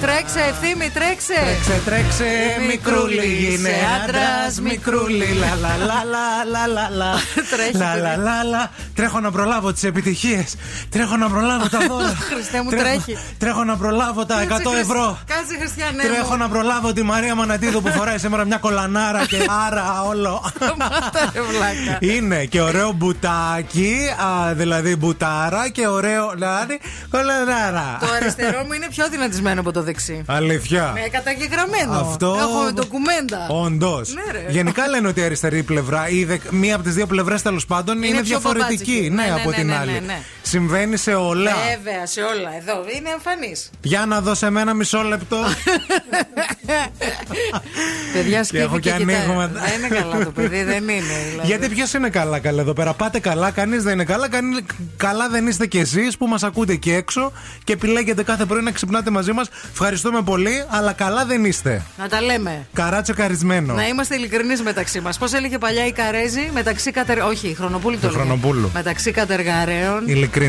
Τρέξε, Ευθύμη, τρέξε. Τρέξε, τρέξε, μικρούλι. Είναι άντρας, μικρούλι. Λαλαλαλαλαλα. Λαλαλαλα. Τρέχω να προλάβω τις επιτυχίες. Τρέχω να προλάβω τα δώρα. Χριστέ μου, τρέχει. Τρέχω να προλάβω τα 100 ευρώ. Κάτσε, Χριστιανέ. Τρέχω να προλάβω τη Μαρία Μανατίδη που φοράει σήμερα μια κολανάρα και άρα όλο. Είναι και ωραίο μπουτάκι, δηλαδή μπουτάρα και ωραίο δηλαδή κολανάρα. Το αριστερό μου είναι πιο δυνατισμένο από το δεξί. Αλήθεια. Ναι, καταγεγραμμένο. Αυτό. Έχω ντοκουμέντα. Όντως. Ναι, γενικά λένε ότι η αριστερή πλευρά ή μία από τις δύο πλευρές τέλος πάντων είναι διαφορετική. Ναι, ναι, από ναι, την ναι, άλλη. Ναι, ναι. Συμβαίνει σε όλα. Βέβαια, σε όλα. Εδώ είναι εμφανής. Για να δω σε μένα μισό λεπτό. Παιδιά, σκέφτομαι. Και ανοίγουμε. Δεν είναι καλά το παιδί, δεν είναι. Δηλαδή. Γιατί ποιος είναι καλά εδώ πέρα. Πάτε καλά, κανείς δεν είναι καλά. Καλά δεν είστε κι εσείς που μας ακούτε εκεί έξω και επιλέγετε κάθε πρωί να ξυπνάτε μαζί μας. Ευχαριστούμε πολύ, αλλά καλά δεν είστε. Να τα λέμε. Καράτσο καρισμένο. Να είμαστε ειλικρινείς μεταξύ μας. Πώς έλεγε παλιά η Καρέζη, μεταξύ Όχι, Χρονοπούλου το λέγαμε. Μεταξύ κατεργαρέων. Ειλικρίνεια.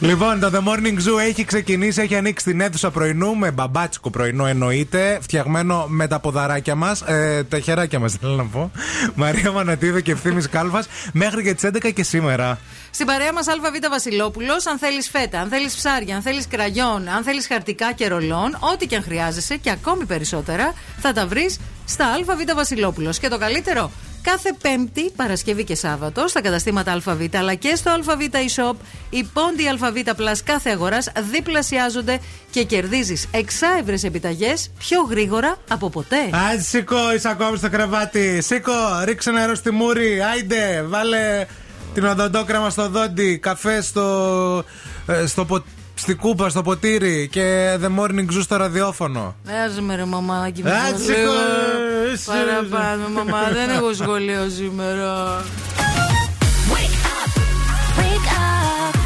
Λοιπόν, το The Morning Zoo έχει ξεκινήσει, έχει ανοίξει την αίθουσα πρωινού με μπαμπάτσικο πρωινό εννοείται. Φτιαγμένο με τα ποδαράκια μας. Τα χεράκια μας, θέλω να πω. Μαρία Μανατίδη και Ευθύμης Κάλφας μέχρι και τις 11 και σήμερα. Στην παρέα μας Αλφαβήτα Βασιλόπουλο, αν θέλεις φέτα, αν θέλεις ψάρια, αν θέλεις κραγιόν, αν θέλεις χαρτικά και ρολόν, ό,τι και αν χρειάζεσαι και ακόμη περισσότερα θα τα βρεις στα Αλφαβήτα Βασιλόπουλο. Και το καλύτερο, κάθε Πέμπτη, Παρασκευή και Σάββατο στα καταστήματα Αλφαβήτα αλλά και στο Αλφαβήτα e-shop, οι πόντοι Αλφαβήτα Plus κάθε αγοράς διπλασιάζονται και κερδίζεις εξάευρες επιταγές πιο γρήγορα από ποτέ. Άντε σήκω, είσαι ακόμη στο κρεβάτι. Σήκω, ρίξε νερό στη μούρη. Άιντε, βάλε την οδοντόκραμα στο δόντι, καφέ στο ποτήρι. Στη κούπα, στο ποτήρι και The Morning Zoo στο ραδιόφωνο. Άζε με ρε μαμά, κοιμηθώ λίγο παραπάνω. Μαμά, δεν έχω σχολείο σήμερα. Wake up, wake up.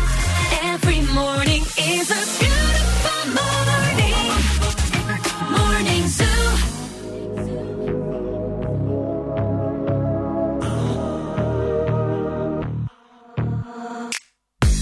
Every morning is a beautiful morning. Morning Zoo.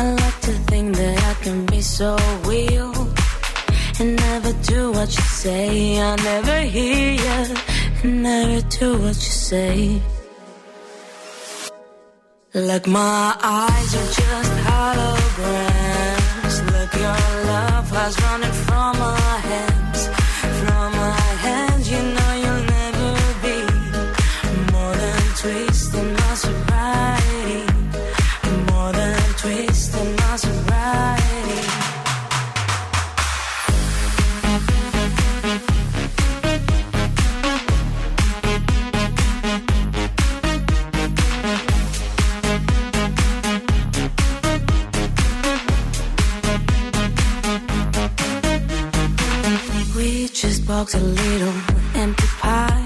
I like to think that I can be so real and never do what you say. I never hear you and never do what you say. Like my eyes are just holograms. Look, your love has running from my hands. From my hands, you know you'll never be more than twisting my sobriety. More than twisting my sobriety. We just bought a little empty pie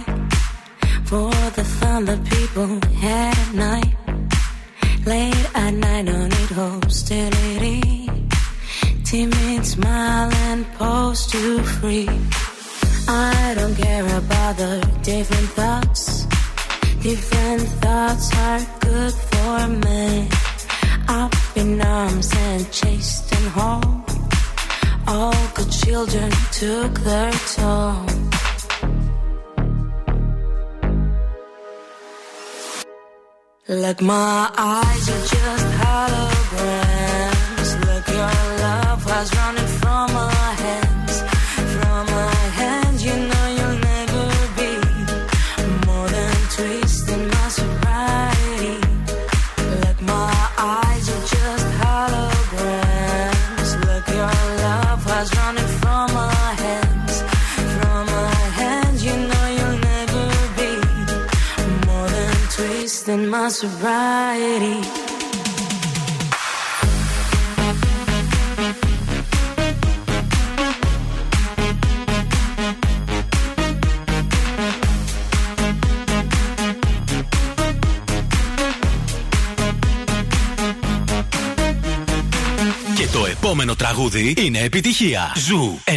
for the fun that people had at night. Late at night, don't need hostility. Timid smile and pose to free. I don't care about the different thoughts. Different thoughts are good for me. Up in arms and chased and home. All good children took their toll. Like my eyes are just holograms. Look, your love was running from my hands. From my hands, you know you'll never be more than twisting my sobriety. Like my eyes are just holograms. Look, your love was running from my hands. From my hands, you know you'll never be more than twisting. testing my sobriety. Και το επόμενο τραγούδι είναι επιτυχία. Ζου 90,8.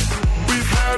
We've had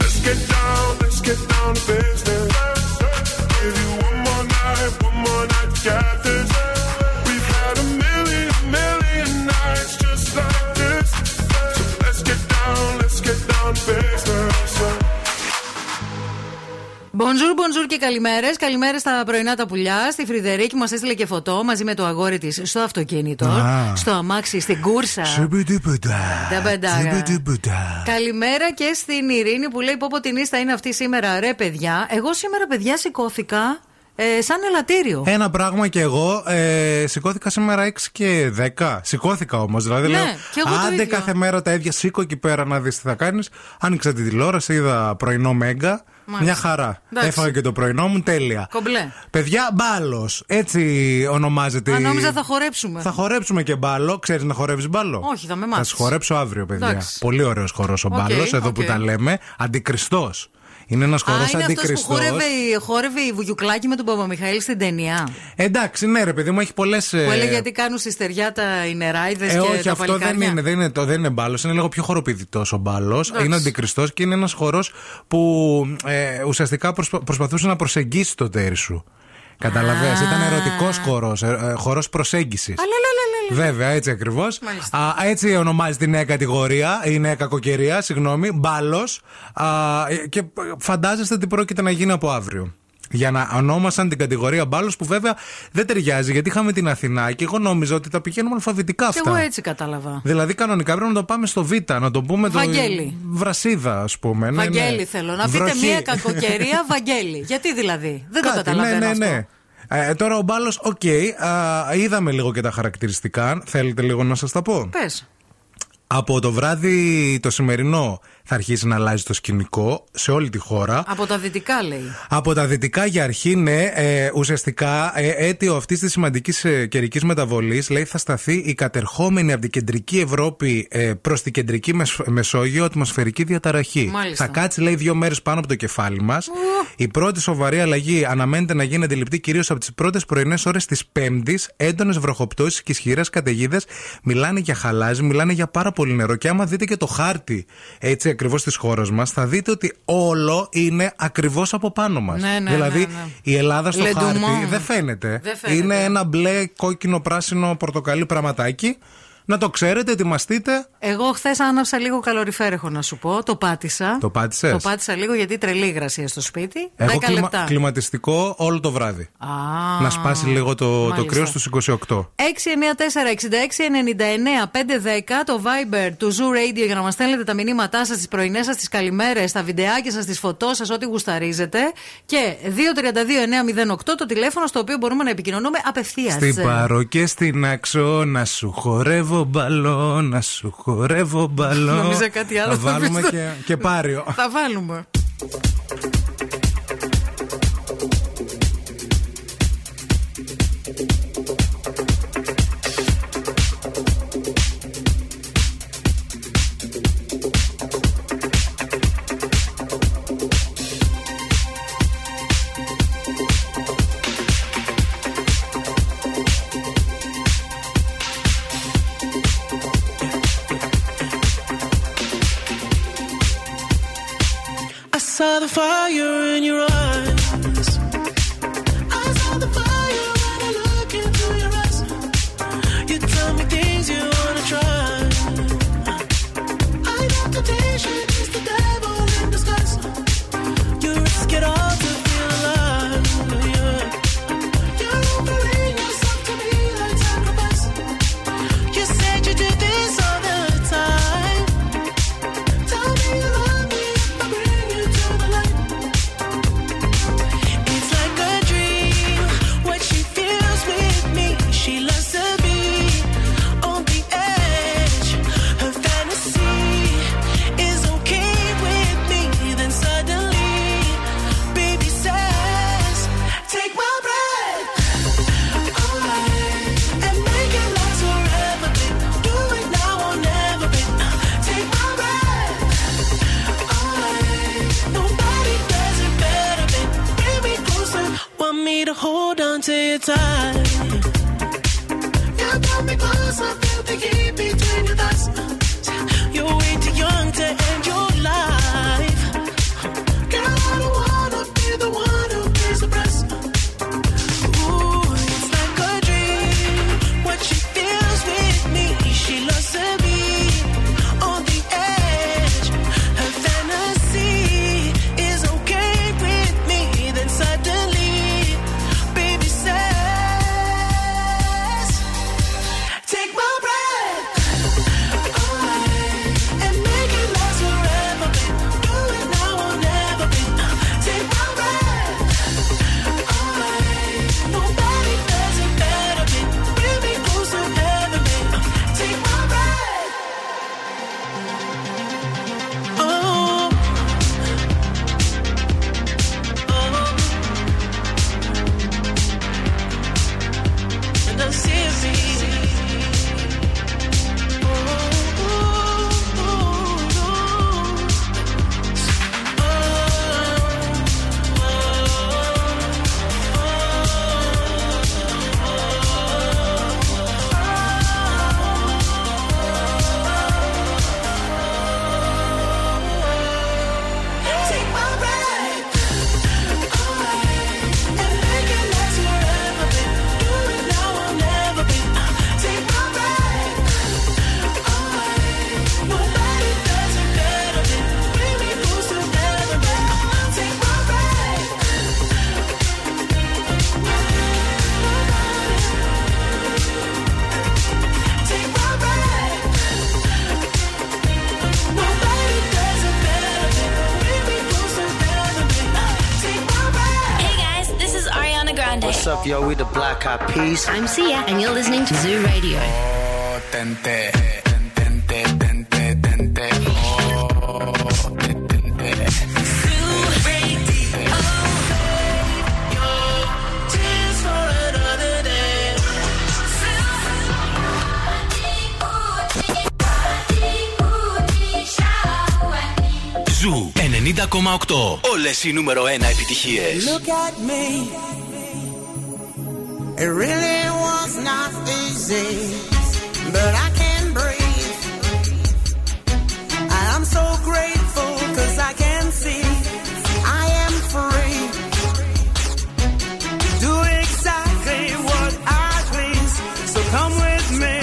Let's get down to business. Give you one more night to get this. We've had a million nights just like this. So let's get down to business. Bonjour, bonjour και καλημέρες. Καλημέρες στα πρωινά τα πουλιά. Στη Φρυδερίκη μας έστειλε και φωτό μαζί με το αγόρι της στο αυτοκίνητο, στο αμάξι, στην κούρσα. Καλημέρα και στην Ειρήνη που λέει: Πόπο την ίστα είναι αυτή σήμερα, ρε παιδιά. Εγώ σήμερα, παιδιά, σηκώθηκα. Σαν ελαττήριο. Ένα πράγμα και εγώ. Σηκώθηκα σήμερα 6 και 10. Σηκώθηκα όμως. Δηλαδή λέω: Άντε κάθε μέρα τα ίδια, σήκω εκεί πέρα να δεις τι θα κάνεις. Άνοιξα τη τηλεόραση, είδα πρωινό Μέγκα. Μια χαρά. Έφαγα και το πρωινό μου, τέλεια. Κομπλέ. Παιδιά, Μπάλλος. Έτσι ονομάζεται. Αν νόμιζα θα χορέψουμε. Θα χορέψουμε και Μπάλλο. Ξέρεις να χορεύεις Μπάλλο? Όχι, θα με μάθεις. Θα σου χορέψω αύριο, παιδιά. Εντάξει. Πολύ ωραίος χορός ο Μπάλλος, εδώ που τα λέμε. Αντικριστός. Είναι ένας χορός αντικριστός. Είναι αυτός που χόρευε η Βουγιουκλάκη με τον Παπαμιχαήλ στην ταινία. Εντάξει, ναι, ρε παιδί μου, έχει πολλές. Που έλεγε γιατί κάνουν στη στεριά τα ινεράιδες και όχι, τα αυτό παλικάρια. Δεν είναι Μπάλλος, είναι λίγο πιο χοροπηδητός ο Μπάλλος. Είναι αντικριστός και είναι ένας χορός που ουσιαστικά προσπαθούσε να προσεγγίσει το τέρι σου. Καταλαβαίνεις, ήταν ερωτικός χορός, χορός προσέγγισης. Βέβαια, έτσι ακριβώς. Έτσι ονομάζεται η νέα κατηγορία, η νέα κακοκαιρία, συγγνώμη, Μπάλλος. Και φαντάζεστε τι πρόκειται να γίνει από αύριο. Για να ονόμασαν την κατηγορία Μπάλλος, που βέβαια δεν ταιριάζει, γιατί είχαμε την Αθηνά και εγώ νόμιζα ότι τα πηγαίνουμε αλφαβητικά αυτά. Και εγώ έτσι κατάλαβα. Δηλαδή, κανονικά πρέπει να το πάμε στο Β, να το πούμε Βαγγέλη. Το Βρασίδα, ας πούμε. Βαγγέλη, ναι. Θέλω να βροχή. Πείτε μία κακοκαιρία, Βαγγέλη. Γιατί δηλαδή, δεν το καταλαβαίνω. Ναι. Τώρα ο Μπάλλος, είδαμε λίγο και τα χαρακτηριστικά. Θέλετε λίγο να σας τα πω? Πες. Από το βράδυ το σημερινό θα αρχίσει να αλλάζει το σκηνικό σε όλη τη χώρα. Από τα δυτικά, λέει. Από τα δυτικά για αρχή, ναι. Ουσιαστικά, αίτιο αυτής της σημαντικής καιρικής μεταβολής, λέει, θα σταθεί η κατερχόμενη από την κεντρική Ευρώπη προς την κεντρική Μεσόγειο ατμοσφαιρική διαταραχή. Μάλιστα. Θα κάτσει, λέει, 2 μέρες πάνω από το κεφάλι μας. Η πρώτη σοβαρή αλλαγή αναμένεται να γίνει αντιληπτή κυρίως από τις πρώτες πρωινές ώρες της Πέμπτης. Έντονες βροχοπτώσεις και ισχυρές καταιγίδες. Μιλάνε για χαλάζι, μιλάνε για πάρα πολύ νερό. Και άμα δείτε και το χάρτη, έτσι ακριβώς της χώρας μας, θα δείτε ότι όλο είναι ακριβώς από πάνω μας. Ναι, ναι, δηλαδή, ναι, ναι. Η Ελλάδα στο χάρτη δεν φαίνεται. Είναι ένα μπλε, κόκκινο, πράσινο, πορτοκαλί πραγματάκι. Να το ξέρετε, ετοιμαστείτε. Εγώ χθες άναψα λίγο καλοριφέρεχο, να σου πω. Το πάτησα. Το πάτησες? Το πάτησα λίγο γιατί τρελή υγρασία στο σπίτι. Εγώ 10 λεπτά. Κλιματιστικό όλο το βράδυ. Να σπάσει λίγο το κρύο στους 28. 694-6699-510 το Viber του Zoo Radio για να μας στέλνετε τα μηνύματά σας, τις πρωινές σας, τις καλημέρες, τα βιντεάκια σας, τις φωτό σας, ό,τι γουσταρίζετε. Και 232-908 το τηλέφωνο στο οποίο μπορούμε να επικοινωνούμε απευθείας. Στην Παρό και στην Αξόνα σου χορεύω. Να σου χορεύω μπαλό. Νομίζω κάτι άλλο. Θα βάλουμε και πάριο. Θα βάλουμε. I saw the fire in your eyes. I saw the fire when I look into your eyes. You tell me things you wanna try. I know temptation is the devil in disguise. You risk it all to feel alive. You're offering yourself to me like sacrifice. You said you did this all the time. Tell me you love me. To hold on to your time. You got me close, I feel the heat between your thighs. You're way too young to end your life. Girl, I don't wanna be the one who pays the price. Ooh, it's like a dream. What she feels with me, she loves to be on the edge. Her fantasy is okay with me, then suddenly. What's up, yo? We the Black Eyed Peas. I'm Sia, and you're listening to Zoo Radio. Oh, tente, tente, tente, tente, tente. Oh. Όλες οι νούμερο 1 επιτυχίες. Look at me. It really was not easy, but I can breathe. I am so grateful 'cause I can see I am free. Do exactly what I please. So come with me.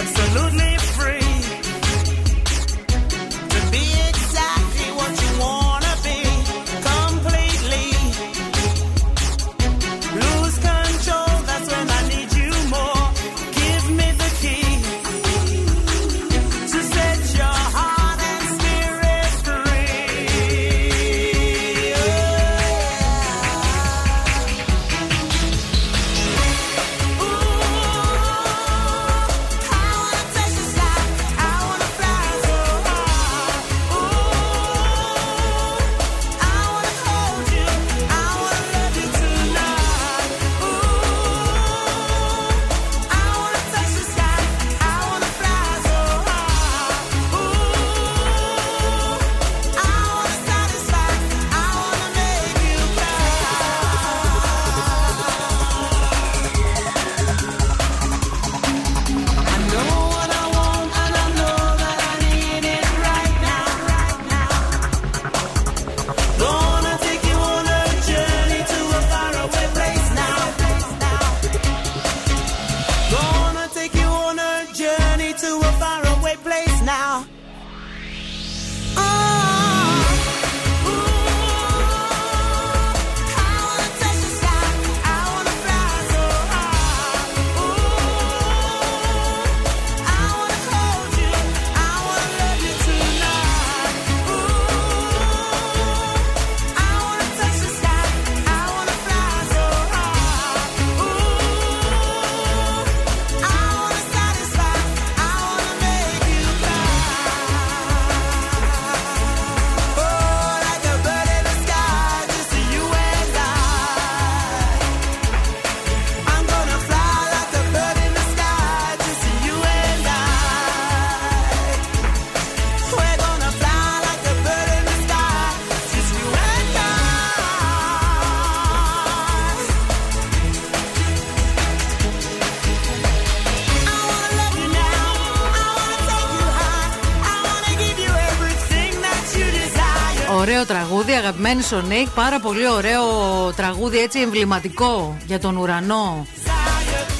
Absolutely free. Αγαπημένη Σονίκ, πάρα πολύ ωραίο τραγούδι, έτσι εμβληματικό για τον ουρανό,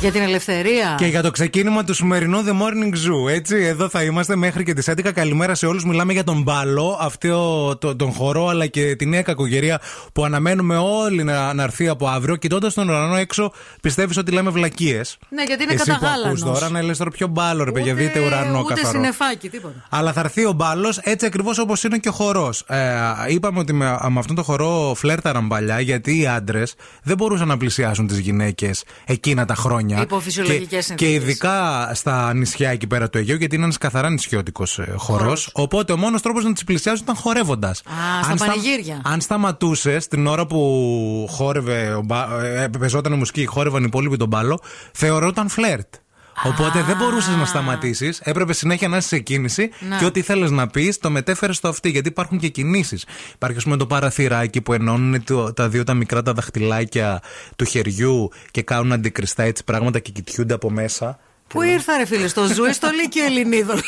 για την ελευθερία. Και για το ξεκίνημα του σημερινού The Morning Zoo, έτσι. Εδώ θα είμαστε μέχρι και τις 11. Καλημέρα σε όλους. Μιλάμε για τον Μπάλλο, αυτό τον χορό, αλλά και τη νέα κακογερία που αναμένουμε όλοι να έρθει από αύριο. Κοιτώντας τον ουρανό έξω, πιστεύεις ότι λέμε βλακίες. Ναι, γιατί είναι καταγάλανος. Εσύ που ακούς τώρα να λες τώρα πιο Μπάλλο, ρε παιδιά, δείτε ουρανό καθαρό. Ούτε συννεφάκι, τίποτα. Αλλά θα έρθει ο Μπάλλος έτσι ακριβώς όπως είναι και ο χορός. Είπαμε ότι με αυτόν τον χορό φλέρταραν παλιά, γιατί οι άντρες δεν μπορούσαν να πλησιάσουν τις γυναίκες εκείνα τα χρόνια. Και ειδικά στα νησιά εκεί πέρα του Αιγαίου, γιατί είναι ένας καθαρά νησιώτικος χορός. Οπότε ο μόνος τρόπος να τις πλησιάζουν ήταν χορεύοντας. Στα πανηγύρια. Αν σταματούσες την ώρα που χόρευε, πεζόταν η μουσική, χόρευαν οι υπόλοιποι τον μπάλο, θεωρόταν φλερτ. Οπότε δεν μπορούσες να σταματήσεις, έπρεπε συνέχεια να είσαι σε κίνηση και ό,τι ήθελες να πεις το μετέφερες στο αυτή. Γιατί υπάρχουν και κινήσεις. Υπάρχει, ας πούμε, το παραθυράκι που ενώνουν τα δύο τα μικρά τα δαχτυλάκια του χεριού και κάνουν αντικριστά έτσι πράγματα και κοιτιούνται από μέσα. Πού ήρθα, ρε φίλε, στο Ζου ή στο Λύκειο Ελληνίδων?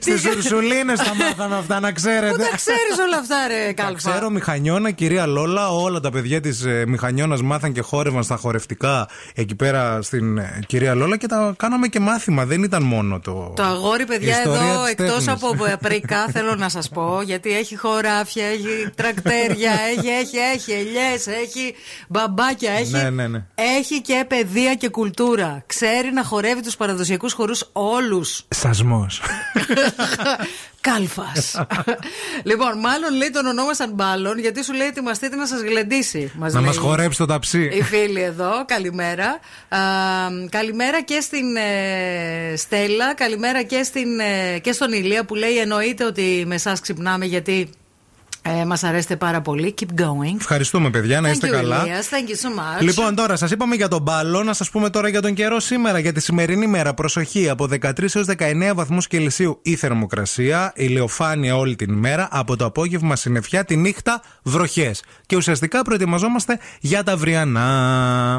Στις Ουρσουλίνες τα μάθαμε αυτά, να ξέρετε. Πού τα ξέρεις όλα αυτά, ρε Κάλφα? Ξέρω Μηχανιώνα, κυρία Λόλα. Όλα τα παιδιά της Μηχανιώνας μάθαν και χόρευαν στα χορευτικά εκεί πέρα στην κυρία Λόλα και τα κάναμε και μάθημα. Δεν ήταν μόνο το. Το αγόρι, παιδιά, εδώ εκτός από πρικά, θέλω να σας πω, γιατί έχει χωράφια, έχει τρακτέρια, έχει ελιές, έχει μπαμπάκια, έχει και παιδεία και κουλτούρα. Ξέρει να χορεύει τους παραδοσιακούς χορούς όλους. Σασμός. Κάλφας. Λοιπόν, μάλλον λέει τον ονόμασαν Μπάλλον, γιατί σου λέει ετοιμαστείτε να σας γλεντήσει. Να μας χορέψει το ταψί. Οι φίλοι εδώ, καλημέρα. Καλημέρα και στην Στέλλα, καλημέρα και, και στον Ιλία που λέει εννοείται ότι με εσάς ξυπνάμε γιατί... μας αρέσετε πάρα πολύ. Keep going. Ευχαριστούμε, παιδιά. Να είστε καλά. Thank you so much. Λοιπόν, τώρα σας είπαμε για τον Μπάλλο. Να σας πούμε τώρα για τον καιρό σήμερα. Για τη σημερινή μέρα, προσοχή, από 13 έως 19 βαθμούς Κελσίου η θερμοκρασία. Ηλιοφάνεια όλη την ημέρα. Από το απόγευμα συννεφιά, τη νύχτα βροχές. Και ουσιαστικά προετοιμαζόμαστε για τα αυριανά.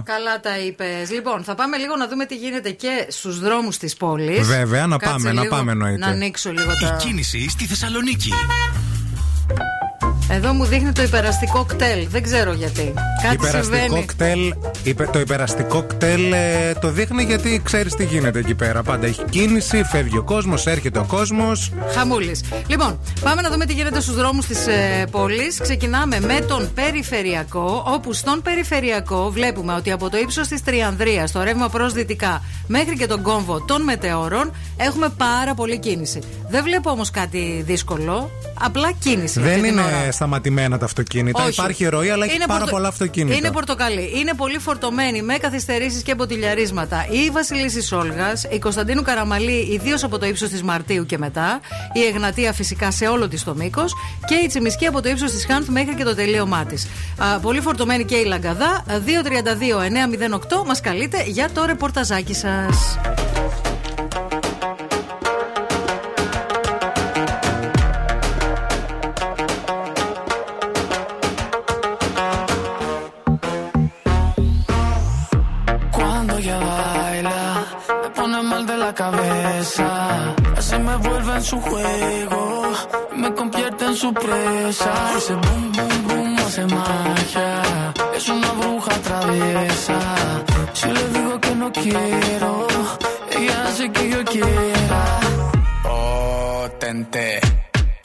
Καλά τα είπες. Λοιπόν, θα πάμε λίγο να δούμε τι γίνεται και στους δρόμους της πόλης. Βέβαια, να κάτσε πάμε, λίγο, να πάμε εννοείται. Να ανοίξω λίγο τα. Η κίνηση στη Θεσσαλονίκη. Εδώ μου δείχνει το υπεραστικό κτέλ. Δεν ξέρω γιατί. Κάτι υπεραστικό κτέλ, το υπεραστικό κτέλ το δείχνει γιατί ξέρεις τι γίνεται εκεί πέρα. Πάντα έχει κίνηση, φεύγει ο κόσμος, έρχεται ο κόσμος. Χαμούλης. Λοιπόν, πάμε να δούμε τι γίνεται στους δρόμους της πόλης. Ξεκινάμε με τον περιφερειακό, όπου στον περιφερειακό βλέπουμε ότι από το ύψος της Τριανδρίας, το ρεύμα προς δυτικά, μέχρι και τον κόμβο των Μετεωρών, έχουμε πάρα πολύ κίνηση. Δεν βλέπω όμως κάτι δύσκολο, απλά κίνηση. Δεν είναι σταματημένα τα αυτοκίνητα. Όχι. Υπάρχει ροή, αλλά έχει πάρα πολλά αυτοκίνητα. Είναι πορτοκαλί. Είναι πολύ φορτωμένη με καθυστερήσεις και μποτιλιαρίσματα. Η Βασιλίσσης Όλγας, η Κωνσταντίνου Καραμαλή, ιδίως από το ύψος της Μαρτίου και μετά. Η Εγνατία φυσικά σε όλο της το μήκος. Και η Τσιμισκή από το ύψος της Χάνθ μέχρι και το τελείωμά της. Πολύ φορτωμένη και η Λαγκαδά. 232-908 μας καλείτε για το ρεπορταζάκι σας. Se me vuelve en su juego, me convierte en su presa. Ese boom, boom, boom hace magia, es una bruja traviesa. Si le digo que no quiero, ella hace que yo quiera. Oh, tente,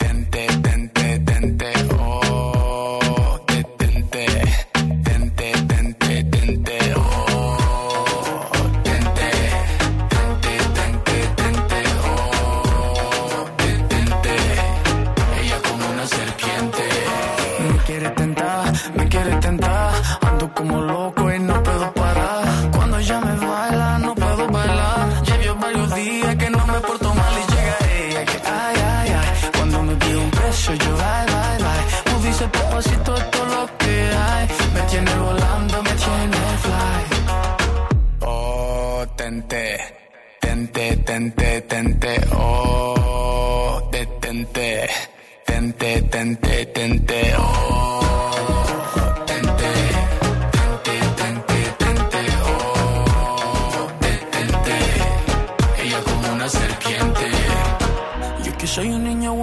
tente, tente, tente. Oh, tente, tente, tente, tente. Como loco y no puedo parar. Cuando ella me baila, no puedo bailar. Llevo varios días que no me porto mal y llega ella que ay, ay, ay. Cuando me pide un beso, yo bye, bye, bye. Tú dices papacito, todo lo que hay. Me tiene volando, me tiene fly. Oh, tente, tente, tente, tente. Oh, detente, tente, tente, tente. Oh. Soy un niño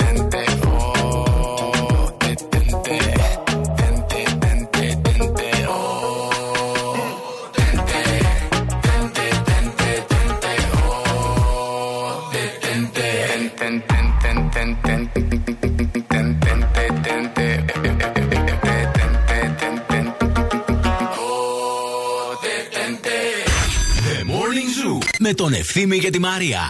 tente. Oh, tente. The Morning Zoo με τον Ευθύμη και τη Μαρία.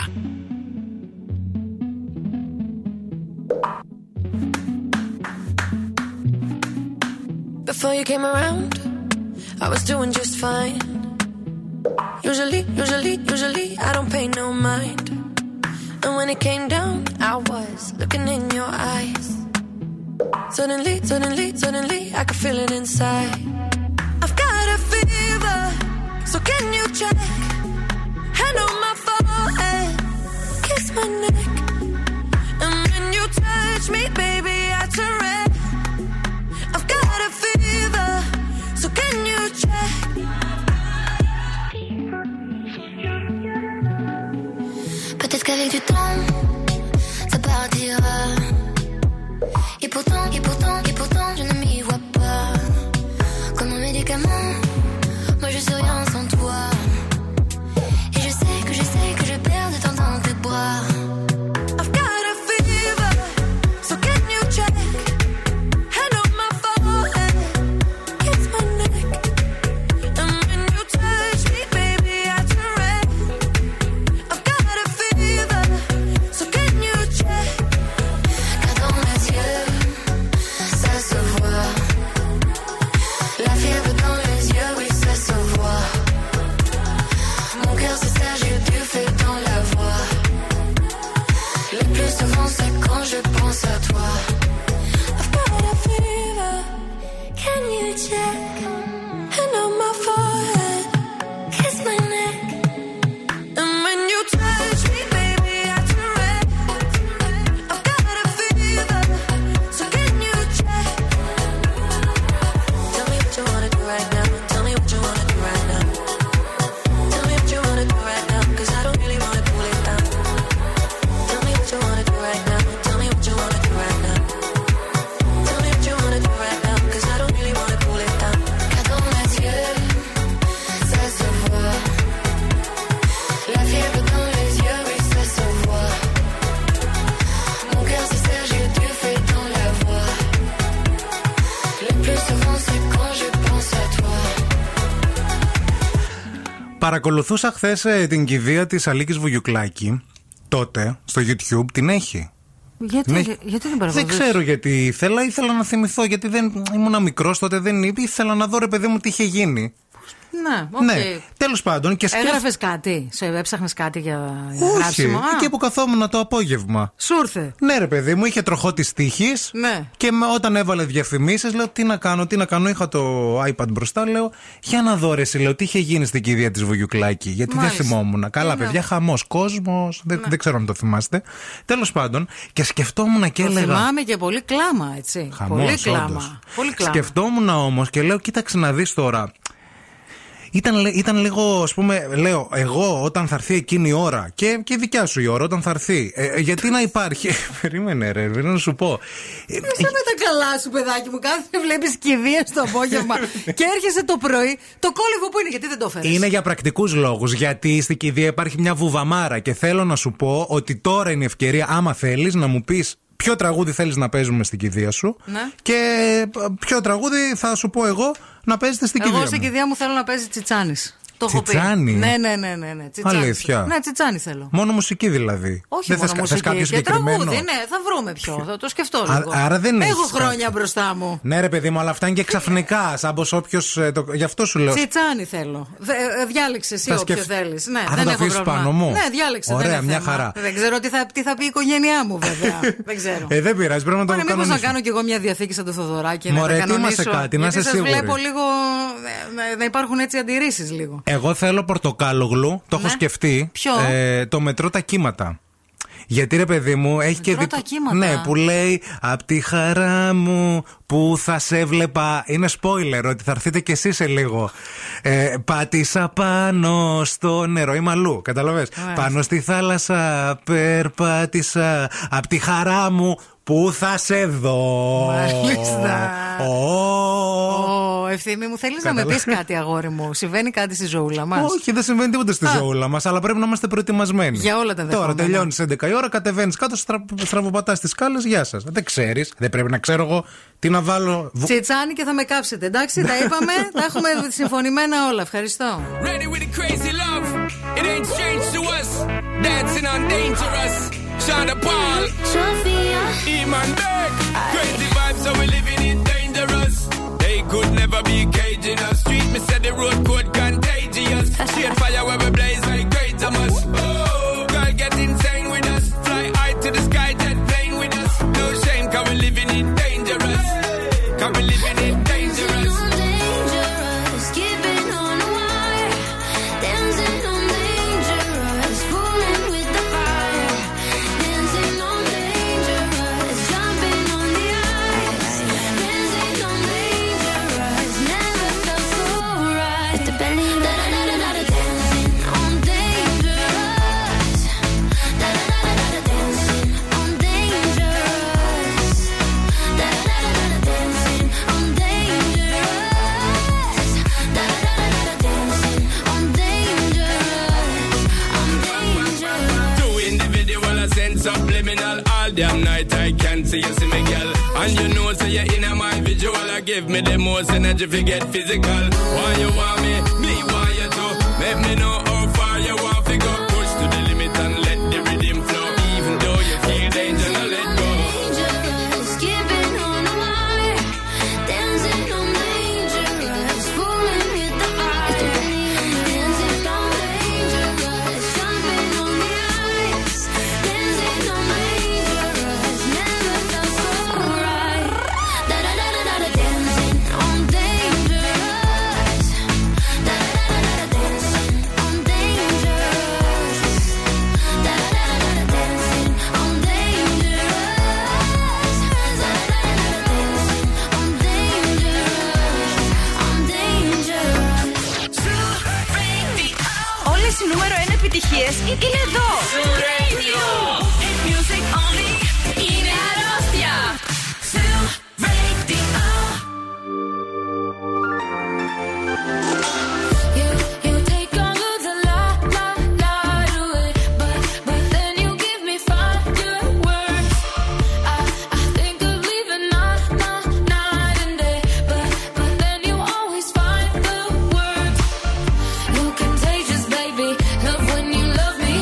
Before you came around, I was doing just fine. Usually, I don't pay no mind. And when it came down, I was looking in your eyes. Suddenly, I can feel it inside. I've got a fever, so can you check? Hand on my forehead, kiss my neck. And when you touch me, baby, I turn red. I've got a fever, so can you check? Peut-être qu'avec du temps, ça partira. Et pourtant, je ne m'y vois pas. Comme un médicament, moi je serai rien sans toi. Et je sais que je perds de temps en temps tes bras. I've got a fever, so can you check? Hand on my forehead, kiss my neck. And when you touch me, baby, I turn red. I've got a fever, so can you check? Car dans mes yeux, la fièvre dans les yeux, oui, ça se voit. Mon cœur se serre, j'ai du feu dans la voix. Le plus souvent, c'est quand je pense à toi. I've got a fever, can you check? Hand on my forehead, kiss my neck. And when you touch me, baby, I turn red. I've got a fever, so can you check? Tell me what you wanna do right now. Tell me what you wanna do right now. Tell me what you wanna do right now, 'cause I don't really wanna cool it down. Tell me what you wanna do right now. Tell me what you wanna do right now. Tell me what you wanna do right now, 'cause I don't really wanna cool it down. Car dans mes yeux, ça se voit. La fièvre dans les yeux, oui, ça se voit. Mon cœur se serre, j'ai du feu dans la voix. Le plus souvent, c'est quand je pense à toi. Παρακολουθούσα χθες την κηδεία της Αλίκης Βουγιουκλάκη. Τότε στο YouTube την έχει. Γιατί δεν παρακολουθείς? Δεν ξέρω γιατί ήθελα να θυμηθώ, γιατί δεν ήμουν μικρός τότε, δεν ήθελα να δω, ρε παιδί μου, τι είχε γίνει. Ναι, οκ. Ναι. Τέλος πάντων. Και Έγραφες κάτι, έψαχνες κάτι για όχι, γράψιμο. Εκεί που καθόμουν το απόγευμα. Σου ήρθε. Ναι, ρε παιδί μου, είχε τροχό της τύχης. Ναι. Και όταν έβαλε διαφημίσεις, λέω τι να κάνω. Είχα το iPad μπροστά, λέω για να δω, ρε, λέω τι είχε γίνει στην κηδεία της Βουγιουκλάκη. Γιατί μάλιστα, δεν θυμόμουν. Καλά, ναι, παιδιά, χαμός κόσμος. Ναι. Δεν ξέρω αν το θυμάστε. Τέλος πάντων, και σκεφτόμουν και έλεγα. Θυμάμαι και πολύ κλάμα, έτσι. Χαμός, πολύ κλάμα. Σκεφτόμουν όμως και λέω, κοίταξε να δεις τώρα. Ήταν λίγο, ας πούμε, λέω, εγώ όταν θα έρθει εκείνη η ώρα και η δικιά σου η ώρα όταν θα έρθει. Γιατί να υπάρχει. Περίμενε, ρε, να σου πω. Είσαι με τα καλά σου, παιδάκι μου. Κάθεσαι, βλέπεις κηδεία στο απόγευμα και έρχεσαι το πρωί. Το κόλλημα που είναι, γιατί δεν το φέρεις? Είναι για πρακτικούς λόγους. Γιατί στην κηδεία υπάρχει μια βουβαμάρα και θέλω να σου πω ότι τώρα είναι η ευκαιρία, άμα θέλεις, να μου πεις ποιο τραγούδι θέλεις να παίζουμε στην κηδεία σου, ναι, και ποιο τραγούδι θα σου πω εγώ να παίζετε στην κηδεία μου. Εγώ στην κηδεία μου θέλω να παίζει Τσιτσάνι. Το έχω πει. Τσιτσάνι. Ναι. Τσιτσάνι. Αλήθεια. Ναι, Τσιτσάνι θέλω. Μόνο μουσική δηλαδή. Όχι, δεν μόνο μουσική. Κάποιο συγκεκριμένο τραγούδι, ναι, θα βρούμε ποιο. Θα το σκεφτώ λίγο. Άρα δεν έχω χρόνια κάτι μπροστά μου. Ναι, ρε παιδί μου, αλλά αυτά είναι και ξαφνικά. Σαν πως όποιος. Γι' αυτό σου λέω. Τσιτσάνι θέλω. Διάλεξε εσύ όποιο θέλει. Ναι, άρα δεν έχω πρόβλημα. Ναι, διάλεξε. Ωραία, μια χαρά. Δεν ξέρω τι θα πει η οικογένειά μου, βέβαια. Δεν ξέρω. Δεν πειράζει, πρέπει να το κάνω. Μήπως να κάνω κι εγώ μια διαθήκη σαν το Θοδωράκι. Μωρέ, ετοίμασε κάτι, να είσαι σίγουρη. Βλέπω λίγο να υπάρχουν έτσι αντιρρήσεις λίγο. Εγώ θέλω Πορτοκάλογλου, το ναι, έχω σκεφτεί. Ποιο? Το μετρό τα κύματα. Γιατί, ρε παιδί μου, έχει μετρώ και δει. Ναι, που λέει απ' τη χαρά μου που θα σε βλέπα. Είναι spoiler ότι θα έρθετε κι εσείς σε λίγο. Πάτησα πάνω στο νερό. Είμαι αλλού, καταλαβες. Πάνω στη θάλασσα περπάτησα. Απ' τη χαρά μου που θα σε δω. Μάλιστα. Ευθύμη μου, θέλεις να με πεις κάτι, αγόρι μου? Συμβαίνει κάτι στη ζωούλα μας? Όχι, δεν συμβαίνει τίποτα στη ζωούλα μας, αλλά πρέπει να είμαστε προετοιμασμένοι. Για όλα τα δεδομένα. Τώρα τελειώνεις 11 η ώρα, κατεβαίνεις κάτω, στραβοπατάς τις σκάλες, γεια σας. Δεν ξέρεις, δεν πρέπει να ξέρω εγώ τι να βάλω. Τσιτσάνι και θα με κάψετε, εντάξει, τα είπαμε, τα έχουμε συμφωνημένα όλα. Ευχαριστώ. Could never be caged in a street. Me said the road code contagious. Straight fire where we blaze like great Thomas. Oh, girl get insane with us. Fly high to the sky, jet plane with us. No shame, cause we living it dangerous. subliminal. All damn night I can't see you, see me, girl. And you know, so you're in my visual. I give me the most energy to get physical. Why you want me? Me want you too. Let me know how far you want to go. Push to the limit and let the rhythm flow. Even though you feel danger, now let go. Είναι εδώ! Zoo Radio! It's music only! Είναι αρρώστια! Zoo Radio! You take over the light, light away. But then you give me fire words. I think of leaving night and day. But then you always find the words. You're contagious, baby. Love when you love me.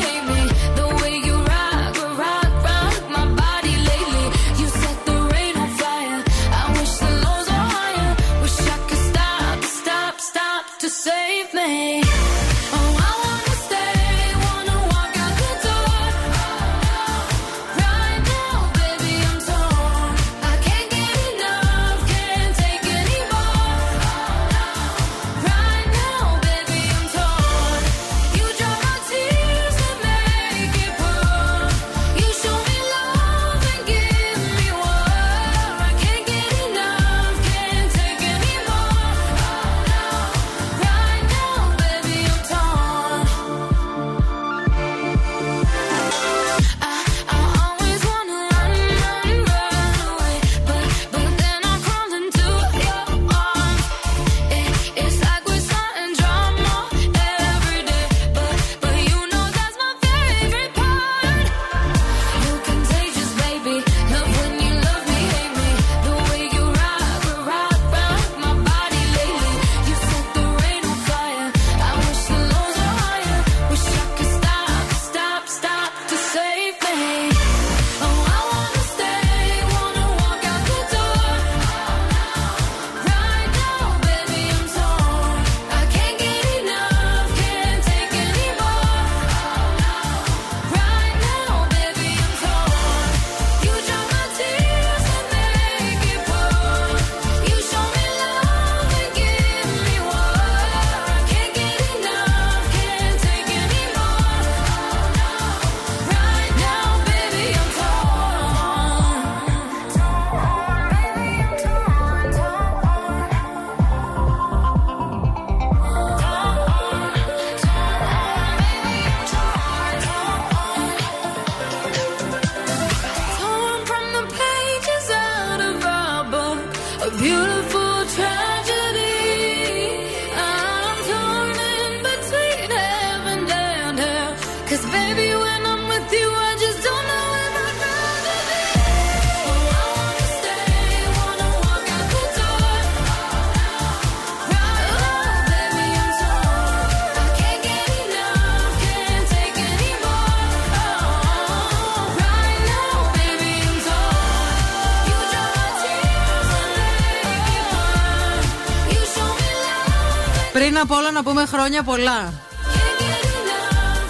Απ' όλα να πούμε χρόνια πολλά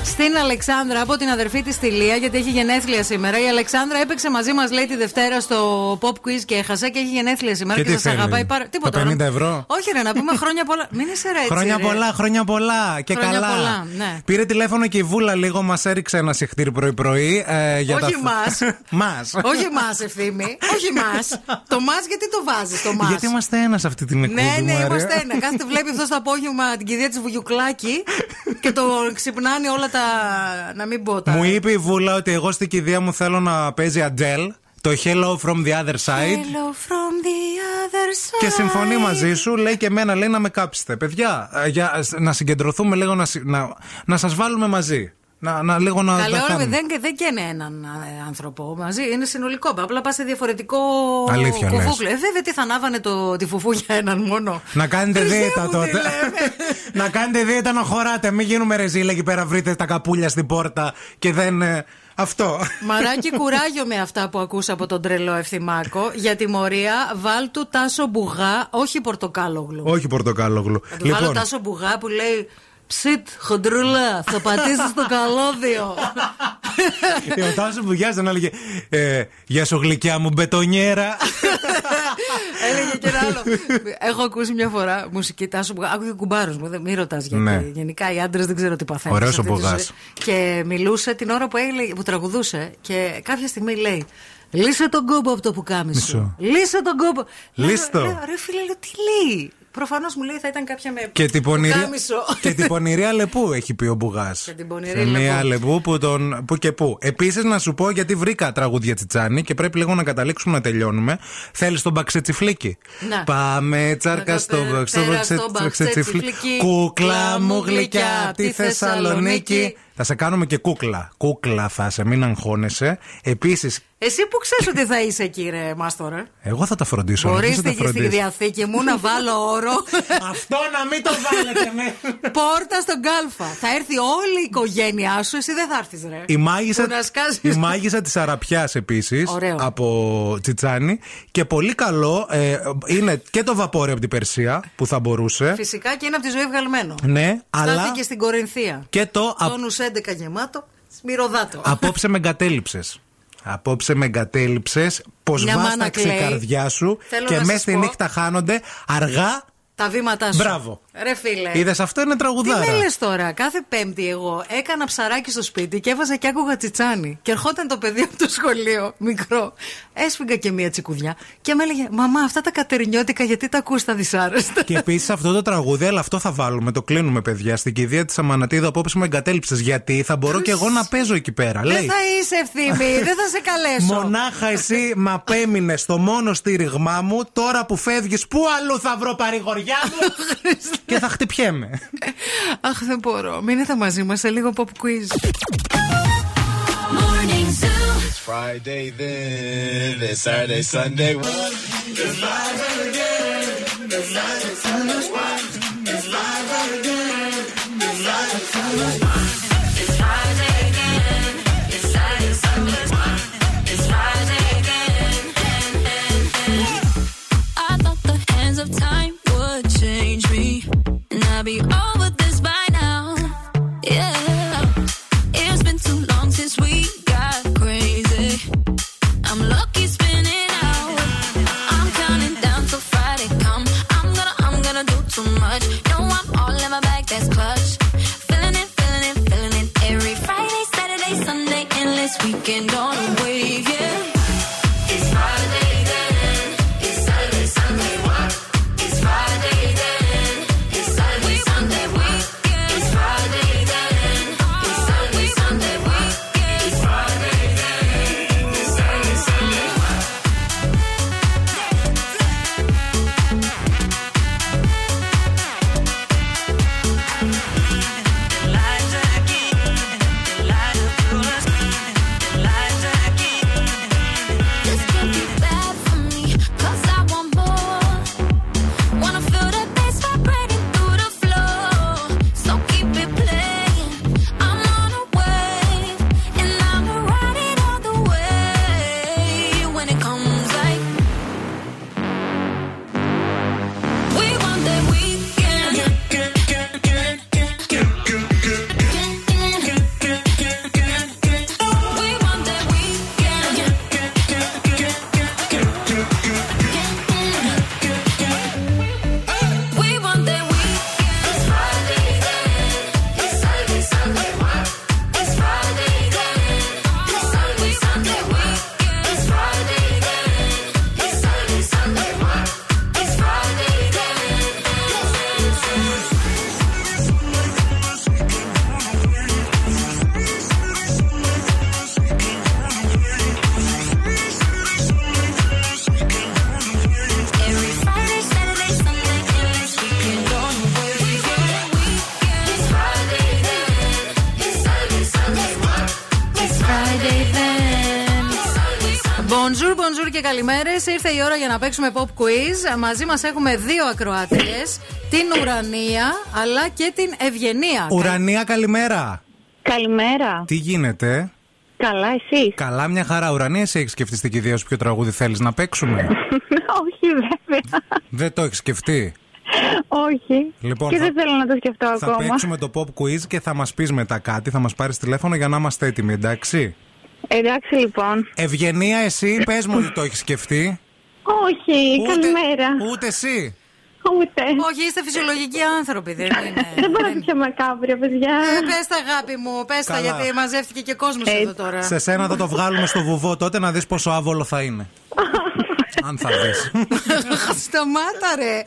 στην Αλεξάνδρα από την αδερφή της τη Λία, γιατί έχει γενέθλια σήμερα. Η Αλεξάνδρα έπαιξε μαζί μας, λέει, τη Δευτέρα στο pop quiz και έχασε και έχει γενέθλια σήμερα και σας αγαπάει πάρα πολύ. Τίποτα. 50 ευρώ. Όχι, ρε, να πούμε χρόνια πολλά. Μην είσαι ρε έτσι. Χρόνια πολλά, χρόνια πολλά και χρόνια καλά. Πολλά, ναι. Πήρε τηλέφωνο και η Βούλα λίγο, μας έριξε ένα σιχτήρι πρωί-πρωί. Όχι μας. Όχι μας, Ευθύμη. Όχι μας. Το μας γιατί το βάζεις το μας. Γιατί είμαστε ένα σε αυτή την εκπομπή. Ναι, ναι, είμαστε ένα. Κάθε βλέπει αυτό το απόγευμα την κηδεία της Βουγιουκλάκη και το ξυπνάνε όλα τα. Να μην πω, μου είπε η Βούλα ότι εγώ στην κηδεία μου θέλω να παίζει Αντζέλ, το Hello from the other side. Hello from the other side. Και συμφωνεί μαζί σου, λέει και εμένα, λέει να με κάψετε. Παιδιά, για να συγκεντρωθούμε λίγο, να σας βάλουμε μαζί. Να λίγο να τα κάνουμε. Δεν καίνε έναν άνθρωπο μαζί. Είναι συνολικό. Απλά πα σε διαφορετικό κουβούκλο. Βέβαια τι θα ανάβανε τη φουφού για έναν μόνο. Να κάνετε δίαιτα τότε. Να κάνετε δίαιτα να χωράτε. Μην γίνουμε ρεζίλα εκεί πέρα. Βρείτε τα καπούλια στην πόρτα και δεν. Αυτό. Μαράκι, κουράγιο με αυτά που ακούσα από τον τρελό Ευθυμάκο. Για τιμωρία, βάλ του Τάσο Μπουγά, όχι Πορτοκάλογλου. Όχι Πορτοκάλογλου. Λοιπόν. Βάλω Τάσο Μπουγά που λέει. Ψιτ, χοντρούλα, θα πατήσεις το καλώδιο. Ο Τάσος Μπουγιάς δεν έλεγε «Γεια σου γλυκιά μου, μπετονιέρα». Έλεγε και ένα άλλο. Έχω ακούσει μια φορά μουσική Τάσο Μπουγά. Άκουγε κουμπάρος μου, δεν μη ρωτάς γιατί. Ναι. Γενικά οι άντρες δεν ξέρω τι παθαίνουν. Ωραίος ο Μπουγάς. Και μιλούσε την ώρα που τραγουδούσε και κάποια στιγμή λέει «Λύσε τον κόμπο από το πουκάμισο. Λύσε τον κόμπο». Λύστο. Ρε φίλε, τι λέει. Προφανώς μου λέει θα ήταν κάποια με πουκάμισο. Και την πονηρία Λεπού έχει πει ο Μπουγάς. Και την πονηρία Λεπού. Μια Λεπού που και που. Επίσης να σου πω γιατί βρήκα τραγούδια Τσιτσάνι και πρέπει λίγο να καταλήξουμε να τελειώνουμε. Θέλεις τον Μπαξετσιφλίκι. Πάμε τσάρκα στο Μπαξετσιφλίκι. Κούκλα μου γλυκιά τη Θεσσαλονίκη. Θα σε κάνουμε και κούκλα. Κούκλα θα σε, μην αγχώνεσαι. Επίσης. Εσύ που ξέρεις ότι θα είσαι, κύριε Μάστορα. Εγώ θα τα φροντίσω. Μπορείς στη διαθήκη μου να βάλω όρο. Αυτό να μην το βάλετε, ναι. Πόρτα στον Κάλφα. Θα έρθει όλη η οικογένειά σου, εσύ δεν θα έρθεις, ρε. Η μάγισσα της Αραπιάς επίσης. Από Τσιτσάνι. Και πολύ καλό είναι και το βαπόρι από την Περσία που θα μπορούσε. Φυσικά και είναι από τη ζωή βγαλμένο. Ναι, αλλά. Στάθηκε στην Κορινθία. Και το. 11 γεμάτο, σμυροδάτο. Απόψε με εγκατέλειψες. Πως βάσταξε η καρδιά σου. Θέλω και μέσα στη νύχτα χάνονται αργά τα βήματά σου. Μπράβο. Ρε φίλε. Είδες, αυτό είναι τραγουδάρα. Τι με λες τώρα, κάθε Πέμπτη εγώ έκανα ψαράκι στο σπίτι και έβαζα και άκουγα Τσιτσάνι. Και ερχόταν το παιδί από το σχολείο, μικρό. Έσφυγα και μία τσικουδιά και με έλεγε «Μαμά, αυτά τα κατερινιώτικα γιατί τα ακούς τα δυσάρεστα». Και επίσης αυτό το τραγούδι, αλλά αυτό θα βάλουμε, το κλείνουμε παιδιά, στην κηδεία της Αμανατίδου απόψε με εγκατέλειψες. Γιατί θα μπορώ και εγώ να παίζω εκεί πέρα. Δεν θα είσαι Ευθύμη, δεν θα σε καλέσω. Μονάχα εσύ μ' απέμεινες στο μόνο στήριγμά μου, τώρα που φεύγεις, πού αλλού θα βρω παρηγοριά μου. Και θα χτυπιέμαι. Αχ, δεν μπορώ. Μείνετε μαζί μας σε λίγο pop quiz. It's Friday then, it's Saturday, Sunday. It's live again. It's live again. It's live again. It's live again. It's Friday again. It's Saturday, Sunday. It's Friday again. I thought the hands of time would change me. I'll be over this by now, yeah. It's been too long since we got crazy. I'm lucky spinning out. I'm counting down till Friday come. I'm gonna do too much. No, I'm all in my bag, that's clutch. Feeling it, feeling it, feeling it. Bonjour, bonjour και καλημέρες. Ήρθε η ώρα για να παίξουμε pop quiz. Μαζί μας έχουμε δύο ακροάτριες, την Ουρανία αλλά και την Ευγενία. Ουρανία, καλημέρα. Καλημέρα. Τι γίνεται? Καλά, εσύ? Καλά, μια χαρά. Ουρανία, εσύ έχεις σκεφτεί στην κηδεία σου ποιο τραγούδι θέλεις να παίξουμε? Όχι, βέβαια. Δεν το έχεις σκεφτεί? Όχι. Λοιπόν, και δεν θέλω να το σκεφτώ ακόμα. Θα παίξουμε το pop quiz και θα μας πεις μετά κάτι. Θα μας πάρεις τηλέφωνο για να είμαστε έτοιμοι, εντάξει? Εντάξει, λοιπόν. Ευγενία, εσύ πες μου ότι το έχεις σκεφτεί. Όχι, καλημέρα. Ούτε εσύ. Ούτε. Όχι, είστε φυσιολογικοί άνθρωποι, δεν είναι? Δεν μπορώ να πιο μακάβριο, παιδιά. Πες τα, αγάπη μου, πες τα, γιατί μαζεύτηκε και κόσμος εδώ τώρα. Σε σένα θα το βγάλουμε στο βουβό τότε να δεις πόσο άβολο θα είναι. Αν θα δεις. Σταμάτα, ρε.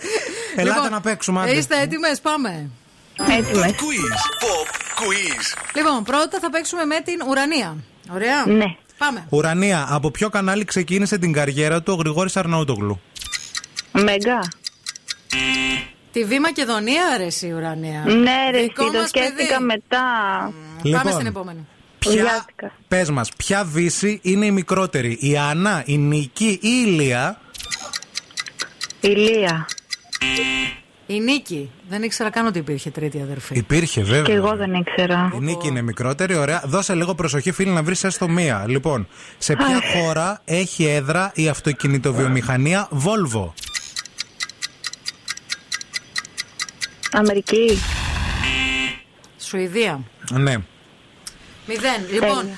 Ελάτε να παίξουμε. Είστε έτοιμες, πάμε. Έτοιμες. Λοιπόν, πρώτα θα παίξουμε με την Ουρανία. Ωραία. Ναι. Πάμε. Ουρανία, από ποιο κανάλι ξεκίνησε την καριέρα του ο Γρηγόρης Αρναούτογλου? Μέγα. Τη Βήμα Μακεδονία, αρέσει, Ουρανία. Ναι, ρε, το σκέφτηκα μετά. Λοιπόν, πάμε στην επόμενη. Πες μας, ποια Δύση είναι η μικρότερη, η Άννα, η Νίκη ή η Ιλία? Ιλία. Η Νίκη. Δεν ήξερα καν ότι υπήρχε τρίτη αδερφή. Υπήρχε, βέβαια. Και εγώ δεν ήξερα. Η Νίκη είναι μικρότερη, ωραία. Δώσε λίγο προσοχή, φίλοι, να βρεις έστω μία. Λοιπόν, σε ποια χώρα έχει έδρα η αυτοκινητοβιομηχανία Volvo? Αμερική. Σουηδία. Ναι. Μηδέν. Λοιπόν,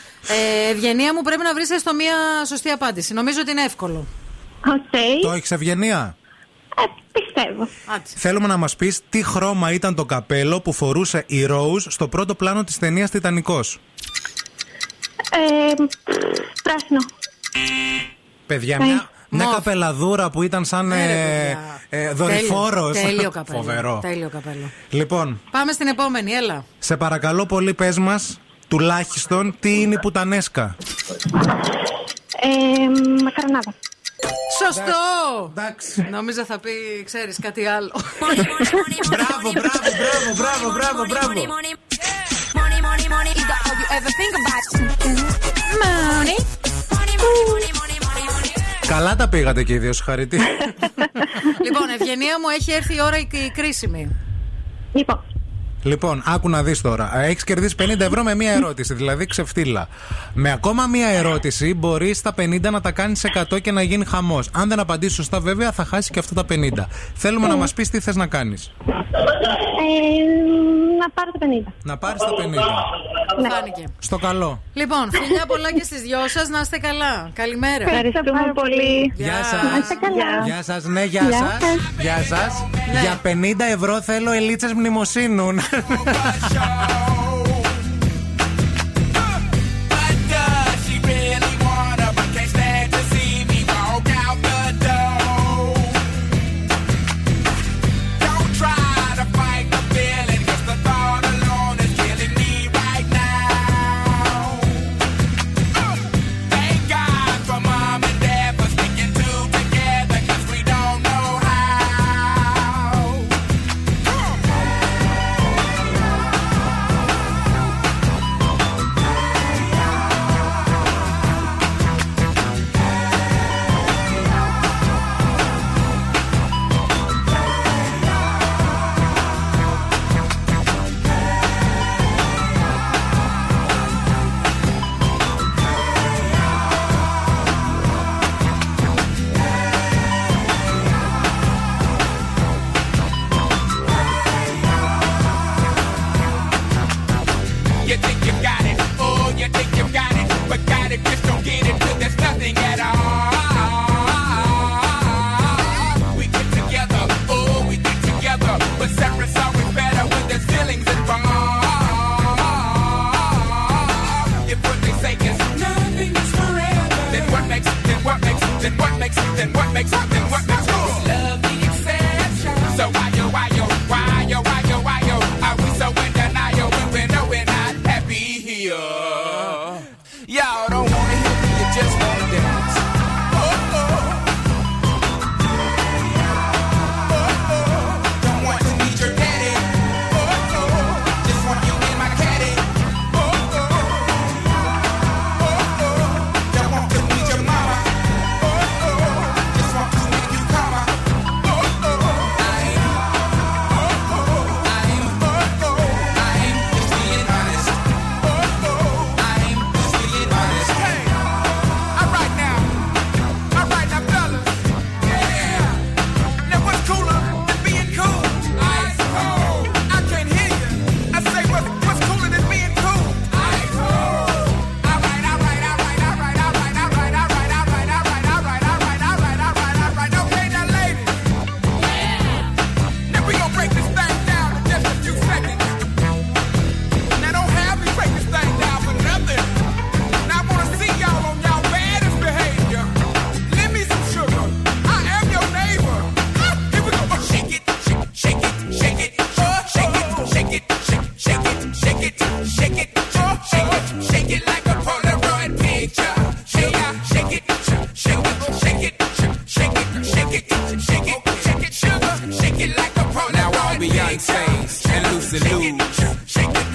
Ευγενία μου, πρέπει να βρεις έστω μία σωστή απάντηση. Νομίζω ότι είναι εύκολο. Okay. Το έχεις, Ευγενία? Πιστεύω. Θέλουμε να μας πεις τι χρώμα ήταν το καπέλο που φορούσε η Rose στο πρώτο πλάνο της ταινίας Τιτανικός? Πράσινο. Παιδιά, μια καπελαδούρα που ήταν σαν δορυφόρος. Τέλειο καπέλο. Φοβερό. Τέλειο καπέλο. Λοιπόν, πάμε στην επόμενη, έλα. Σε παρακαλώ πολύ, πες μας τουλάχιστον τι είναι η πουτανέσκα? Μακαρονάδα. Σωστό! Εντάξει. Νόμιζα θα πει, ξέρεις, κάτι άλλο. Μπράβο, μπράβο, μπράβο. Καλά τα πήγατε και οι δύο, συγχαρητή. Λοιπόν, Ευγενία μου, έχει έρθει η ώρα η κρίσιμη. Λοιπόν, άκου να δεις τώρα. Έχεις κερδίσει 50 ευρώ με μία ερώτηση, δηλαδή ξεφτύλα. Με ακόμα μία ερώτηση μπορείς τα 50 να τα κάνεις 100 και να γίνει χαμός. Αν δεν απαντήσεις σωστά, βέβαια, θα χάσεις και αυτά τα 50. Θέλουμε να μας πεις τι θες να κάνεις. Να πάρω τα 50. Να πάρεις τα 50. Ναι. Φάνηκε. Στο καλό. Λοιπόν, φιλιά πολλά και στις δυο σας, να είστε καλά. Καλημέρα. Ευχαριστούμε πολύ. Γεια σας. Γεια σας, ναι, γεια σας. Γεια σας. Για 50 ευρώ θέλω ελίτσες μνημοσύνου.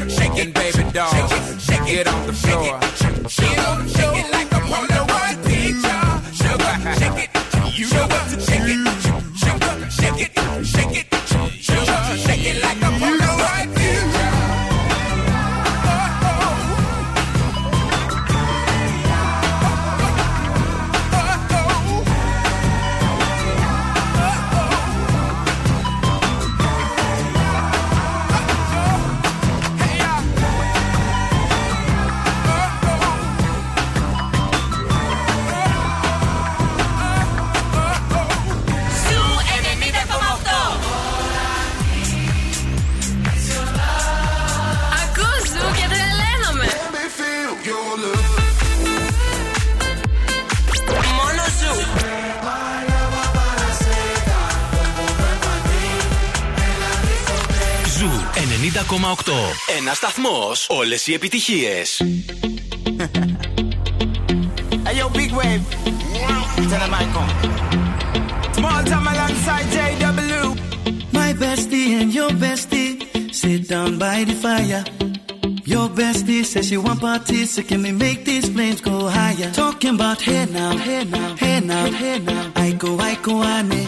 Shake it, baby doll. Shake it on the floor. Shake it on the floor like I'm on the one picture. Sugar, shake it. You know what to shake it. Sugar, shake it. Shake it. Sugar, shake it like I'm on the one picture. Ένας σταθμός, όλες οι επιτυχίες. Hey yo, big wave. Turn the mic on. Small time alongside JW. My bestie and your bestie sit down by the fire. Your bestie says she want parties, so can we make these flames go higher? Talking about hey now, hey now, hey now, hey now. I go, ane.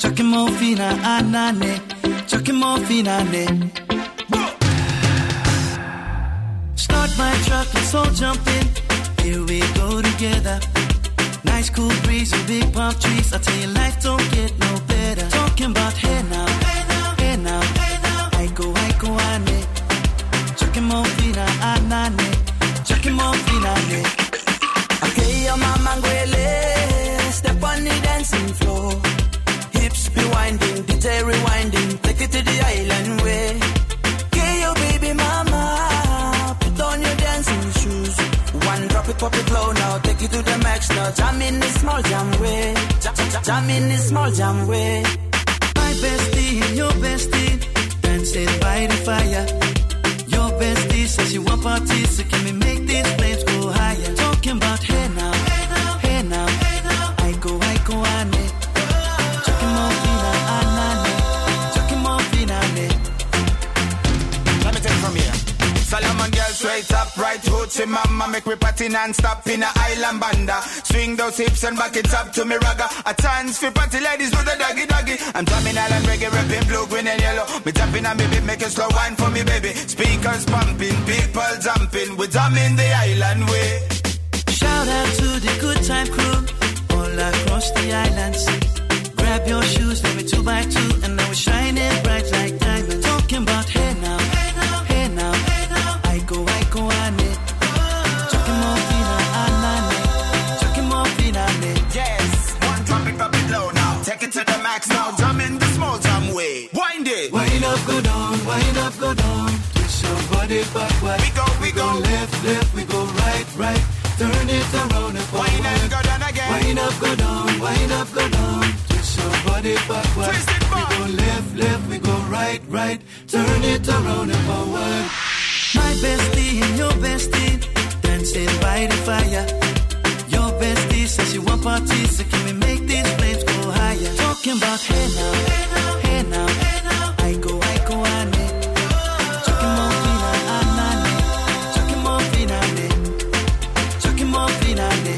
Chucking more fina, anane. Chucking more fina, ane. Start my truck, let's all jump in. Here we go together. Nice cool breeze and big palm trees. I tell you life don't get no better. Talking about hey now, hey now, hey now, hey now. I go, ane. Chucking more fina, anane. Chucking more fina, ane. Okay, your mama ngwele. Step on the dancing floor. Hips be winding, DJ rewinding. Take it to the island way. Okay, your baby mama. On your dancing shoes, one drop it, pop it low now. Take you to the max now. Jam in this small jam way, jam in this small jam way. My bestie and your bestie dancing by the fire. Your bestie says you want parties, so can we make these flames go higher? Talking about hey now, hey now, hey now, hey now. I go, ane. Chucking more fina, anane. Chucking more fina, ane. Let me take it from here. Salaman girl straight up, right hoochie mama. Make we party non-stop in a island banda. Swing those hips and back it up to me ragga. A chance for party ladies do the doggy doggy. I'm drumming island reggae, rapping blue, green and yellow. Me jumping and baby, making slow wine for me baby. Speakers pumping, people jumping. We drumming the island way. Shout out to the good time crew all across the islands. Grab your shoes, let me 2x2, and now we're shining bright like diamonds. Talking about hey now, hey now, hey now, hey now. I go, ane. Chucking more fina, anane. Chucking more fina, ane. Yes, one drop it low now. Take it to the max now. Jump in the small jam way. Wind it. Wind up, go down. Twist your body backward. We go left, left. We go right, right. Turn it around and forward. Wind up, go down again. Wind up, go down. Twist your body backward. Twist it back. We go left, left. We go right, right. Turn it around and forward. My bestie and your bestie dancing by the fire. Your bestie says she want parties, so can we make these flames go higher? Talking about hey now, hey now, hey now, hey now. I go, ane. Chucking more fina, anane. Chucking more fina, ane. Chucking more fina, ane.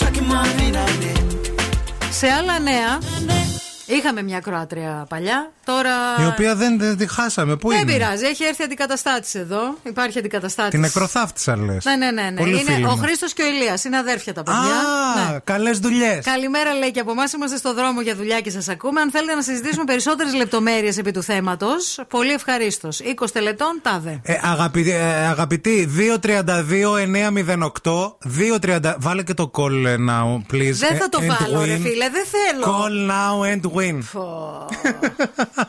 Chucking more fina, ane. Σε άλλα νέα. Είχαμε μια Κροάτρια παλιά, τώρα. Η οποία δεν τη χάσαμε. Πού δεν είναι? Δεν πειράζει, έχει έρθει αντικαταστάτης εδώ. Υπάρχει αντικαταστάτης. Την νεκροθάφτησα, λες. Ναι. Είναι ο Χρήστος και ο Ηλίας. Είναι αδέρφια τα παιδιά. Α, ναι. Καλές δουλειές. Καλημέρα, λέει και από εμάς. Είμαστε στο δρόμο για δουλειά και σας ακούμε. Αν θέλετε να συζητήσουμε περισσότερες λεπτομέρειες επί του θέματος, πολύ ευχαρίστως. 20 λεπτών, τάδε. Αγαπητοί, 232-908-230. Βάλε και το call now, please. Δεν θα το βάλω, ρε φίλε, δεν θέλω. Call now and win.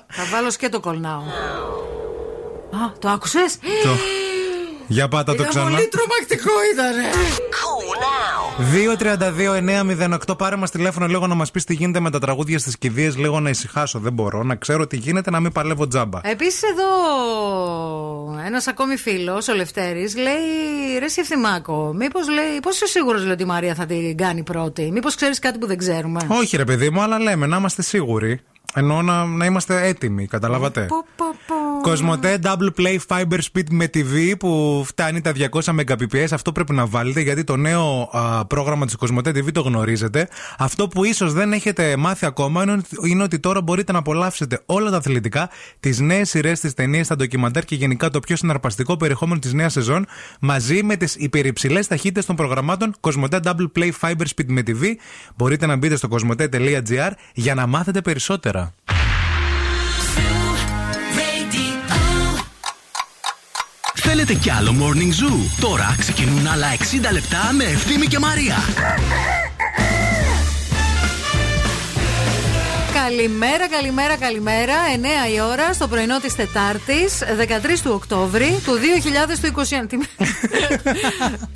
Θα βάλω και το κολνάω. Α, το άκουσες? Για πάτα το ξανά. Πολύ τρομακτικό ήταν. 2-32-908. Πάρε μας τηλέφωνο λίγο να μας πεις τι γίνεται με τα τραγούδια στις κηδείες. Λίγο να ησυχάσω. Δεν μπορώ να ξέρω τι γίνεται, να μην παλεύω τζάμπα. Επίσης εδώ ένας ακόμη φίλος, ο Λευτέρης, λέει: ρε Ευθυμάκο, μήπως λέει, πώς είσαι σίγουρος ότι η Μαρία θα την κάνει πρώτη? Μήπως ξέρεις κάτι που δεν ξέρουμε? Όχι, ρε παιδί μου, αλλά λέμε να είμαστε σίγουροι. Εννοώ να είμαστε έτοιμοι, καταλάβατε. Κοσμοτέ Double Play Fiber Speed με TV που φτάνει τα 200 Mbps. Αυτό πρέπει να βάλετε, γιατί το νέο πρόγραμμα της Κοσμοτέ TV το γνωρίζετε. Αυτό που ίσως δεν έχετε μάθει ακόμα είναι ότι τώρα μπορείτε να απολαύσετε όλα τα αθλητικά, τις νέες σειρές, τις ταινίες, τα ντοκιμαντάρ και γενικά το πιο συναρπαστικό περιεχόμενο της νέας σεζόν, μαζί με τις υπερυψηλές ταχύτητες των προγραμμάτων Κοσμοτέ Double Play Fiber Speed με TV. Μπορείτε να μπείτε στο κοσμοτέ.gr για να μάθετε περισσότερα. Θέλετε κι άλλο Morning Zoo? Τώρα ξεκινούν άλλα 60 λεπτά με Ευθύμη και Μαρία. Καλημέρα, καλημέρα, καλημέρα. 9 η ώρα στο πρωινό της Τετάρτης, 13 του Οκτώβρη του 2021.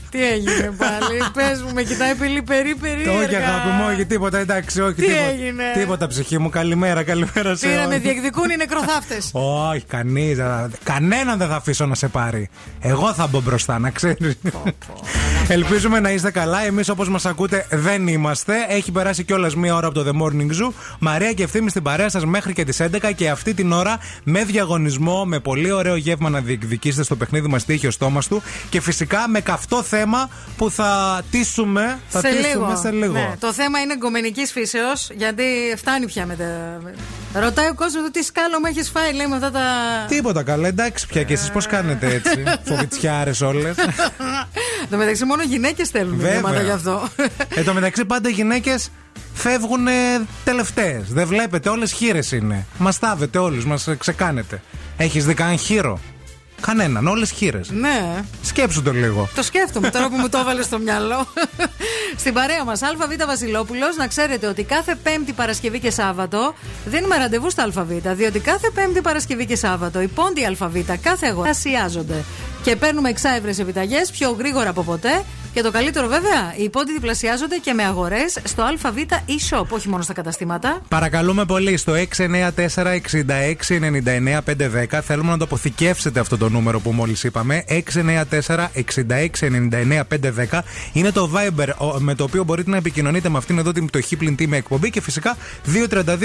Τι έγινε πάλι, πες μου, με κοιτάει περίεργα. Όχι αγάπη μου, όχι τίποτα, εντάξει, όχι τίποτα. Τι έγινε? Τίποτα ψυχή μου, καλημέρα, καλημέρα σε όλους. Με διεκδικούν οι νεκροθάφτες. Όχι, κανέναν δεν θα αφήσω να σε πάρει. Εγώ θα μπω μπροστά, να ξέρεις. Ελπίζουμε να είστε καλά, εμείς όπως μας ακούτε δεν είμαστε. Έχει περάσει κιόλας μία ώρα από το The Morning Zoo. Μαρία και Ευθύμη στην παρέα σας μέχρι και τις 11 και αυτή την ώρα με διαγωνισμό, με πολύ ωραίο γεύμα να διεκδικήσετε στο παιχνίδι μας τι είχε ο στόμας του και φυσικά με καυτό θέμα που θα τίσουμε σε λίγο. Ναι. Το θέμα είναι γκομενικής φύσεως, γιατί φτάνει πια με τα... Ρωτάει ο κόσμος τι σκάλωμα έχεις φάει, λέει, με αυτά τα... Τίποτα καλά, εντάξει πια, και εσείς πώς κάνετε έτσι, φοβητσιάρες όλες. Εν τω μεταξύ μόνο γυναίκες θέλουν θέματα γι' αυτό. Εν τω μεταξύ πάντα γυναίκες φεύγουν τελευταίες. Δεν βλέπετε, όλες χείρες είναι. Μας τάβετε όλους, μας ξεκάνετε. Έχεις δει καν χείρο? Κανέναν, όλες χείρες. Ναι. Σκέψου το λίγο. Το σκέφτομαι τώρα που μου το έβαλε στο μυαλό. Στην παρέα μας, Αλφαβήτα Βασιλόπουλο, να ξέρετε ότι κάθε Πέμπτη, Παρασκευή και Σάββατο δίνουμε ραντεβού στα Αλφαβήτα. Διότι κάθε Πέμπτη, Παρασκευή και Σάββατο οι πόντοι Αλφαβήτα κάθε αγορά ασιάζονται. Και παίρνουμε εξάευρες επιταγές πιο γρήγορα από ποτέ. Και το καλύτερο βέβαια, οι πόντοι διπλασιάζονται και με αγορές στο ΑΒ e-shop, όχι μόνο στα καταστήματα. Παρακαλούμε πολύ στο 694-66-99-510. Θέλουμε να το αποθηκεύσετε αυτό το νούμερο που μόλις είπαμε. 694-66-99-510 είναι το Viber με το οποίο μπορείτε να επικοινωνείτε με αυτήν εδώ την χίπλιντη με εκπομπή. Και φυσικά 232-908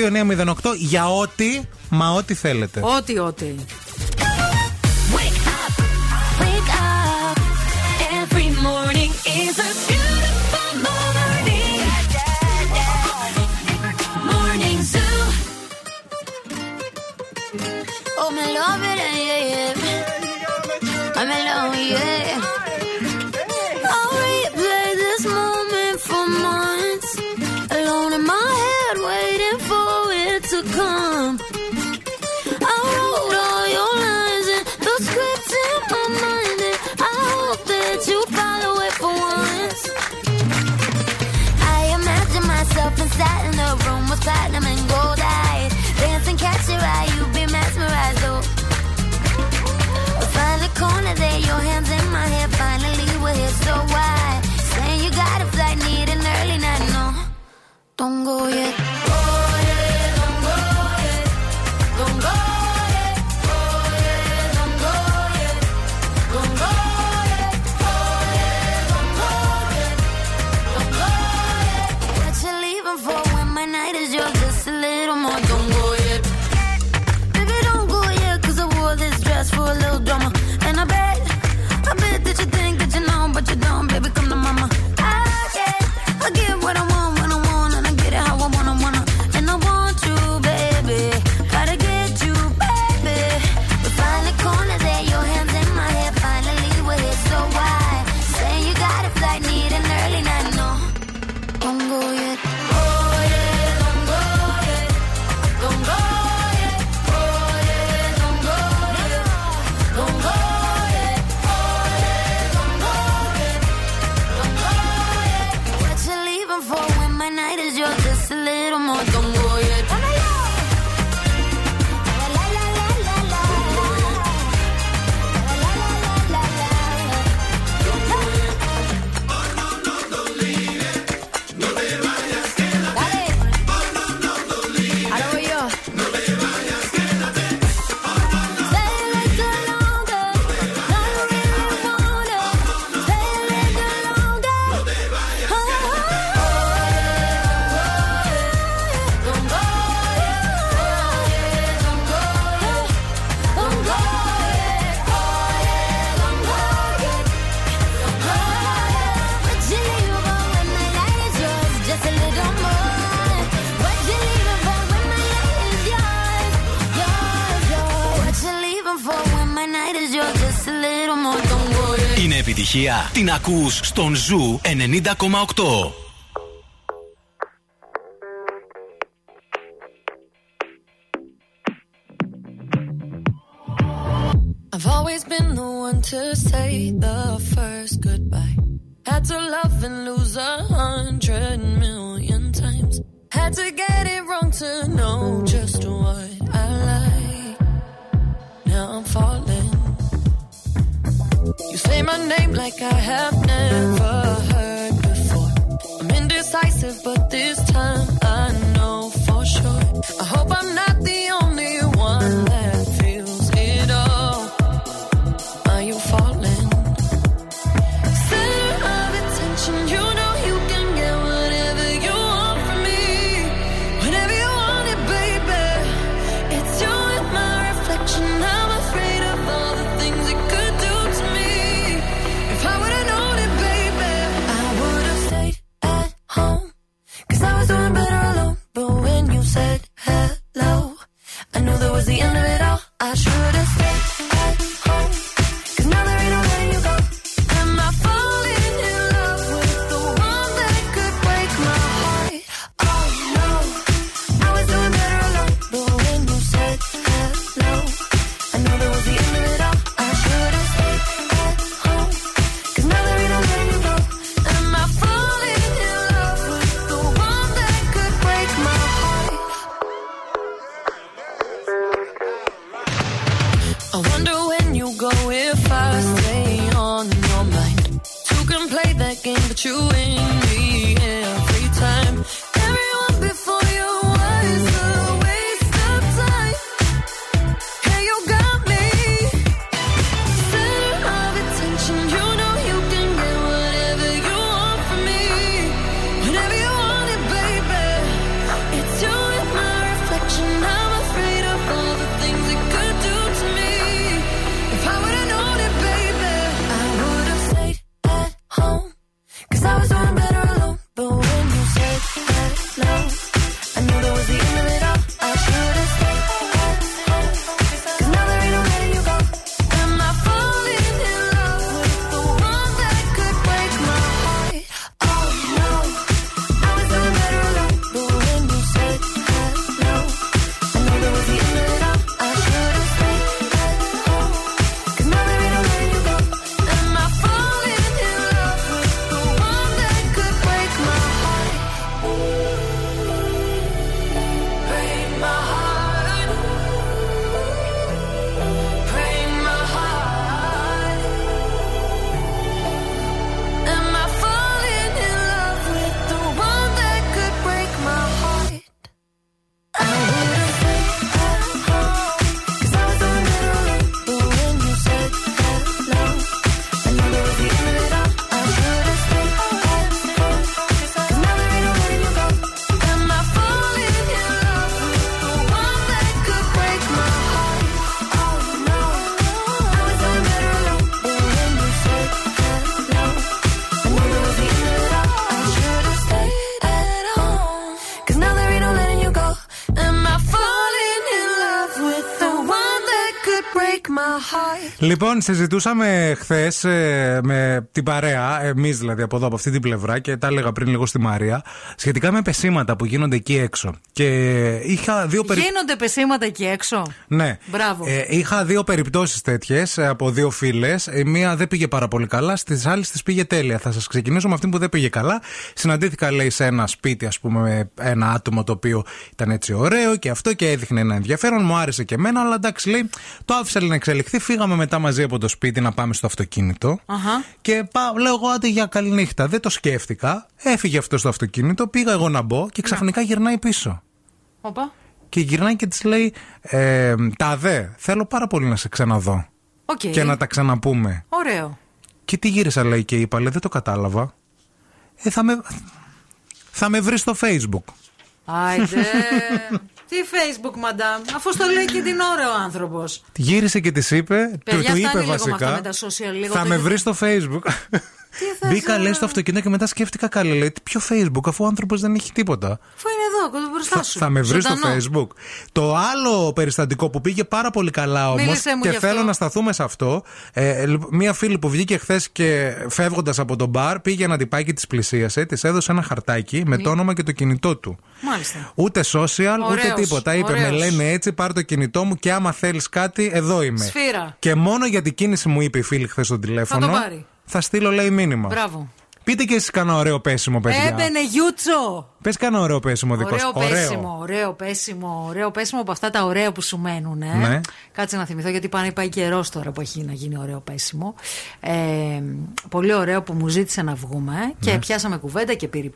για ό,τι, μα ό,τι θέλετε. Ό,τι. It's a beautiful morning. Morning Zoo. Oh, my love it, yeah. I'm alone, yeah. I'll replay this moment for months. Alone in my head, waiting for it to come. I wrote all your lines and the scripts in my mind, and I hope that you follow it for once. Inside in a room with platinum and gold eyes, dancing, catch your eye, you be mesmerized. Oh, find the corner there, your hands in my hair. Finally we're here, so why? Saying you got a flight, need an early night. No, don't go yet. Oh yeah, don't go yet. Don't go yet. Oh yeah, don't go yet. Don't go yet. Oh yeah, don't go yet. Don't go yet. What you leaving for when my night is yours? Just a little more. Don't go yet. Baby, don't go yet. Cause I wore this dress for a little drama. And I bet that you think that you know, but you don't. Baby, come to mama. I get what I want when I want. And I get it how I want. επιτυχία την ακούς στον Ζου 90,8. I've always been the one to say the first goodbye. Had to love and lose 100 million times. Had to get it wrong to know just what I like. Now I'm falling. You say my name like I have never heard before. I'm indecisive, but this time I know for sure. I hope I'm not the only one that feels it all. Are you falling? Center of attention, you know you can get whatever you want from me. Whenever you want it, baby. It's you and my reflection. I'm afraid of all the things it could do to me. If I would've known it, baby, I would've stayed at home. 'Cause I was doing better alone. But when you said hello, I knew that was the end of it all. I should've stayed at home. 'Cause now there ain't no letting you go. Am I falling in love with the one that could break my heart? Oh no, I was doing better alone. But when you said hello, I know that was the end of it all. I should have stayed at home. 'Cause now there ain't no letting you go. Am I falling in love with the one that could break my heart? I wonder when you go if I stay on your mind. Two can play that game, but you win me every time. Everyone before you was a waste of time. Yeah, you got me. Center of attention, you know you can get whatever you want from me. Whenever you want it, baby. It's you and my reflection. I'm afraid of all the things it could do to me. If I would've known it, baby, I would've stayed at home. 'Cause I was doing better alone. But when you said hello, I knew that was the end of it all. I should've stayed at home. 'Cause now there ain't no letting you go. Am I falling in love with the one that could break my heart? Oh no, I was doing better alone. But when you said hello, I knew that was the end of it all. I should've stayed at home. 'Cause now there ain't no letting you go. Am I falling in love with the one that could break my heart? Break my heart. Break my heart. Am I falling in love with the one that could break my heart? I would've stayed at home. 'Cause I was doing better alone. But when you said hello, I knew that was the end of it all. I should've stayed at home. 'Cause now there ain't no letting you go. Am I falling in love with the one that could break my heart? Oh no, I was doing better alone. But when you said hello, I knew that was the end of it all. I should've stayed at home. 'Cause now there ain't no letting you go. Am I falling in love with the one that could break my heart? Λοιπόν, συζητούσαμε χθες με την παρέα, εμείς δηλαδή από εδώ, από αυτή την πλευρά, και τα έλεγα πριν λίγο στη Μαρία, σχετικά με πεσήματα που γίνονται εκεί έξω. Και είχα δύο περιπτώσεις. Γίνονται πεσήματα εκεί έξω. Ναι. Μπράβο. Είχα δύο περιπτώσεις τέτοιες από δύο φίλες. Η μία δεν πήγε πάρα πολύ καλά, στις άλλες της πήγε τέλεια. Θα σας ξεκινήσω με αυτή που δεν πήγε καλά. Συναντήθηκα, λέει, σε ένα σπίτι, ας πούμε, με ένα άτομο το οποίο ήταν έτσι ωραίο και αυτό και έδειχνε ένα ενδιαφέρον. Μου άρεσε και εμένα, αλλά εντάξει, λέει, το άφησα λέει, να εξελιχθεί. Φύγαμε μετά μαζί από το σπίτι να πάμε στο αυτοκίνητο. Και λέω εγώ, άντε για καληνύχτα. Δεν το σκέφτηκα. Έφυγε αυτό στο αυτοκίνητο, πήγα εγώ να μπω και ξαφνικά γυρνάει πίσω. Οπα. Και γυρνάει και της λέει: Τάδε, θέλω πάρα πολύ να σε ξαναδώ. Οκ. Και να τα ξαναπούμε. Ωραίο. Και τι γύρισα, λέει, και είπα: Δεν το κατάλαβα. Θα με βρει στο Facebook. Άιντε. Τι Facebook, μαντάμ, αφού στο λέει και την ώρα ο άνθρωπος. Γύρισε και της είπε: Παιδιά, φτάνει λίγο με αυτά με τα social, λίγο. Θα το με βρει στο Facebook. Μπήκα λέει στο αυτοκίνητο και μετά σκέφτηκα καλή. Λέει ποιο Facebook, αφού ο άνθρωπος δεν έχει τίποτα. Αφού είναι εδώ, μπροστά σου. Θα με βρει στο Facebook. Το άλλο περιστατικό που πήγε πάρα πολύ καλά όμως, και θέλω να σταθούμε σε αυτό. Μία φίλη που βγήκε χθες και φεύγοντας από το μπαρ, πήγε ένα τυπάκι, της πλησίασε, της έδωσε ένα χαρτάκι με το όνομα και το κινητό του. Μάλιστα. Ούτε social, ούτε τίποτα. Είπε, με λένε έτσι, πάρ' το κινητό μου και άμα θέλεις κάτι, εδώ είμαι. Σφύρα. Και μόνο για την κίνηση μου είπε η φίλη χθες στο τηλέφωνο. Θα στείλω, λέει, μήνυμα. Μπράβο. Πείτε και εσείς κανένα ωραίο πέσιμο, παιδιά. Έμπαινε Γιούτσο! Πες κανένα ωραίο πέσιμο δικό σου. Ωραίο πέσιμο από αυτά τα ωραία που σου μένουν. Ναι. Κάτσε να θυμηθώ, γιατί πάει καιρός τώρα που έχει να γίνει ωραίο πέσιμο. Πολύ ωραίο που μου ζήτησε να βγούμε και πιάσαμε κουβέντα και πήρε.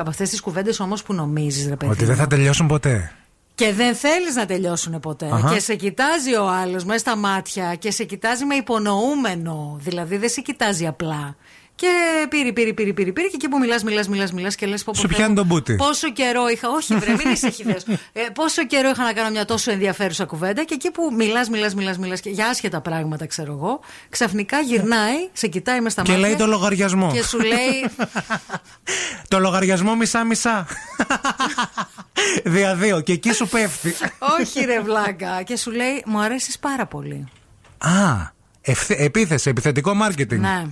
Από αυτές τις κουβέντες όμως που νομίζεις, ρε παιδί. Ότι δεν θα τελειώσουν ποτέ. Και δεν θέλεις να τελειώσουν ποτέ. Και σε κοιτάζει ο άλλος μέσα στα μάτια και σε κοιτάζει με υπονοούμενο. Δηλαδή δεν σε κοιτάζει απλά. Και πήρε και εκεί που μιλάς και λες, σου πιάνει τον μπούτι. Πόσο καιρό είχα, όχι βρε, μην είσαι χιδέας. Πόσο καιρό είχα να κάνω μια τόσο ενδιαφέρουσα κουβέντα. Και εκεί που μιλάς και για άσχετα πράγματα, ξέρω εγώ, ξαφνικά γυρνάει, σε κοιτάει μες στα μάτια και λέει το λογαριασμό. Και σου λέει το λογαριασμό μισά-μισά. Δια δύο, και εκεί σου πέφτει. Όχι ρε βλάκα. Και σου λέει μου αρέσεις πάρα πολύ. Α, επίθεση, επιθετικό μάρκετινγκ. Ναι.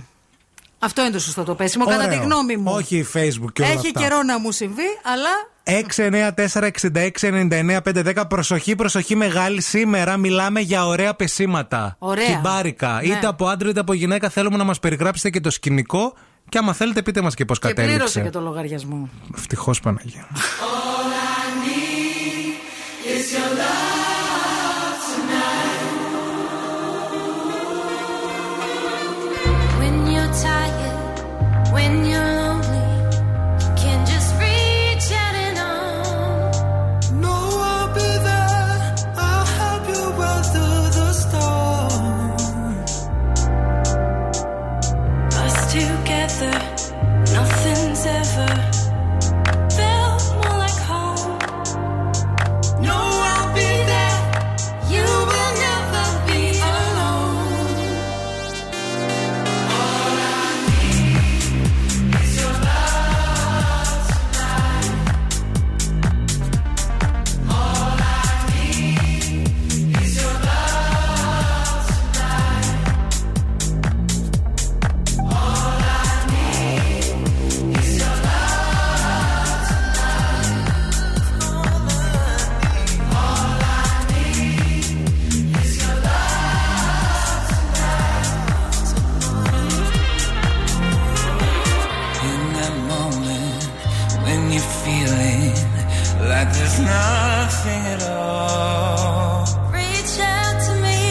Αυτό είναι το σωστό το πέσιμο, κατά τη γνώμη μου. Όχι η Facebook και όλα αυτά. Έχει καιρό να μου συμβεί, αλλά... 694-66-99-510. Προσοχή μεγάλη, σήμερα μιλάμε για ωραία πεσίματα. Ωραία. Κυμπάρικα, ναι. Είτε από άντρα είτε από γυναίκα, θέλουμε να μας περιγράψετε και το σκηνικό. Και άμα θέλετε πείτε μας και πώς κατέληξε. Και πλήρωσε και το λογαριασμό. Ευτυχώς, Παναγία. Tired when you're lonely, you can just reach out and on. No, I'll be there. I'll help you weather the storm. Us together, nothing's ever. Nothing at all. Reach out to me,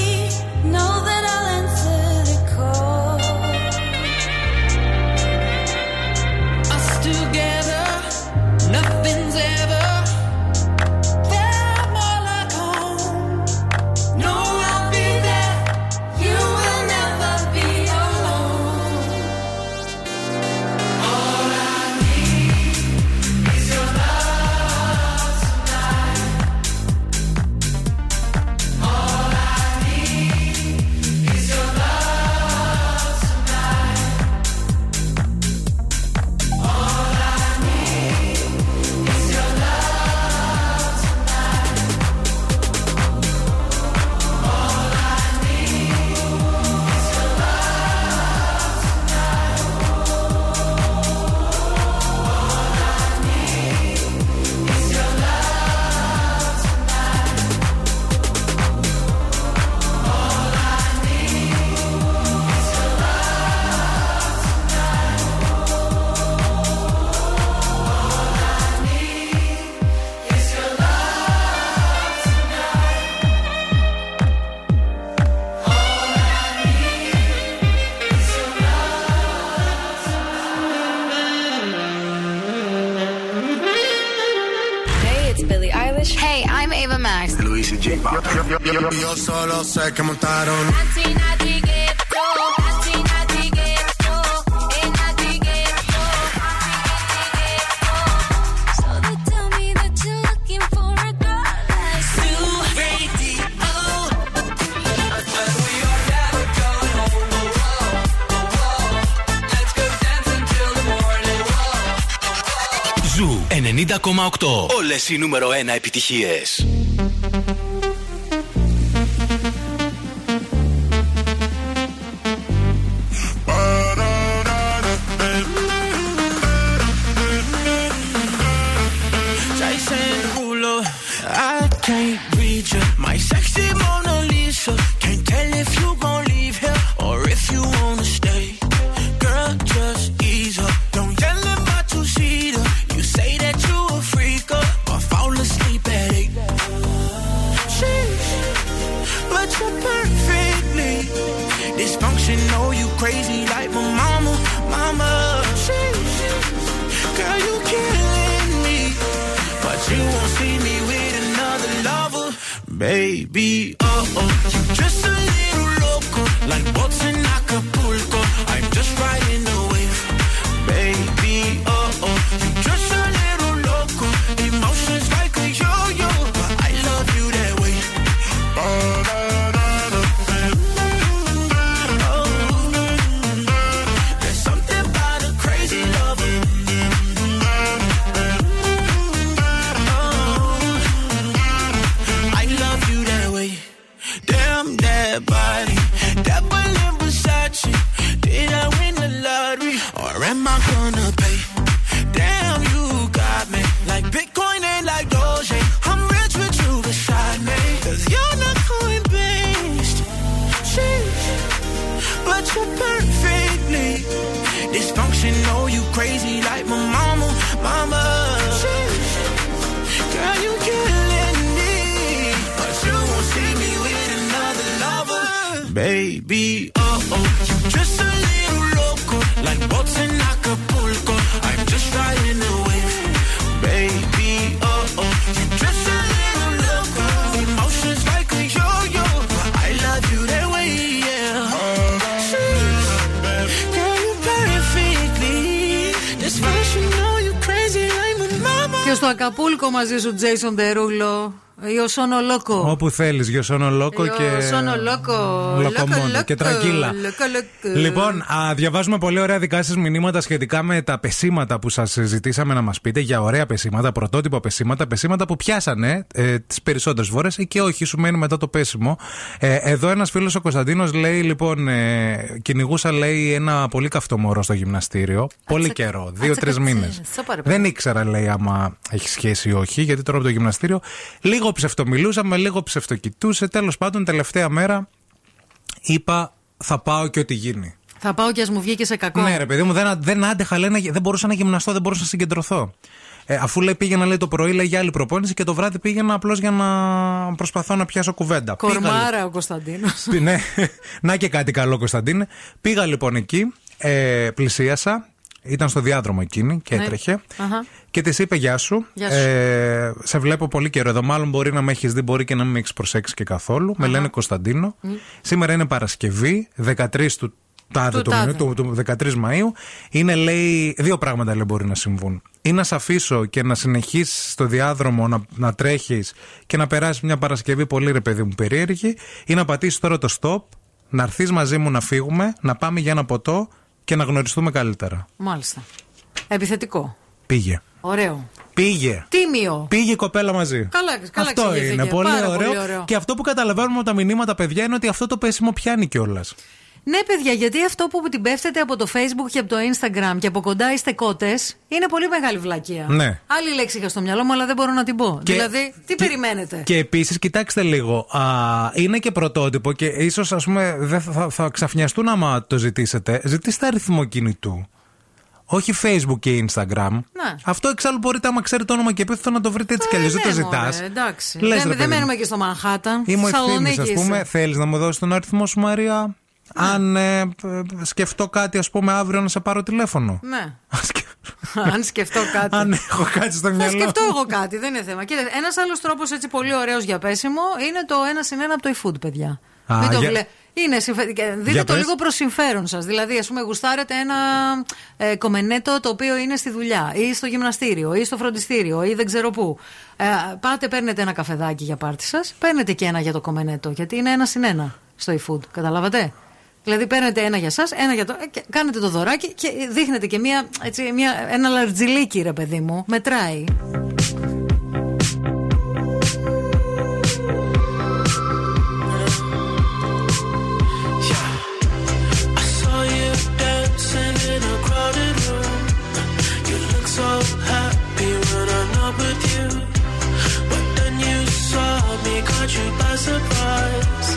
know that I'll answer the call. Us together, nothing's ever felt more like home. No, I'll be there. You will never be alone. All I need is your love. Yo solo sé que montaron. 90,8. Όλες οι νούμερο 1 επιτυχίες. Baby, oh, you're just a little loco, like boats in Acapulco, I'm just riding the wave. Baby, oh, you're just a little loco, emotions like a yo-yo, but I love you that way. Oh, there's something about a crazy love. Crazy like my mama. Girl, you killing me, but you won't see me with another lover. Baby, oh, you're just a little loco, like boats in Acapulco. I'm just riding the wave. Baby, oh, you're just a little loco, emotions like a yo-yo, but I love you that way, yeah. Και στο Ακαπούλκο μαζί σου, Τζέισον Τερούλο. Ιωσόνο Λόκο. Όπου θέλεις, Ιωσόνο Λόκο και. Ιωσόνο Λόκο. Και τρακύλα. Λοιπόν, διαβάζουμε πολύ ωραία δικά σας μηνύματα σχετικά με τα πεσήματα που σας ζητήσαμε να μας πείτε. Για ωραία πεσήματα, πρωτότυπα πεσήματα, πεσήματα που πιάσανε τις περισσότερες φορές ή και όχι, σου μένει μετά το πέσιμο. Εδώ ένας φίλος ο Κωνσταντίνος λέει: Λοιπόν, κυνηγούσα, λέει, ένα πολύ καυτό μωρό στο γυμναστήριο. Πολύ καιρό, 2-3 μήνες. Δεν ήξερα, λέει, άμα έχει σχέση ή όχι, γιατί τώρα από το γυμναστήριο λίγο. Ψευτομιλούσαμε, λίγο ψευτοκοιτούσε. Τέλος πάντων, τελευταία μέρα είπα: Θα πάω και ό,τι γίνει. Θα πάω και ας μου βγει και σε κακό. Ναι, ρε παιδί μου, δεν άντεχα, λέει, δεν μπορούσα να γυμναστώ, δεν μπορούσα να συγκεντρωθώ. Αφού, λέει, πήγαινα, λέει, το πρωί, λέει, για άλλη προπόνηση και το βράδυ πήγαινα απλώς για να προσπαθώ να πιάσω κουβέντα. Κορμάρα πήγα, ο Κωνσταντίνος. Ναι, να και κάτι καλό, Κωνσταντίνε. Πήγα λοιπόν εκεί, πλησίασα. Ήταν στο διάδρομο εκείνη και έτρεχε. Uh-huh. Και της είπε: Γεια σου. Σε βλέπω πολύ καιρό εδώ. Μάλλον μπορεί να με έχεις δει, μπορεί και να μην με έχεις προσέξει και καθόλου. Uh-huh. Με λένε Κωνσταντίνο. Mm. Σήμερα είναι Παρασκευή, 13 του τάδε του 13 Μαΐου. Είναι, λέει, δύο πράγματα, λέει, μπορεί να συμβούν. Ή να σε αφήσω και να συνεχίσεις στο διάδρομο να τρέχεις και να περάσεις μια Παρασκευή πολύ, ρε παιδί μου, περίεργη. Ή να πατήσεις τώρα το stop, να έρθεις μαζί μου, να φύγουμε, να πάμε για ένα ποτό και να γνωριστούμε καλύτερα. Μάλιστα. Επιθετικό. Πήγε. Ωραίο. Πήγε. Τίμιο. Πήγε η κοπέλα μαζί. Καλά, αυτό είναι. Πολύ ωραίο. Και αυτό που καταλαβαίνουμε από τα μηνύματα, παιδιά, είναι ότι αυτό το πέσιμο πιάνει κιόλας. Ναι, παιδιά, γιατί αυτό που την πέφτεται από το Facebook και από το Instagram και από κοντά είστε κότες, είναι πολύ μεγάλη βλακεία. Ναι. Άλλη λέξη είχα στο μυαλό μου, αλλά δεν μπορώ να την πω. Και, δηλαδή, τι περιμένετε. Και επίσης, κοιτάξτε λίγο, είναι και πρωτότυπο και ίσως, ας πούμε, δεν θα ξαφνιαστούν άμα το ζητήσετε. Ζητήστε αριθμό κινητού. Όχι Facebook και Instagram. Ναι. Αυτό εξάλλου μπορείτε, άμα ξέρετε το όνομα και επίθετο, να το βρείτε έτσι κι αλλιώς. Δεν το ζητάς. Δεν μένουμε και στο Μανχάταν. Είμαι ο Ευθύμης, ας πούμε. Θέλεις να μου δώσεις τον αριθμό σου, Μαρία? Ναι. Αν σκεφτώ κάτι, ας πούμε, αύριο να σε πάρω τηλέφωνο. Ναι. Αν σκεφτώ κάτι. Αν έχω κάτι στο μυαλό. Αν σκεφτώ εγώ κάτι, δεν είναι θέμα. Κοίτα, ένας άλλος τρόπος έτσι πολύ ωραίος για πέσιμο είναι το 1-1 από το e-food, παιδιά. Μην το δείτε το λίγο προς συμφέρον σας. Δηλαδή, ας πούμε, γουστάρετε ένα κομμενέτο το οποίο είναι στη δουλειά ή στο γυμναστήριο ή στο φροντιστήριο ή δεν ξέρω πού. Πάτε, παίρνετε ένα καφεδάκι για πάρτι σας, παίρνετε και ένα για το κομμενέτο, γιατί είναι 1-1 στο e-food. Καταλάβατε. Δηλαδή παίρνετε ένα για εσάς, ένα για το. Κάνετε το δωράκι και δείχνετε και ένα λαρτζιλίκι, ρε παιδί μου. Μετράει. Caught you by surprise,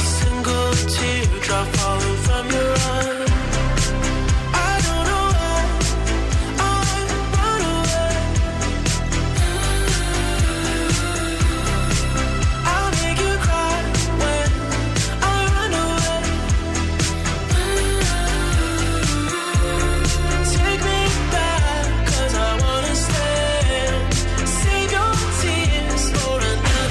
a single teardrop falling from your eye. I don't know why I run away. I'll make you cry when I run away. Take me back, 'cause I wanna stay. Save your tears for another.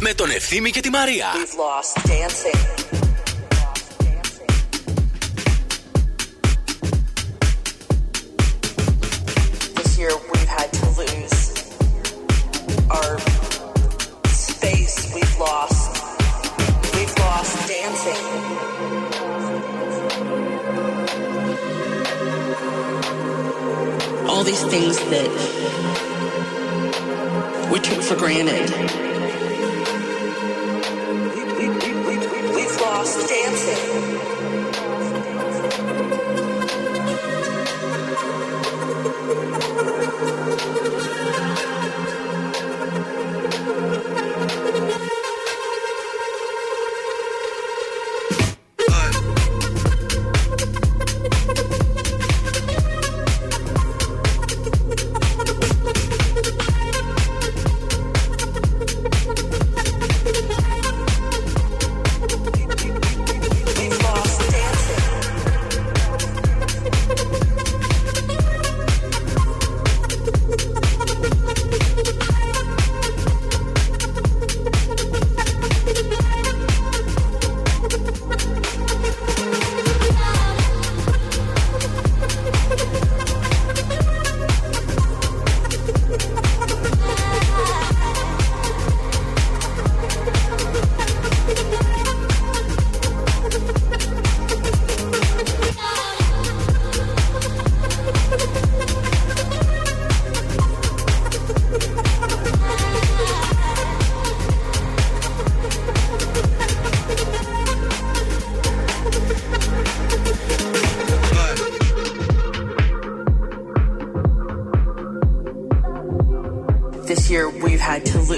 Με τον Ευθύμη και τη Μαρία.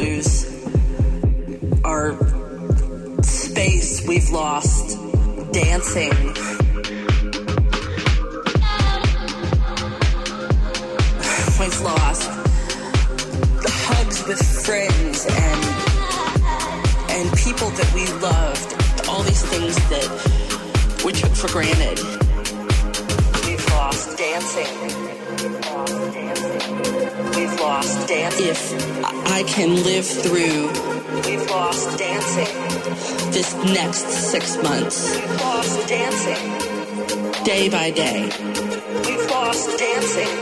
lose, our space we've lost dancing. We've lost the hugs with friends and people that we loved, all these things that we took for granted. We've lost dancing. We've lost dancing. We've lost dancing. If I can live through we've lost dancing this next 6 months. We've lost dancing day by day. We've lost dancing.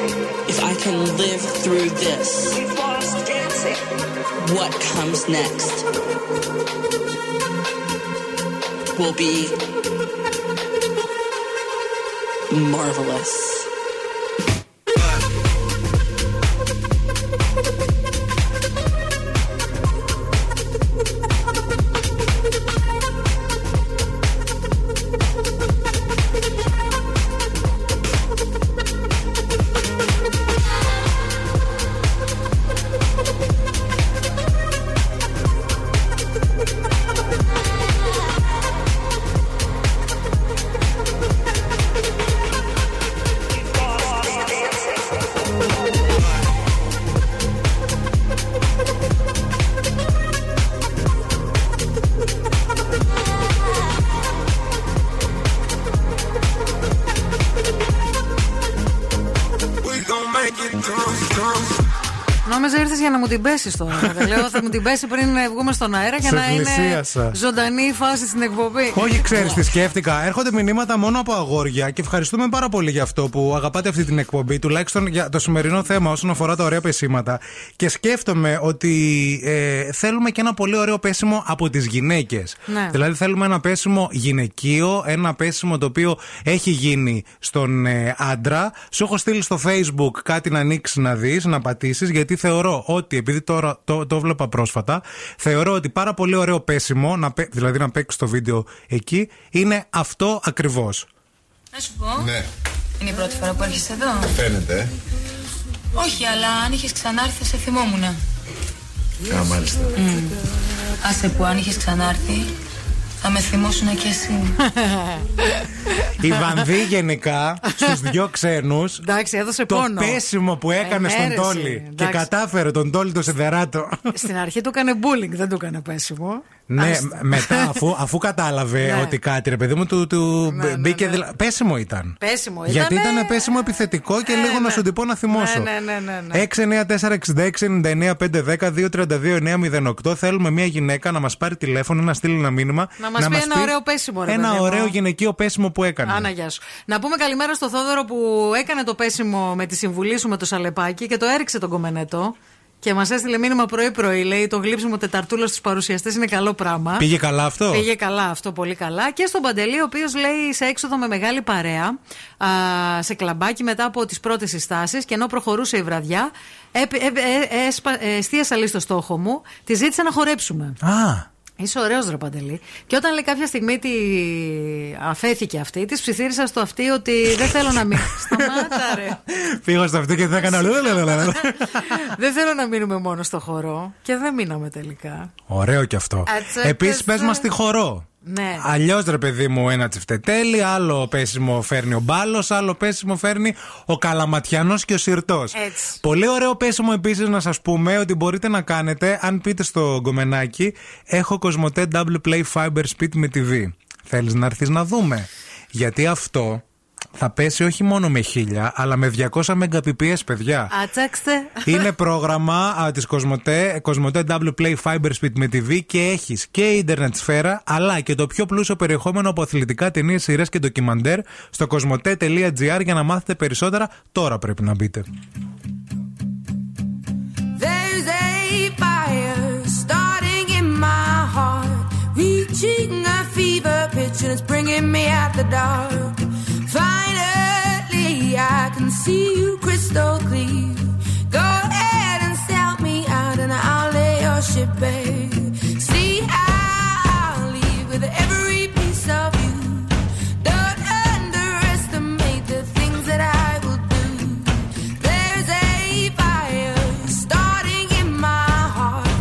If I can live through this, we've lost dancing. What comes next will be marvelous. Την πέσει τώρα. Λέω, θα μου την πέσει πριν βγούμε στον αέρα για να είναι ζωντανή η φάση στην εκπομπή. Όχι, ξέρεις τι σκέφτηκα. Έρχονται μηνύματα μόνο από αγόρια και ευχαριστούμε πάρα πολύ για αυτό που αγαπάτε αυτή την εκπομπή, τουλάχιστον για το σημερινό θέμα όσον αφορά τα ωραία πεσήματα. Και σκέφτομαι ότι θέλουμε και ένα πολύ ωραίο πέσιμο από τις γυναίκες. Ναι. Δηλαδή, θέλουμε ένα πέσιμο γυναικείο, ένα πέσιμο το οποίο έχει γίνει στον άντρα. Σου έχω στείλει στο Facebook κάτι να ανοίξει, να δει, να πατήσει, γιατί θεωρώ ότι. Επειδή τώρα το βλέπα πρόσφατα, θεωρώ ότι πάρα πολύ ωραίο πέσιμο, δηλαδή να παίξει το βίντεο εκεί, είναι αυτό ακριβώς. Να σου πω. Ναι. Είναι η πρώτη φορά που έρχεσαι εδώ. Φαίνεται. Όχι, αλλά αν είχες ξανάρθει θα σε θυμόμουν. Α, μάλιστα. Άσε που αν είχες ξανάρθει θα με θυμώσουν και εσύ. Η Βανδύ γενικά στους δυο ξένους. Εντάξει, έδωσε πόνο. Το πέσιμο που έκανε στον Τόλη. Εντάξει. Και κατάφερε τον Τόλη το σιδεράτο. Στην αρχή του έκανε bullying, δεν του έκανε πέσιμο. Ναι, μετά αφού κατάλαβε ότι κάτι, ρε παιδί μου, του μπήκε. Πέσιμο ήταν. Γιατί ήταν πέσιμο επιθετικό και λίγο να σου τυπώ να θυμώσω. 694-6699-510-232-908. Θέλουμε μια γυναίκα να μας πάρει τηλέφωνο, να στείλει ένα μήνυμα. Να μας πει ένα ωραίο πέσιμο. Ένα ωραίο γυναικείο πέσιμο που έκανε. Άννα, γεια σου. Να πούμε καλημέρα στο Θόδωρο που έκανε το πέσιμο με τη συμβουλή σου με το σαλεπάκι και το έριξε τον κομμενέτο. Και μας έστειλε μήνυμα πρωί-πρωί. Λέει: το γλύψιμο τεταρτούλα στους παρουσιαστές είναι καλό πράγμα. Πήγε καλά αυτό. Πήγε καλά αυτό, πολύ καλά. Και στον Παντελή, ο οποίος λέει: σε έξοδο με μεγάλη παρέα, σε κλαμπάκι μετά από τις πρώτες συστάσεις. Και ενώ προχωρούσε η βραδιά, εστίασα λίγο στο στόχο μου, τη ζήτησα να χορέψουμε. Α! Είσαι ωραίος, ρε Παντελή. Και όταν λέει κάποια στιγμή αφέθηκε αυτή, τη ψιθύρισα στο αυτή ότι δεν θέλω να μείνω. Σταμάτα, ρε. Πήγα στο αυτή και δεν έκανα. Δεν θέλω να μείνουμε μόνο στο χορό. Και δεν μείναμε τελικά. Ωραίο κι αυτό. Επίσης, πες μας τι χορό. Ναι. Αλλιώς, ρε παιδί μου, ένα τσιφτετέλι, άλλο πέσιμο φέρνει ο Μπάλλος, άλλο πέσιμο φέρνει ο Καλαματιανός και ο Συρτός. Έτσι. Πολύ ωραίο πέσιμο επίσης να σας πούμε ότι μπορείτε να κάνετε αν πείτε στο γκομενάκι έχω Κοσμοτέ Double Play Fiber Speed με TV. Θέλεις να έρθεις να δούμε? Γιατί αυτό θα πέσει όχι μόνο με 1000, αλλά με 200 Mbps, παιδιά. Ατσάξτε. Είναι πρόγραμμα της Κοσμοτέ Double Play Fiber Speed με TV και έχεις και ίντερνετ σφαίρα, αλλά και το πιο πλούσιο περιεχόμενο από αθλητικά, ταινίες, σειρές και ντοκιμαντέρ στο κοσμοτέ.gr. Για να μάθετε περισσότερα, τώρα πρέπει να μπείτε. There's a fire starting in my heart, reaching a fever pitch and it's bringing me out the dark. Finally, I can see you crystal clear. Go ahead and sell me out and I'll lay your ship bare. See, I'll leave with every piece of you. Don't underestimate the things that I will do. There's a fire starting in my heart,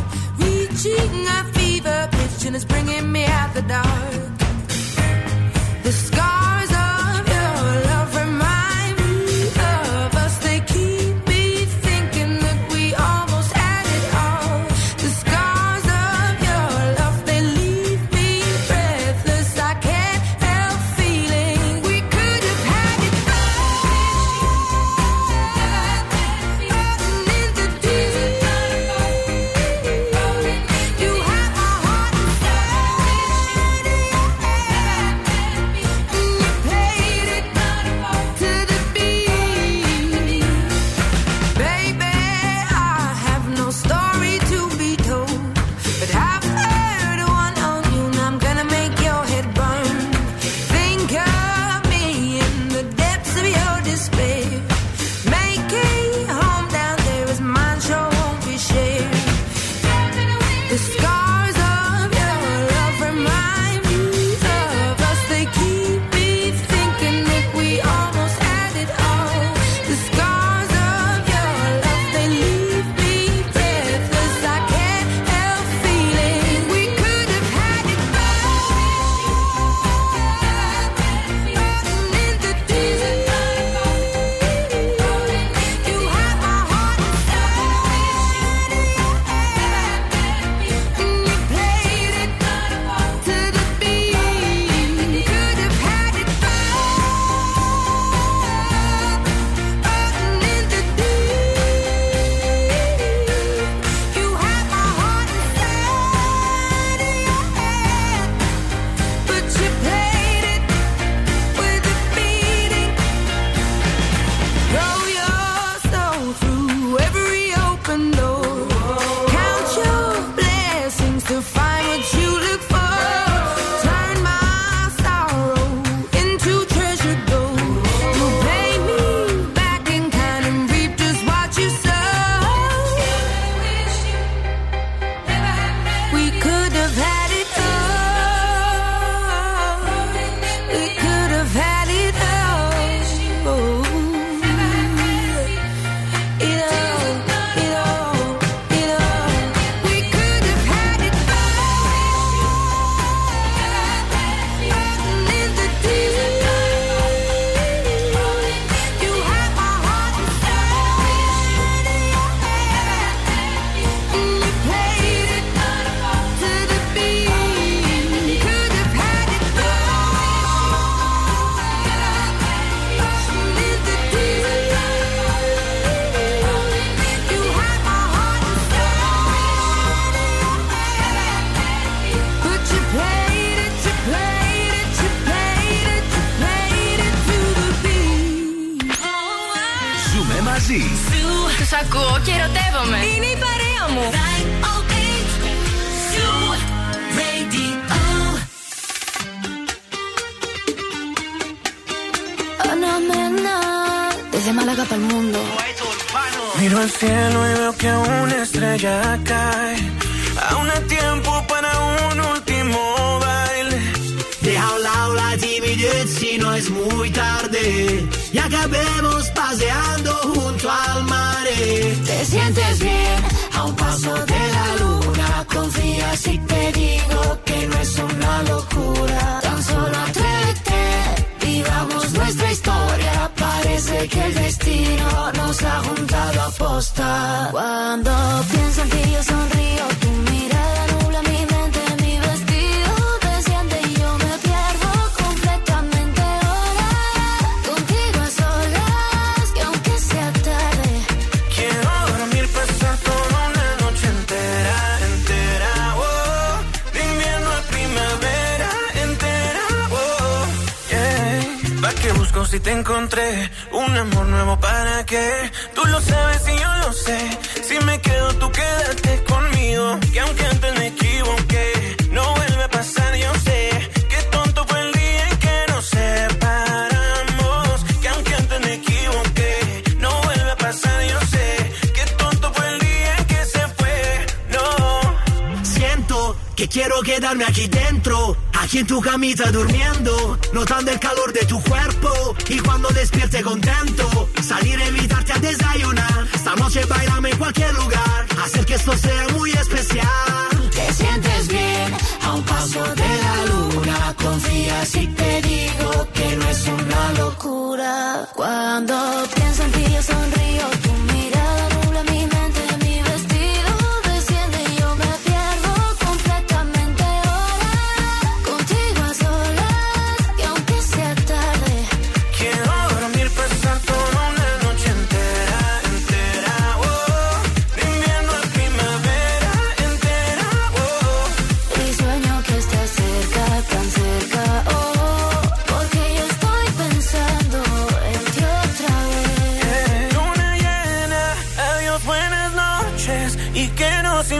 Durmiendo, notando el calor de tu cuerpo y cuando despierte contento, salir a invitarte a desayunar, esta noche bailame en cualquier lugar, hacer que esto sea muy especial. Te sientes bien, a un paso de la luna, confía si te digo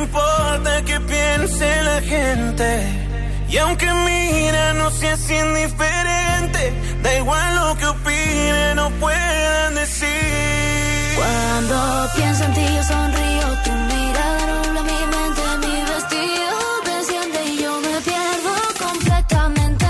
importa que piense la gente. Y aunque mira, no seas indiferente. Da igual lo que opinen o puedan decir. Cuando pienso en ti, yo sonrío. Tu mirada nubla mi mente, mi vestido me enciende y yo me pierdo completamente.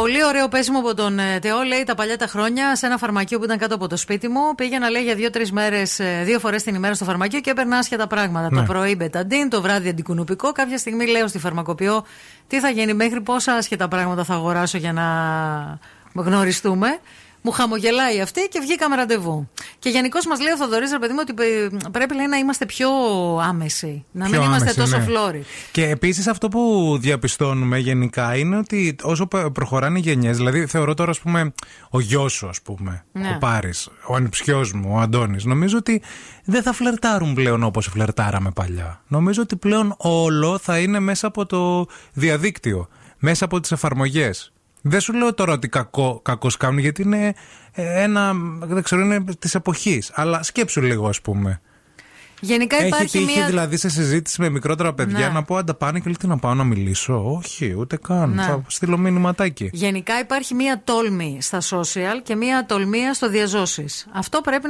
Πολύ ωραίο πέσιμο από τον Τεό, λέει, τα παλιά τα χρόνια σε ένα φαρμακείο που ήταν κάτω από το σπίτι μου. Πήγαινα, λέει, για 2-3 μέρες, 2 φορές την ημέρα στο φαρμακείο και έπαιρνα άσχετα πράγματα. Ναι. Το πρωί μπεταντίν, το βράδυ αντικουνουπικό. Κάποια στιγμή λέω στη φαρμακοποιό τι θα γίνει, μέχρι πόσα άσχετα πράγματα θα αγοράσω για να γνωριστούμε. Μου χαμογελάει αυτή και βγήκαμε ραντεβού. Και γενικώ μας λέει ο Θοδωρής, ρε παιδί μου, ότι πρέπει, λέει, να είμαστε πιο άμεσοι. Να πιο μην είμαστε άμεση, τόσο, ναι, φλόροι. Και επίσης αυτό που διαπιστώνουμε γενικά είναι ότι όσο προχωράνε οι γενιές, δηλαδή θεωρώ τώρα, ας πούμε, ο γιος σου, ας πούμε, ναι, ο Πάρης, ο ανιψιός μου, ο Αντώνης, νομίζω ότι δεν θα φλερτάρουν πλέον όπως φλερτάραμε παλιά. Νομίζω ότι πλέον όλο θα είναι μέσα από το διαδίκτυο, μέσα από τις εφαρμογές. Δεν σου λέω τώρα ότι κακώς κάνουν, γιατί είναι ένα, δεν ξέρω, είναι της εποχής. Αλλά σκέψου λίγο, ας πούμε. Γενικά έχει υπάρχει τύχει, μία... δηλαδή σε συζήτηση με μικρότερα παιδιά, ναι, να πω αντα πάνε και λέει τι να πάω να μιλήσω. Όχι, ούτε καν. Ναι. Θα στείλω μηνυματάκι. Γενικά υπάρχει μία τόλμη στα social και μία τολμία στο διαζώσεις. Αυτό πρέπει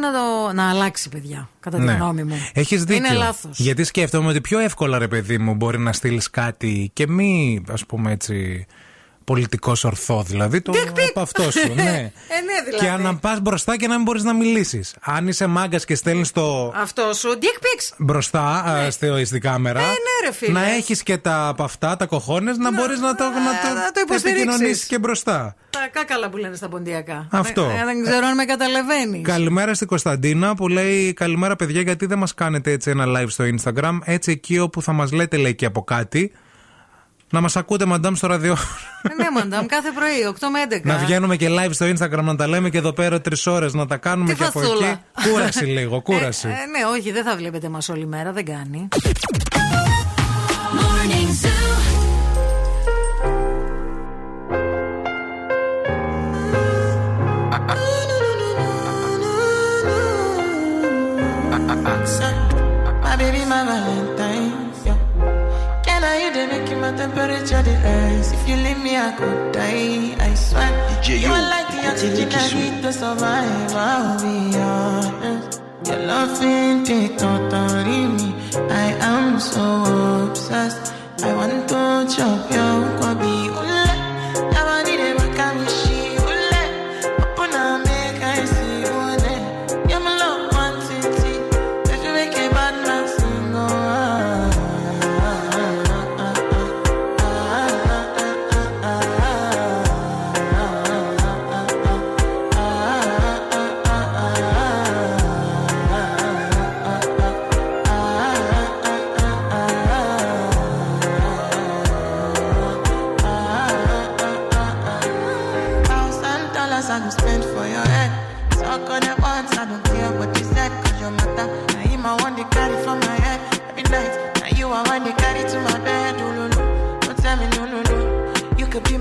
να αλλάξει, παιδιά. Κατά τη, ναι, γνώμη μου. Έχεις δίκιο. Είναι λάθος. Γιατί σκέφτομαι ότι πιο εύκολα, ρε παιδί μου, μπορεί να στείλεις κάτι και μη, ας πούμε έτσι, πολιτικός ορθό, δηλαδή το από αυτό σου. Ναι. Δηλαδή. Και αν πας μπροστά και να μην μπορείς να μιλήσεις. Αν είσαι μάγκας και στέλνεις το. Αυτό σου. Μπροστά, ναι, στην κάμερα. Ναι, ρε φίλε. Να έχεις και τα από αυτά, τα κοχώνες, να μπορείς να το επικοινωνήσεις και μπροστά. Τα κάκαλα που λένε στα ποντιακά. Αυτό. Δεν ξέρω αν με καταλαβαίνεις. Καλημέρα στην Κωνσταντίνα που λέει: καλημέρα, παιδιά, γιατί δεν μας κάνετε έτσι ένα live στο Instagram, έτσι εκεί όπου θα μας λέτε, λέει, και από κάτι. Να μας ακούτε, μαντάμ, στο ραδιό. Ναι, μαντάμ, κάθε πρωί, 8 με 11. Να βγαίνουμε και live στο Instagram, να τα λέμε και εδώ πέρα 3 ώρες, να τα κάνουμε και από εκεί. Κούραση λίγο, κούραση. Ναι, όχι, δεν θα βλέπετε μας όλη μέρα, δεν κάνει. My temperature the ice. If you leave me, I could die. I swear. You are like the oxygen I need to survive. I'll be honest. Your love ain't it totally me. I am so obsessed. I want to chop your kwabi. Ule, I need a wakamishi. Ule, upuna make I see ule. You're my love, one city. Don't you make a bad man single.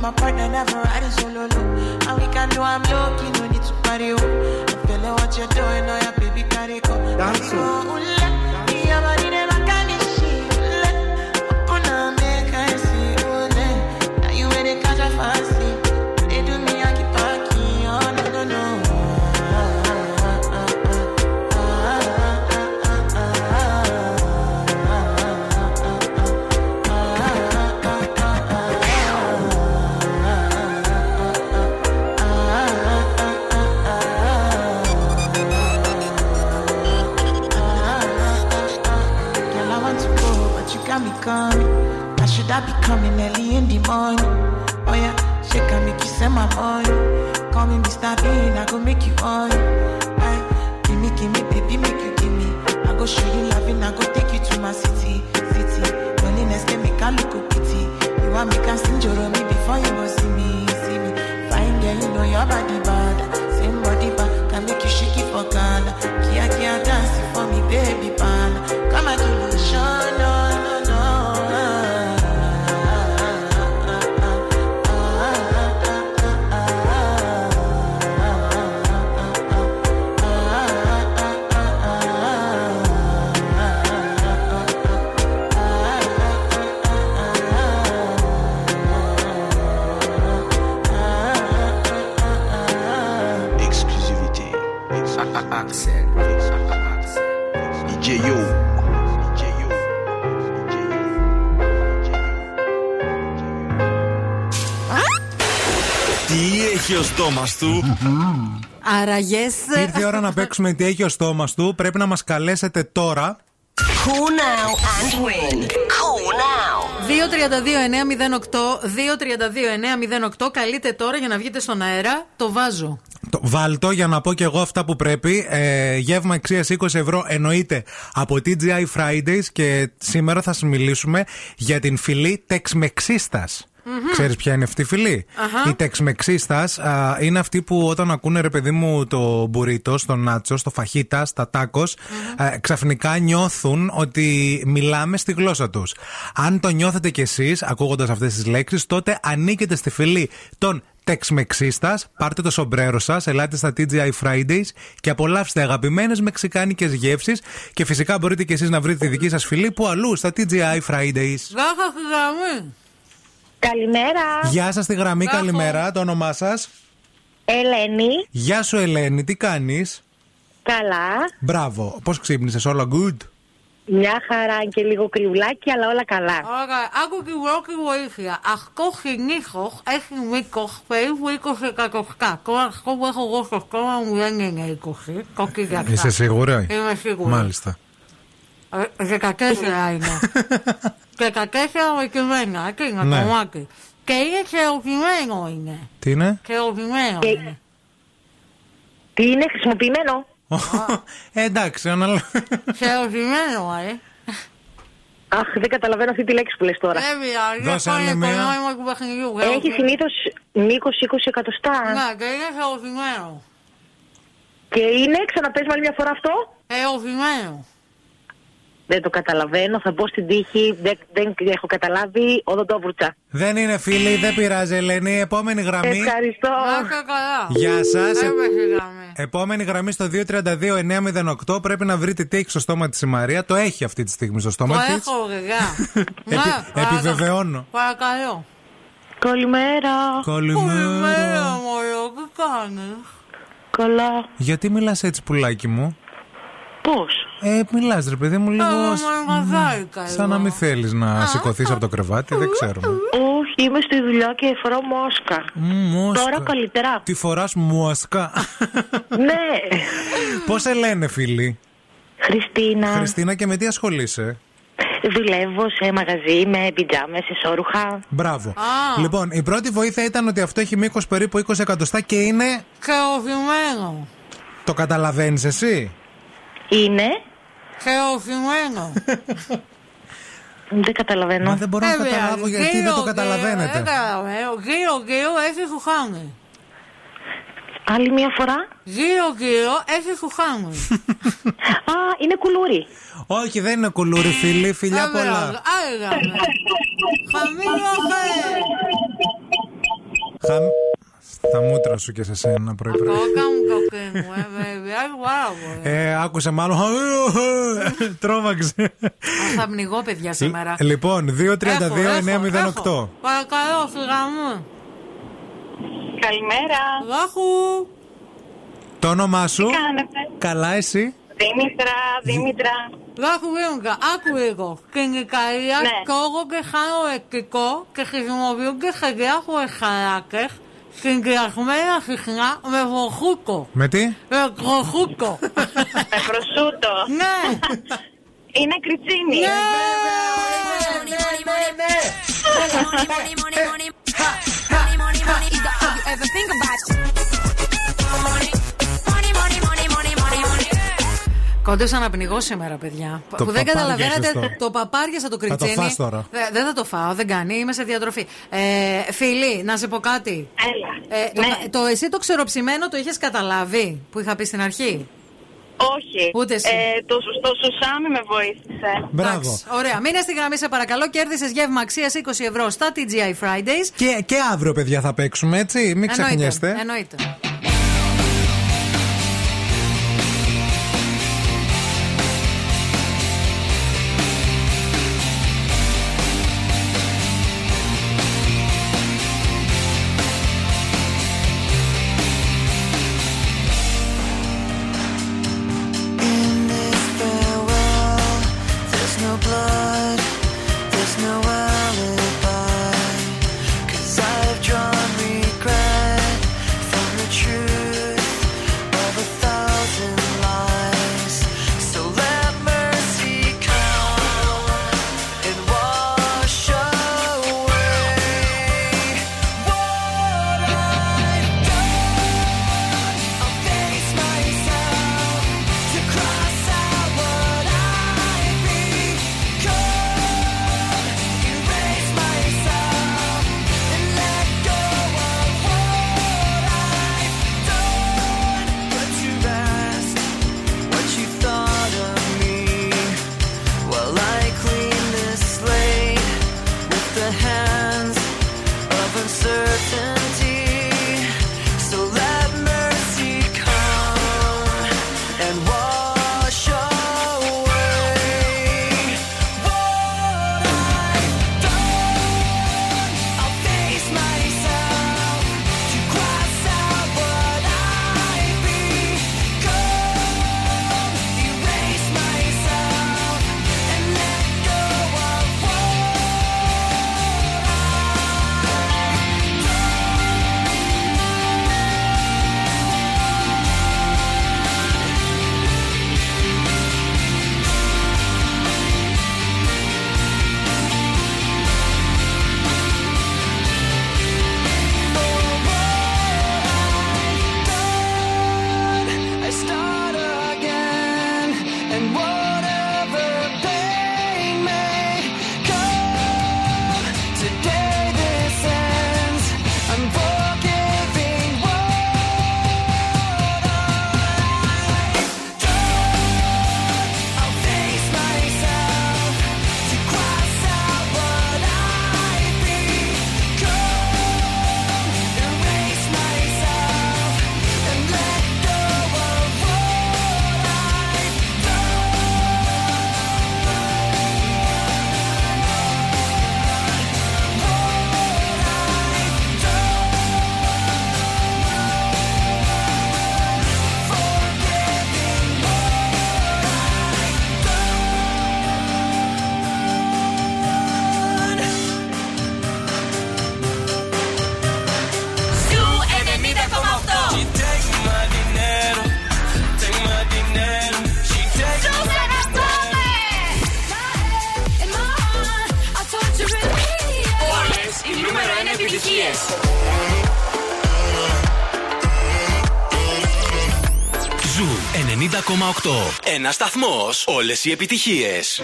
My partner never riding solo, look. And we can do I'm lucky, no need to party, oh. I feel like what you're doing, oh, yeah, baby, carry go. That's it. I should have be coming early in the morning. Oh yeah, she can make you send my money. Call me Mr. Bean, I go make you on. Aye, give me, baby, make you give me. I go show you loving, I go take you to my city. Loneliness can make I look a pity. You want me can sing Joromi before you go see me. Fine girl, Your body bad, same body bad, can make you shake it for God. Kia kia dance for me, baby pan. Come and do the show, no, no, no. Άραγες. Ήρθε η ώρα να παίξουμε τι έχει ο στόμας του. Πρέπει να μας καλέσετε τώρα. Cool now and win. Cool now. 2-32-908. Καλείτε τώρα για να βγείτε στον αέρα. Το βάζω. Βάλτο για να πω και εγώ αυτά που πρέπει. Γεύμα αξίας 20€ εννοείται από TGI Fridays. Και σήμερα θα σας μιλήσουμε για την φυλή τεξμεξίστας. Mm-hmm. Ξέρεις ποια είναι αυτή η φυλή? Uh-huh. Οι τεξμεξίστας είναι αυτοί που όταν ακούνε, ρε παιδί μου, το μπουρίτο, στο νάτσο, στο φαχίτα, στα τάκος, mm-hmm. Ξαφνικά νιώθουν ότι μιλάμε στη γλώσσα τους. Αν το νιώθετε κι εσείς ακούγοντας αυτές τις λέξεις, τότε ανήκετε στη φυλή των τεξμεξίστας. Πάρτε το σομπρέρο σας, ελάτε στα TGI Fridays και απολαύστε αγαπημένες μεξικάνικες γεύσεις. Και φυσικά μπορείτε κι εσείς να βρείτε τη δική σας φυλή που αλλού στα TGI Fridays. Καλημέρα. Γεια σας, τη γραμμή. Άχω. Καλημέρα. Το όνομά σας? Ελένη. Γεια σου, Ελένη. Τι κάνεις? Καλά. Μπράβο. Πώς ξύπνησες? Όλα good? Μια χαρά και λίγο κρυουλάκι, αλλά όλα καλά. Ωραία. Άκου και βρόκη βοήθεια. Αυτό συνήθως έχει μήκος περίπου 20 εκατοστά. Τώρα αυτό που έχω εγώ στο στόμα μου δεν είναι 20. Είσαι σίγουρη? Είμαι σίγουρη. Μάλιστα. 14 είναι. 14 ορκημένα, εκεί είναι, ναι, το μάκι. Και είναι ξερωκημένο είναι. Τι είναι? Ξερωκημένο και... είναι. Τι είναι, χρησιμοποιημένο? Εντάξει, αναλόγω. Ξερωκημένο, ε. Αχ, δεν καταλαβαίνω αυτή τη λέξη που λες τώρα. Δώσε άλλη μία. Έχει συνήθως μήκος 20 εκατοστά. Ναι, και είναι ξερωκημένο. Και είναι, ξαναπέσουμε άλλη μια φορά αυτό. Ξερωκημένο. Δεν το καταλαβαίνω, θα μπω στην τύχη, δεν έχω καταλάβει, οδοντόβουρτσα. Δεν είναι φίλοι, δεν πειράζει, Ελένη. Επόμενη γραμμή. Ευχαριστώ. Γεια σας. Επόμενη γραμμή στο 232-908. Πρέπει να βρείτε τι έχει στο στόμα της η Μαρία. Το έχει αυτή τη στιγμή στο στόμα της. Το έχω, γεγά. Επιβεβαιώνω. Παρακαλώ. Καλημέρα. Καλημέρα, μωρό, τι κάνεις? Καλά. Γιατί μιλάς έτσι, πουλάκι μου? Πώς? Μιλάς, ρε παιδί μου, λίγο σαν να μην θέλεις να σηκωθείς από το κρεβάτι, δεν ξέρω. Όχι, είμαι στη δουλειά και φορώ μόσκα. Τώρα καλύτερα. Τι φοράς, μόσκα? Ναι. Πώς σε λένε, φίλοι? Χριστίνα. Χριστίνα, και με τι ασχολείσαι? Δουλεύω σε μαγαζί με πιτζάμες, σε σόρουχα. Μπράβο. Λοιπόν, η πρώτη βοήθεια ήταν ότι αυτό έχει μήκος περίπου 20 εκατοστά και είναι... Ξερωφημένο. Το καταλαβαίνεις εσύ? Είναι χρεωφημένο. Δεν καταλαβαίνω. Μα δεν μπορώ να καταλάβω γιατί γύρω, δεν το καταλαβαίνετε. Δεν καταλαβαίνω. Γύρω-γύρω έχει σουχάμι. Άλλη μια φορά. Γύρω-γύρω έχει σουχάμι. Α, είναι κουλούρι. Όχι, δεν είναι κουλούρι, φίλοι. Φιλιά πολλά. Άρα. Χαμήλωθε. Τα μούτρα σου και σε σένα πρωί-πρωί. Άκουσε μάλλον. Τρόμαξε. Θα πνιγώ, παιδιά, σήμερα. Λοιπόν, 2-32-908. Παρακαλώ, φύγα μου. Καλημέρα. Βάχου. Το όνομά σου? Τι κάνετε? Καλά, εσύ? Δήμητρα. Βάχου, Δήμητρα. Άκου λίγο. Στην Ικαρία κόγω και χάνω εκτικό και χρησιμοποιούν και σε διάφορες χαράκες. Συγκρασμένα συχνά με βοχούκο. Με τι? Με βοχούκο. Με προσούτο. Ναι. Είναι κριτσίνι. Ναι, ναι, ναι. Κόντεψα να πνιγώ σήμερα, παιδιά. Το που δεν καταλαβαίνετε, Χριστό. Το παπάριασα το κριτσίνι. Θα το φας τώρα. Δεν θα το φάω, δεν κάνει, είμαι σε διατροφή. Φίλη, να σε πω κάτι. Έλα. Ναι. Το εσύ το ξεροψημένο το είχες καταλάβει που είχα πει στην αρχή. Όχι. Ούτε εσύ. Το σουσάμι με βοήθησε. Μπράβο. Ωραία. Μείνε στη γραμμή, σε παρακαλώ. Κέρδισες γεύμα αξίας 20 ευρώ στα TGI Fridays. Και αύριο, παιδιά, θα παίξουμε, έτσι. Μην ξεχνιέστε. Εννοείται. Ένας σταθμός, όλες οι επιτυχίες.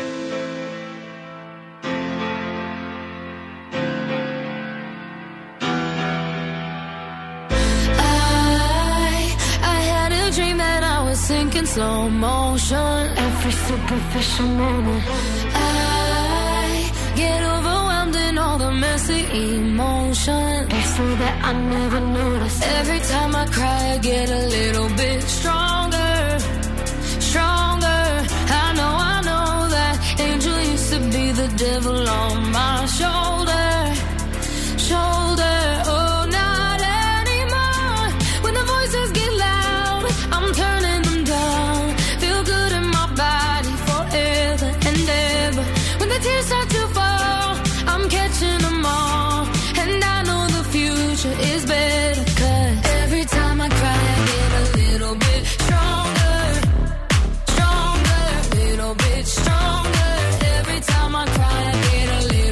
I had a dream that I was sinking slow motion. Every superficial moment I get overwhelmed in all the messy emotion. There's so that I never noticed. Every time I cry I get a little bit stronger. I know that angel used to be the devil on my shoulder. Oh, not anymore. When the voices get loud, I'm turning them down. Feel good in my body forever and ever. When the tears start to fall, I'm catching them all. And I know the future is better, 'cause every time I cry, I get a little bit stronger. Stronger, every time I cry I get a little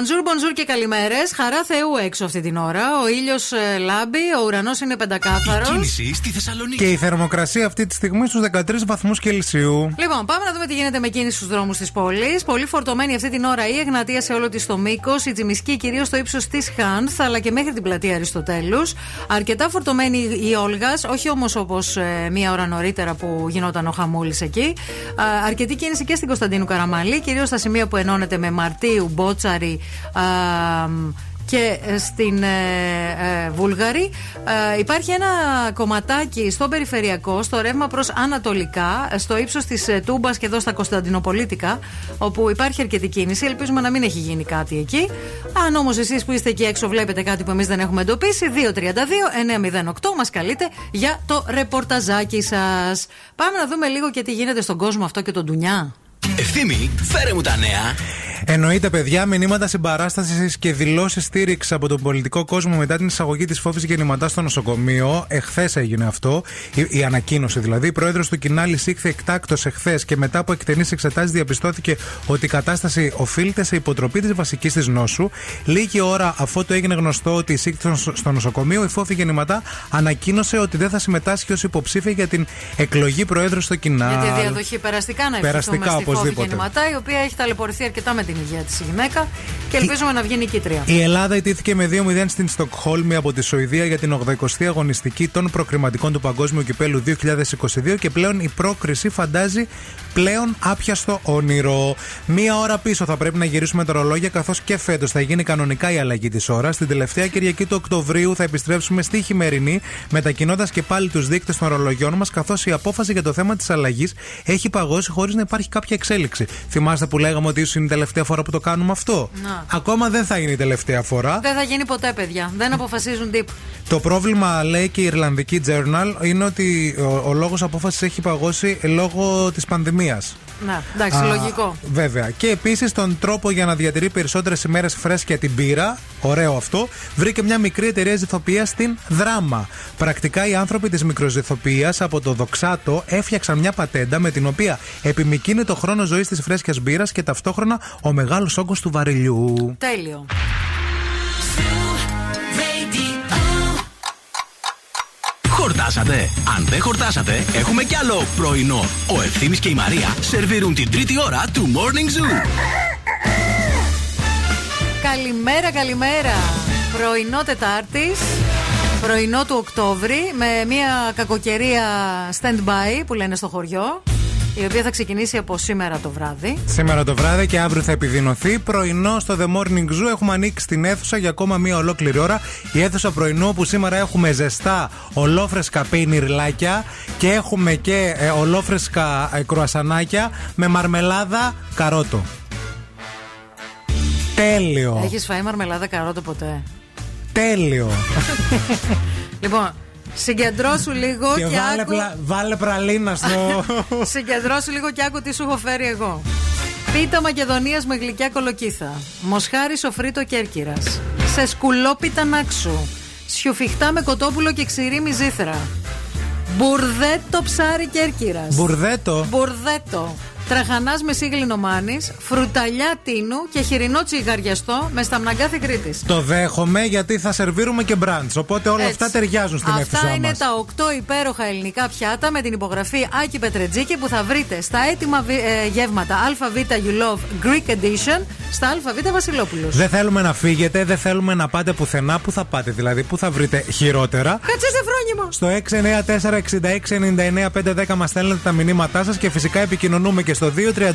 Bonjour, bonjour και καλημέρες. Χαρά Θεού έξω αυτή την ώρα. Ο ήλιος λάμπει, ο ουρανός είναι πεντακάθαρος. Η κίνηση στη Θεσσαλονίκη. Και η θερμοκρασία αυτή τη στιγμή στους 13 βαθμούς Κελσίου. Λοιπόν, πάμε να δούμε τι γίνεται με κίνηση στους δρόμους της πόλης. Πολύ φορτωμένη αυτή την ώρα η Εγνατία σε όλο της το μήκος, η Τζιμισκή κυρίως στο ύψος της Χάνθ, αλλά και μέχρι την πλατεία Αριστοτέλους. Αρκετά φορτωμένη η Όλγας, όχι όμως όπως μία ώρα νωρίτερα που γινόταν ο χαμούλης εκεί. Αρκετή κίνηση και στην Κωνσταντίνου Καραμαλή, κυρίως στα σημεία που ενώνεται με Μαρτίου, Μπότσαρη και στην Βούλγαρη. Υπάρχει ένα κομματάκι στο περιφερειακό, στο ρεύμα προς ανατολικά, στο ύψος της Τούμπας και εδώ στα Κωνσταντινοπολίτικα, όπου υπάρχει αρκετή κίνηση. Ελπίζουμε να μην έχει γίνει κάτι εκεί. Αν όμως εσείς που είστε εκεί έξω βλέπετε κάτι που εμείς δεν έχουμε εντοπίσει, 232-908 μας καλείτε για το ρεπορταζάκι σας. Πάμε να δούμε λίγο και τι γίνεται στον κόσμο αυτό και τον ντουνιά. Ευθύμη, φέρε μου τα νέα. Εννοείται, παιδιά, μηνύματα συμπαράστασης και δηλώσεις στήριξης από τον πολιτικό κόσμο μετά την εισαγωγή της Φόφης Γεννηματά στο νοσοκομείο. Εχθές έγινε αυτό, η ανακοίνωση δηλαδή. Η πρόεδρος του Κινάλ εισήχθη εκτάκτως εχθές και μετά από εκτενείς εξετάσεις διαπιστώθηκε ότι η κατάσταση οφείλεται σε υποτροπή της βασικής της νόσου. Λίγη ώρα αφότου έγινε γνωστό ότι εισήχθη στο νοσοκομείο, η Φόφη Γεννηματά ανακοίνωσε ότι δεν θα συμμετάσχει ως υποψήφια για την εκλογή προέδρου στο Κινάλ. Για τη διαδοχή περαστικά να ευχηθούμε στη Φόφη Γεννηματά, η οποία έχει ταλαιπωρηθεί αρκετά με την υγεία της γυναίκα και ελπίζουμε να βγει νικήτρια. Η Ελλάδα ιτήθηκε με 2-0 στην Στοκχόλμη από τη Σουηδία για την 80η αγωνιστική των προκριματικών του Παγκόσμιου Κυπέλου 2022 και πλέον η πρόκριση φαντάζει πλέον άπιαστο όνειρο. Μία ώρα πίσω θα πρέπει να γυρίσουμε τα ρολόγια, καθώς και φέτος θα γίνει κανονικά η αλλαγή της ώρας. Την τελευταία Κυριακή του Οκτωβρίου θα επιστρέψουμε στη χειμερινή, μετακινώντας και πάλι τους δείκτες των ρολογιών μας, καθώς η απόφαση για το θέμα της αλλαγής έχει παγώσει χωρίς να υπάρχει κάποια εξέλιξη. Θυμάστε που λέγαμε ότι ίσως είναι η τελευταία φορά που το κάνουμε αυτό. Να. Ακόμα δεν θα είναι η τελευταία φορά. Δεν θα γίνει ποτέ, παιδιά. Δεν αποφασίζουν τύπου. Το πρόβλημα, λέει και η Ιρλανδική Journal, είναι ότι ο λόγος απόφασης έχει παγώσει λόγω της πανδημίας. Ναι, εντάξει, λογικό. Βέβαια. Και επίσης τον τρόπο για να διατηρεί περισσότερες ημέρες φρέσκια την πύρα, ωραίο αυτό, βρήκε μια μικρή εταιρεία ζυθοποιίας στην Δράμα. Πρακτικά οι άνθρωποι της μικροζυθοποιίας από το Δοξάτο έφτιαξαν μια πατέντα με την οποία επιμικρύνει το χρόνο ζωής της φρέσκιας μπύρας και ταυτόχρονα ο μεγάλος όγκος του βαριλιού. Τέλειο. Χορτάσατε? Αν δεν χορτάσατε, έχουμε κι άλλο πρωινό. Ο Ευθύμης και η Μαρία σερβίρουν την τρίτη ώρα του Morning Zoo. Καλημέρα, καλημέρα. Πρωινό Τετάρτης, πρωινό του Οκτώβρη, με μια κακοκαιρία stand-by που λένε στο χωριό, η οποία θα ξεκινήσει από σήμερα το βράδυ. Σήμερα το βράδυ και αύριο θα επιδεινωθεί. Πρωινό στο The Morning Zoo έχουμε ανοίξει την αίθουσα για ακόμα μία ολόκληρη ώρα. Η αίθουσα πρωινό που σήμερα έχουμε ζεστά ολόφρεσκα πινιρλάκια και έχουμε και ολόφρεσκα κρουασανάκια με μαρμελάδα καρότο. Τέλειο! Έχεις φάει μαρμελάδα καρότο ποτέ? Τέλειο! Λοιπόν, συγκεντρώσου λίγο και άκου. Βάλε πραλίνα στο. Συγκεντρώσου λίγο και άκου τι σου έχω φέρει εγώ. Πίτα Μακεδονίας με γλυκιά κολοκύθα. Μοσχάρι σοφρίτο Κέρκυρας. Σε σκουλόπι τανάξου. Σιουφιχτά με κοτόπουλο και ξηρή μυζήθρα. Μπουρδέτο ψάρι Κέρκυρας. Μπουρδέτο. Μπουρδέτο. Τραχανάς με σύγκλινο μάνης, φρουταλιά τίνου και χοιρινό τσιγαριαστό με σταμναγκάθι Κρήτης. Το δέχομαι, γιατί θα σερβίρουμε και μπραντς. Οπότε όλα αυτά ταιριάζουν στην αίθουσά μας. Αυτά είναι τα 8 υπέροχα ελληνικά πιάτα με την υπογραφή Άκη Πετρετζίκη που θα βρείτε στα έτοιμα γεύματα ΑΒ You Love Greek Edition στα ΑΒ Βασιλόπουλο. Δεν θέλουμε να φύγετε, δεν θέλουμε να πάτε πουθενά. Πού θα πάτε δηλαδή, πού θα βρείτε χειρότερα? Κατσίστε φρόνιμο! Στο 694-6699-510 μας στέλνετε τα μηνύματά σας και φυσικά επικοινωνούμε και στο 232-908. Every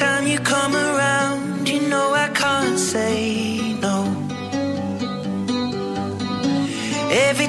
time you come around, you know I can't say no. Every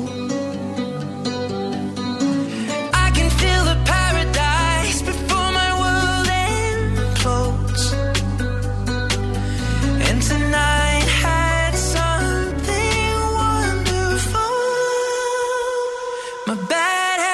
I can feel the paradise before my world implodes. And tonight had something wonderful. My bad habits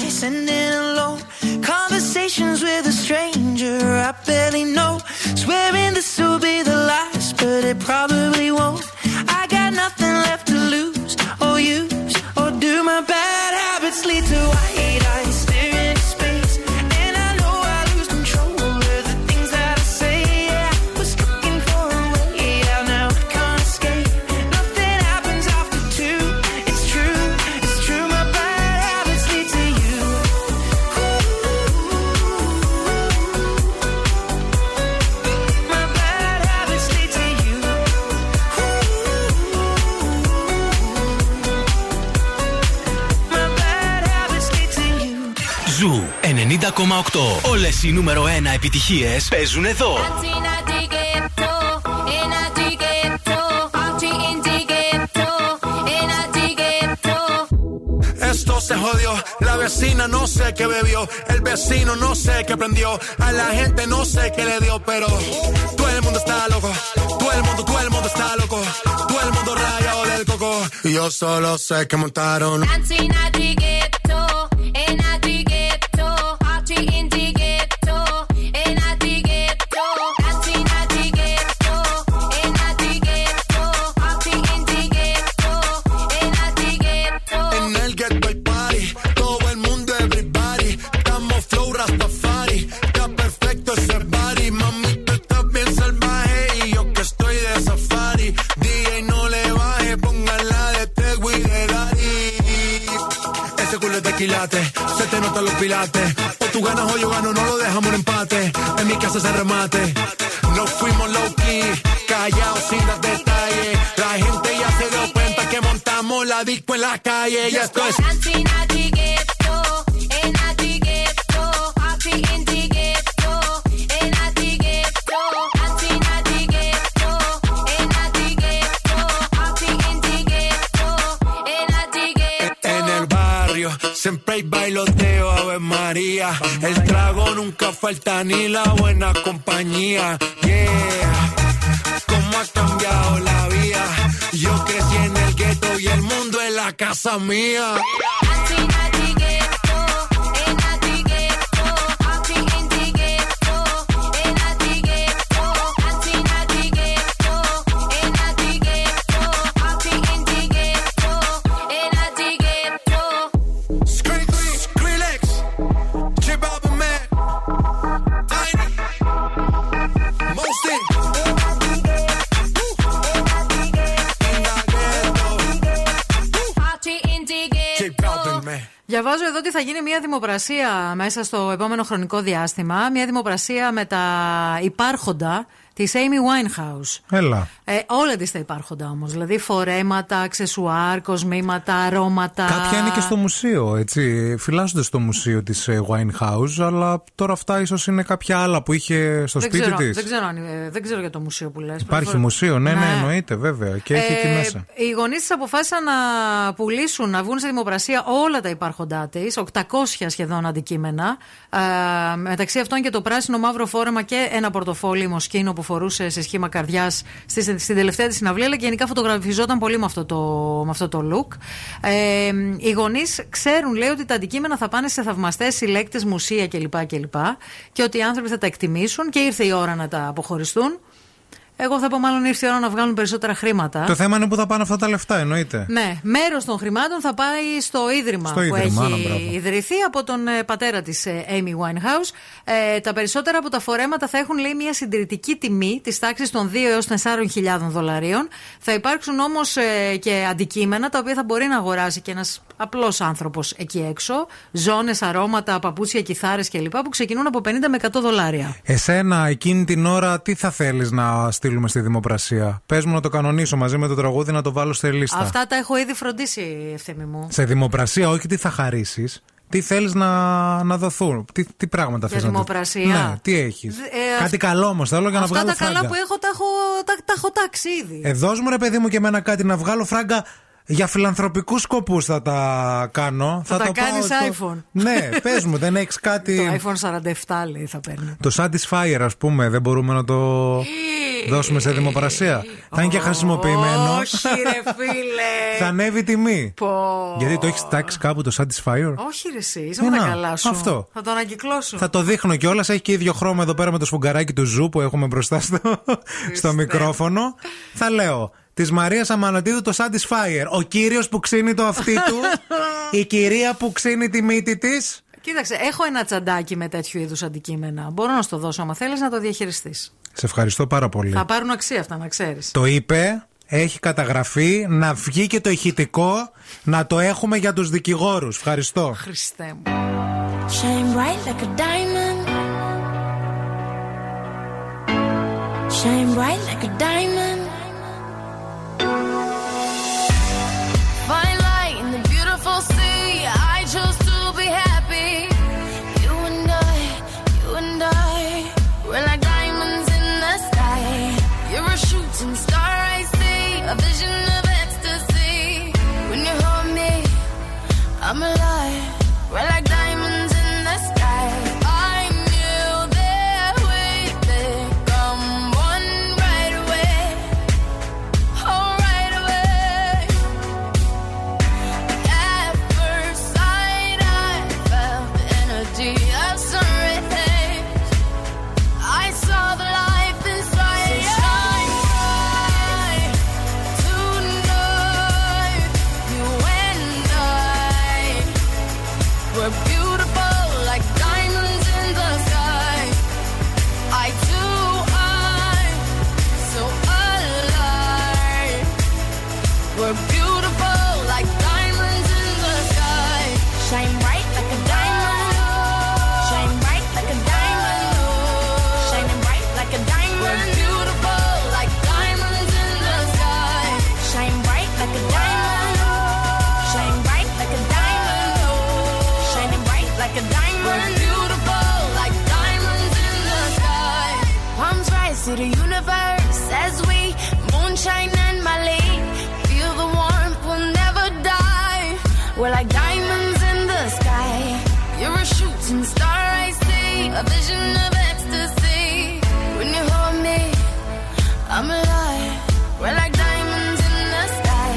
nights and in alone conversations with a stranger I barely know, swearing this will be the last, but it probably won't. I got nothing left to lose or use, or do my bad habits lead to white eyes staring into space. And I know I lose control of the things that I say. Yeah, was looking for a way out, now I can't escape. Nothing happens after two. It's true, it's true. My bad habits lead to you. Ooh, my bad habits lead to you. Ooh, my bad habits lead to you. Ζου 90,8. Όλες οι νούμερο 1 επιτυχίες παίζουν εδώ. Esto se jodió, la vecina no sé qué bebió, el vecino no sé qué prendió, a la gente no sé qué le dio, pero todo el mundo está loco, todo el mundo está loco, todo el mundo rayado del coco, y yo solo sé que montaron. Se te notan los pilates. O tú ganas o yo gano, no lo dejamos en empate. En mi casa se remate. Nos fuimos low key, callados sin dar detalles. La gente ya se dio cuenta que montamos la disco en la calle. Ya esto es. Siempre hay bailoteo, Ave María. El trago nunca falta ni la buena compañía. Yeah, cómo ha cambiado la vida. Yo crecí en el gueto y el mundo es la casa mía. Διαβάζω εδώ ότι θα γίνει μια δημοπρασία μέσα στο επόμενο χρονικό διάστημα. Μια δημοπρασία με τα υπάρχοντα της Amy Winehouse. Έλα. Όλα τις τα υπάρχοντα όμως. Δηλαδή φορέματα, αξεσουάρ, κοσμήματα, αρώματα. Κάποια είναι και στο μουσείο, έτσι. Φυλάσσονται στο μουσείο της Winehouse, αλλά τώρα αυτά ίσως είναι κάποια άλλα που είχε στο σπίτι της. Δεν ξέρω για το μουσείο που λες. Υπάρχει μουσείο, ναι, εννοείται βέβαια. Και έχει εκεί μέσα. Οι γονείς της αποφάσισαν να πουλήσουν, να βγουν σε δημοπρασία όλα τα υπάρχοντά της, 800 σχεδόν αντικείμενα. Μεταξύ αυτών και το πράσινο μαύρο φόρεμα και ένα πορτοφόλι μοσκίνο που φορούσε σε σχήμα καρδιάς στην τελευταία της συναυλία, αλλά και γενικά φωτογραφιζόταν πολύ με αυτό το look. Οι γονείς ξέρουν, λέει, ότι τα αντικείμενα θα πάνε σε θαυμαστές συλλέκτες, μουσεία κλπ. Και ότι οι άνθρωποι θα τα εκτιμήσουν και ήρθε η ώρα να τα αποχωριστούν. Εγώ θα πω μάλλον ήρθε η ώρα να βγάλουν περισσότερα χρήματα. Το θέμα είναι που θα πάνε αυτά τα λεφτά, εννοείται. Ναι, μέρος των χρημάτων θα πάει στο ίδρυμα που έχει ιδρυθεί από τον πατέρα της Amy Winehouse. Τα περισσότερα από τα φορέματα θα έχουν, λέει, μια συντηρητική τιμή της τάξης των 2 έως 4.000 δολαρίων. Θα υπάρξουν όμως και αντικείμενα τα οποία θα μπορεί να αγοράσει και ένας απλός άνθρωπος εκεί έξω. Ζώνες, αρώματα, παπούτσια, κιθάρες κλπ. Που ξεκινούν από 50 με 100 δολάρια. Εσένα εκείνη την ώρα τι θα θέλεις να στείλεις? Στη δημοπρασία. Πες μου να το κανονίσω μαζί με το τραγούδι να το βάλω στη λίστα. Αυτά τα έχω ήδη φροντίσει, Ευθύμη μου. Σε δημοπρασία, όχι τι θα χαρίσεις. Τι θέλεις να δοθούν, τι πράγματα θες να δοθούν. Για δημοπρασία. Ναι, τι έχεις. Κάτι καλό όμως θέλω για να βγάλω φράγκα. Αυτά τα καλά που έχω τα έχω τάξει ήδη. Δώσ' μου ρε παιδί μου και εμένα κάτι να βγάλω φράγκα. Για φιλανθρωπικούς σκοπούς θα τα κάνω. Θα τα κάνεις iPhone. Ναι, πες μου, δεν έχεις κάτι. Το iPhone 47 λέει θα παίρνει. Το Satisfyer, ας πούμε, δεν μπορούμε να το δώσουμε σε δημοπρασία. Θα είναι και χρησιμοποιημένο. Όχι, ρε φίλε. Θα ανέβει η τιμή. Γιατί το έχεις τάξει κάπου το Satisfyer. Όχι, ρε εσύ, είσαι με τα καλά σου. Αυτό. Θα το ανακυκλώσω. Θα το δείχνω κιόλας. Έχει και ίδιο χρώμα εδώ πέρα με το σφουγγαράκι του Ζου που έχουμε μπροστά στο μικρόφωνο. Θα λέω. Της Μαρίας Αμανατίδου το Satisfyer. Ο κύριος που ξύνει το αυτί του. Η κυρία που ξύνει τη μύτη της. Κοίταξε, έχω ένα τσαντάκι με τέτοιου είδους αντικείμενα. Μπορώ να σου το δώσω, άμα θέλεις να το διαχειριστείς. Σε ευχαριστώ πάρα πολύ. Θα πάρουν αξία αυτά, να ξέρεις. Το είπε, έχει καταγραφεί. Να βγει και το ηχητικό. Να το έχουμε για τους δικηγόρους. Ευχαριστώ. Χριστέ μου. Shine bright like a diamond. Shine bright like a diamond. Fine light in the beautiful sea. I chose to be happy. You and I, we're like diamonds in the sky. You're a shooting star, I see a vision of ecstasy. When you hold me, I'm alive. We're like diamonds in the sky. I knew that we'd become one right away. Oh, right away. At first sight, I felt the energy of sunrise. I saw the life inside. So shine bright tonight. You and I were beautiful like diamonds in the sky. I too am so alive. We're beautiful like diamonds in the sky. Shine bright like a diamond. Shine bright like a diamond. Shining bright like a diamond. We're beautiful like diamonds in the sky. Shine bright like a diamond. Shine bright like a diamond. Shining bright like a diamond. We're beautiful like diamonds in the sky. Palms rise to the universe as we moonshine and Mali. Feel the warmth, we'll never die. We're like diamonds in the sky. You're a shooting star, I see a vision of ecstasy. When you hold me, I'm alive. We're like diamonds in the sky.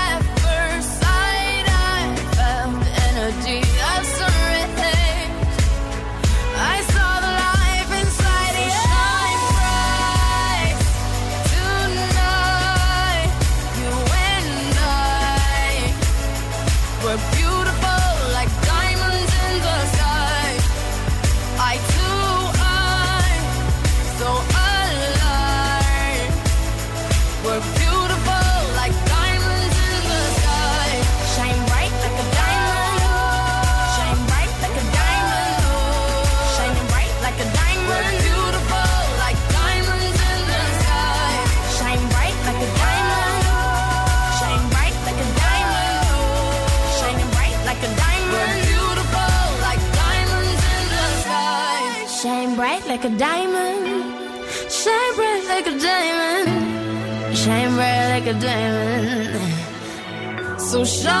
At first sight, I felt the energy of sunrise. I saw the life inside you. Shine bright tonight. You and I were beautiful like diamonds in the sky. I too am so alive. We're beautiful like diamonds in the sky. Shine bright like a diamond. Shine bright like a diamond. Shining bright like a diamond. We're beautiful like diamonds in the sky. Shine bright like a diamond. Shine bright like a diamond. Shining bright like a diamond. We're beautiful like diamonds in the sky. Shine bright like a diamond. Shine bright like a diamond. Shine bright like a diamond. So shine bright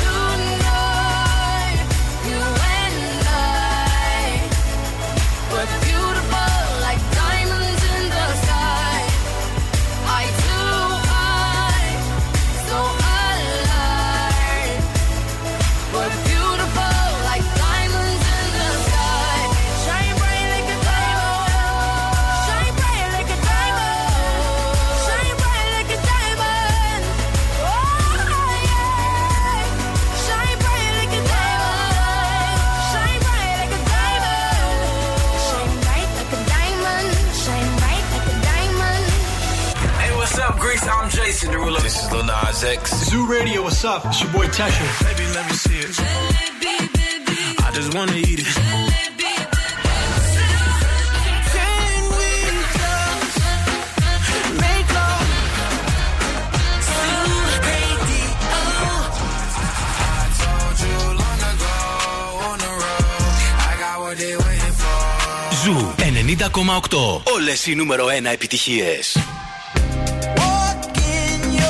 tonight. You and I were beautiful like diamonds in the sky. I too am so alive. We're beautiful like diamonds in the sky. Shine bright like a diamond. Shine bright like a diamond. Shine bright like a diamond. Oh yeah. Shine bright like a diamond. Shine bright like a diamond. Shine bright like a diamond. Shine bright like a diamond. Hey, what's up, Greece? I'm Jason Derulo. This is Lil Nas X. Zoo Radio, what's up? It's your boy Tesha. Baby, let me see it. I just wanna eat it. Can we just make love? Zoo Radio. I told you long ago on the road, I got what they waiting for. Ζου 90,8. Όλες οι νούμερο 1 επιτυχίες. What can you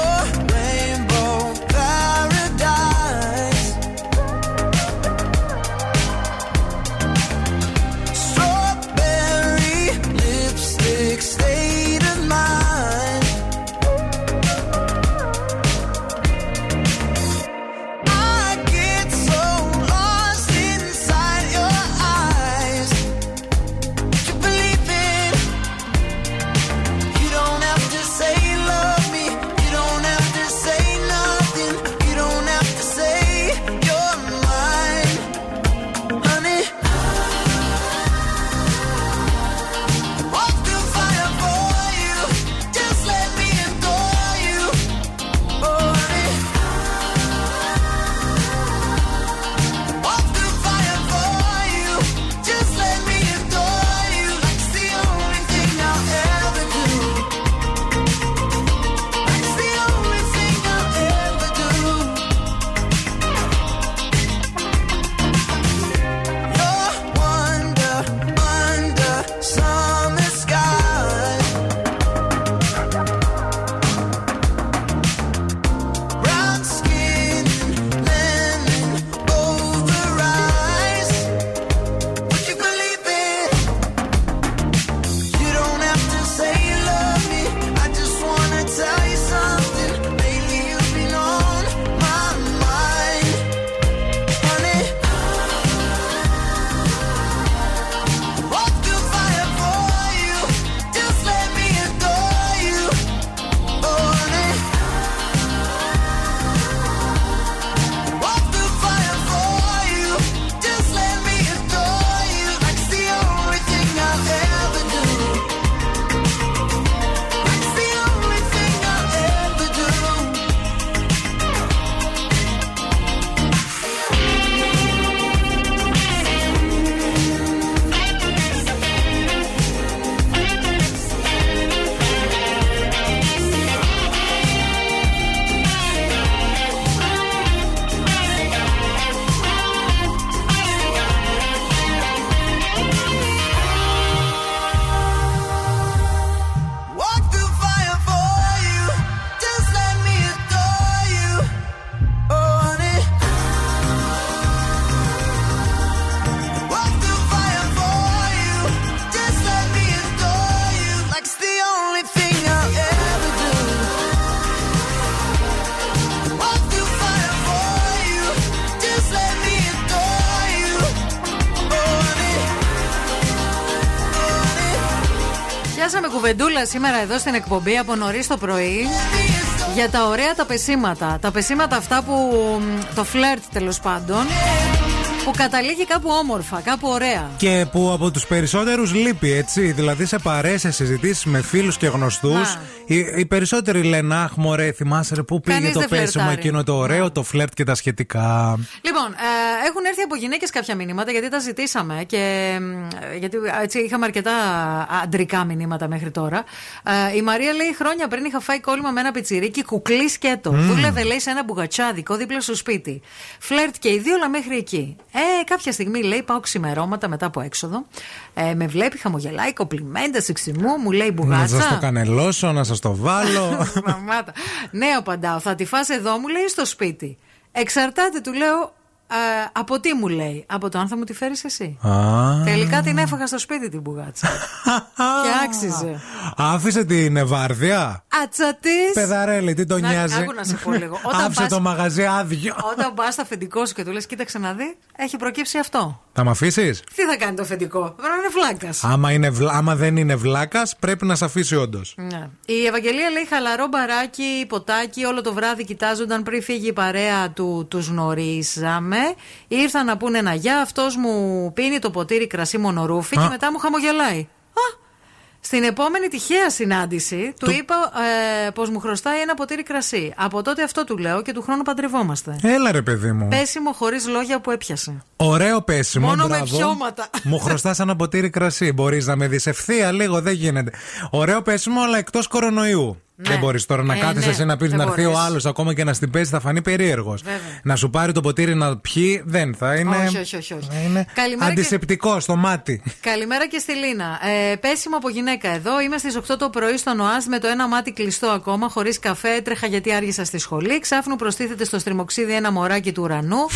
Πιάσαμε κουβεντούλα σήμερα εδώ στην εκπομπή από νωρίς το πρωί για τα ωραία τα πεσήματα. Τα πεσήματα αυτά που το φλερτ τέλος πάντων, που καταλήγει κάπου όμορφα, κάπου ωραία. Και που από τους περισσότερους λείπει, έτσι. Δηλαδή σε παρέες, σε συζητήσεις με φίλους και γνωστούς, οι περισσότεροι λένε αχ, μωρέ, θυμάσαι πού πήγε το πέσιμο εκείνο το ωραίο, το φλερτ και τα σχετικά. Λοιπόν, έχουν έρθει από γυναίκες κάποια μηνύματα, γιατί τα ζητήσαμε και γιατί έτσι είχαμε αρκετά αντρικά μηνύματα μέχρι τώρα. Η Μαρία λέει: χρόνια πριν είχα φάει κόλλημα με ένα πιτσιρίκι κουκλί σκέτο. Δούλευε, λέει, σε ένα μπουγατσάδικο δίπλα στο σπίτι. Φλερτ και οι δύο, αλλά μέχρι εκεί. Κάποια στιγμή, λέει, πάω ξημερώματα μετά από έξοδο. Με βλέπει, χαμογελάει, κοπλιμέντα, σιξιμού, μου λέει μπουγάτσα. Να σας το κανελώσω, να σας το βάλω. Μαμάτα. Ναι, απαντάω. Θα τη φας εδώ, μου λέει, στο σπίτι. Εξαρτάται, του λέω, από τι μου λέει. Από το αν θα μου τη φέρεις εσύ. Τελικά την έφαγα στο σπίτι την μπουγάτσα. Και άξιζε. Άφησε την βάρδια. Άτσα της. Παιδαρέλη, τι τον νοιάζει. Άκου να σε πω λίγο. Άφησε το μαγαζί άδειο. Όταν πας στο αφεντικό σου και του λες, κοίταξε να δει, έχει προκύψει αυτό. Θα μ' αφήσεις. Τι θα κάνει το αφεντικό. Πρέπει να είναι βλάκας. Άμα δεν είναι βλάκας, πρέπει να σε αφήσει όντως. Ναι. Η Ευαγγελία λέει: χαλαρό μπαράκι, ποτάκι, όλο το βράδυ κοιτάζονταν πριν φύγει η παρέα του. Τους γνωρίζαμε. Ήρθαν να πούνε ένα γεια. Αυτός μου πίνει το ποτήρι κρασί μονορούφι και μετά μου χαμογελάει. Στην επόμενη τυχαία συνάντηση του είπα πως μου χρωστάει ένα ποτήρι κρασί. Από τότε αυτό του λέω και του χρόνου παντρευόμαστε. Έλα ρε παιδί μου. Πέσιμο χωρίς λόγια που έπιασε. Ωραίο πέσιμο. Μόνο μπράβο. Με πιώματα. Μου χρωστάς ένα ποτήρι κρασί. Μπορείς να με δεις ευθεία λίγο, δεν γίνεται. Ωραίο πέσιμο, αλλά εκτός κορονοϊού. Ναι. Δεν μπορεί τώρα να κάθεσαι εσύ να πει να έρθει ο άλλο ακόμα και να στην πέσει, θα φανεί περίεργο. Να σου πάρει το ποτήρι να πιει, δεν θα είναι. Όχι. Είναι αντισεπτικό και στο μάτι. Καλημέρα και στη Λίνα. Πέσιμο από γυναίκα εδώ. Είμαι στις 8 το πρωί στον ΟΑΣ με το ένα μάτι κλειστό ακόμα, χωρίς καφέ. Έτρεχα γιατί άργησα στη σχολή. Ξάφνου προστίθεται στο στριμοξίδι ένα μωράκι του ουρανού.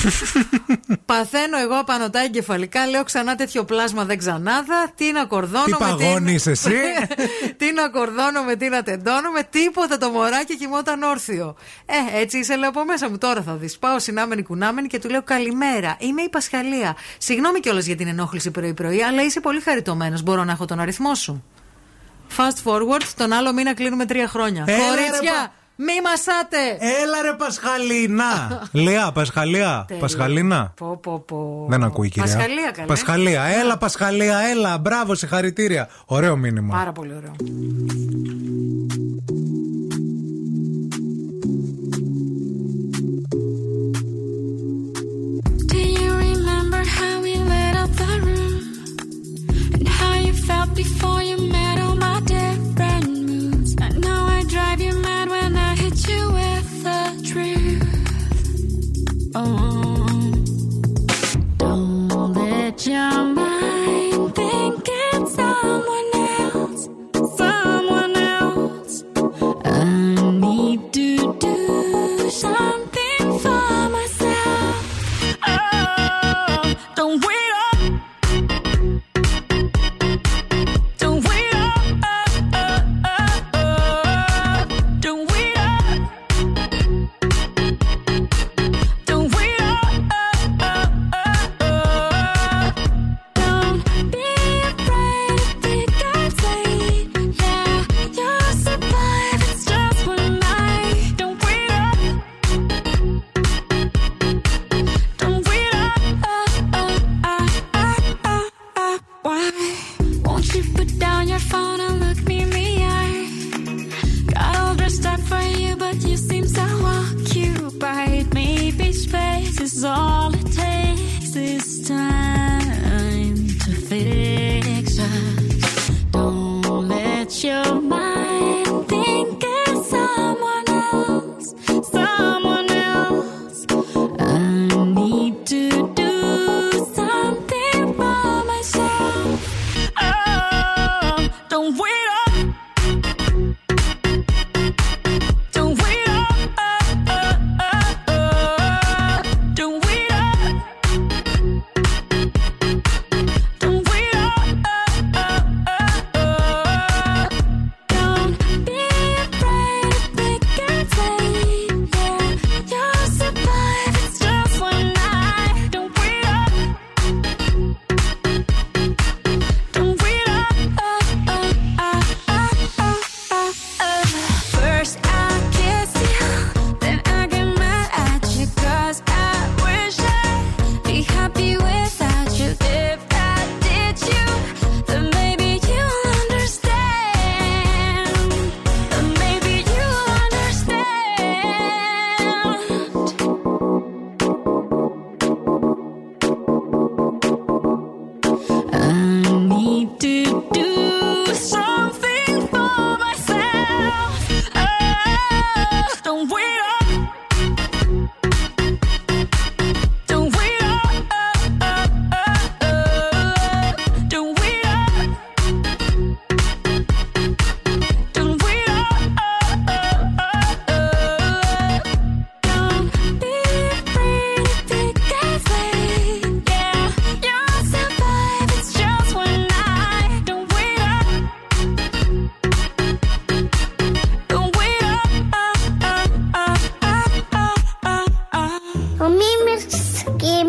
Παθαίνω εγώ απανοτά εγκεφαλικά. Λέω ξανά τέτοιο πλάσμα δεν ξανάδα. Τι να κορδώνω με εσύ. Τι να κορδώνω με τι να τεντώνω με. Τίποτα το μωράκι κοιμόταν όρθιο. Έτσι είσαι, λέω από μέσα μου. Τώρα θα δεις. Πάω συνάμενη κουνάμενη και του λέω: καλημέρα, είμαι η Πασχαλία. Συγγνώμη κιόλας για την ενόχληση πρωί-πρωί, αλλά είσαι πολύ χαριτωμένος. Μπορώ να έχω τον αριθμό σου. Fast forward, τον άλλο μήνα κλείνουμε 3 χρόνια. Κορίτσια, μη μασάτε! Έλα ρε Πασχαλίνα! Λέα, Πασχαλία! Πασχαλίνα! Δεν ακούει η κυρία. Πασχαλία, καλά. Πασχαλία, έλα Πασχαλία, έλα! Μπράβο, συγχαρητήρια. Ωραίο μήνυμα. Πάρα πολύ ωραίο. Before you met all my different moods, I know I drive you mad when I hit you with the truth. Don't let your mind think it's someone else, someone else. I need to do something for myself. Oh, don't wait.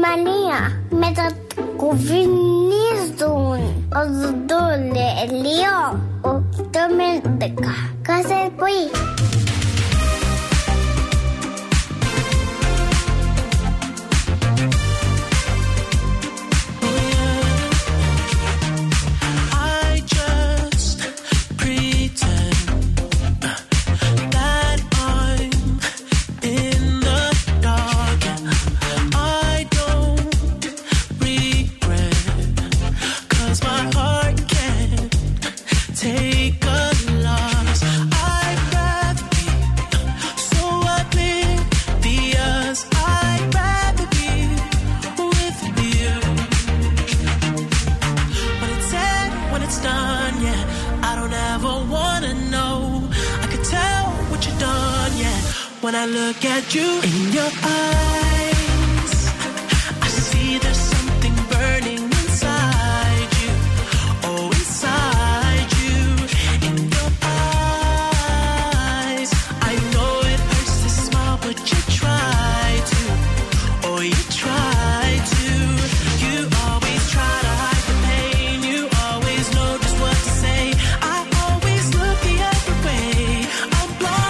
Γερμανία με τα κουβινίζουν ο Δουλελίο 8 με 10. Κάσε πολύ. When I look at you in your eyes, I see there's something burning inside you, oh inside you, in your eyes. I know it hurts to smile, but you try to, oh you try to. You always try to hide the pain, you always know just what to say. I always look the other way, I'm blind.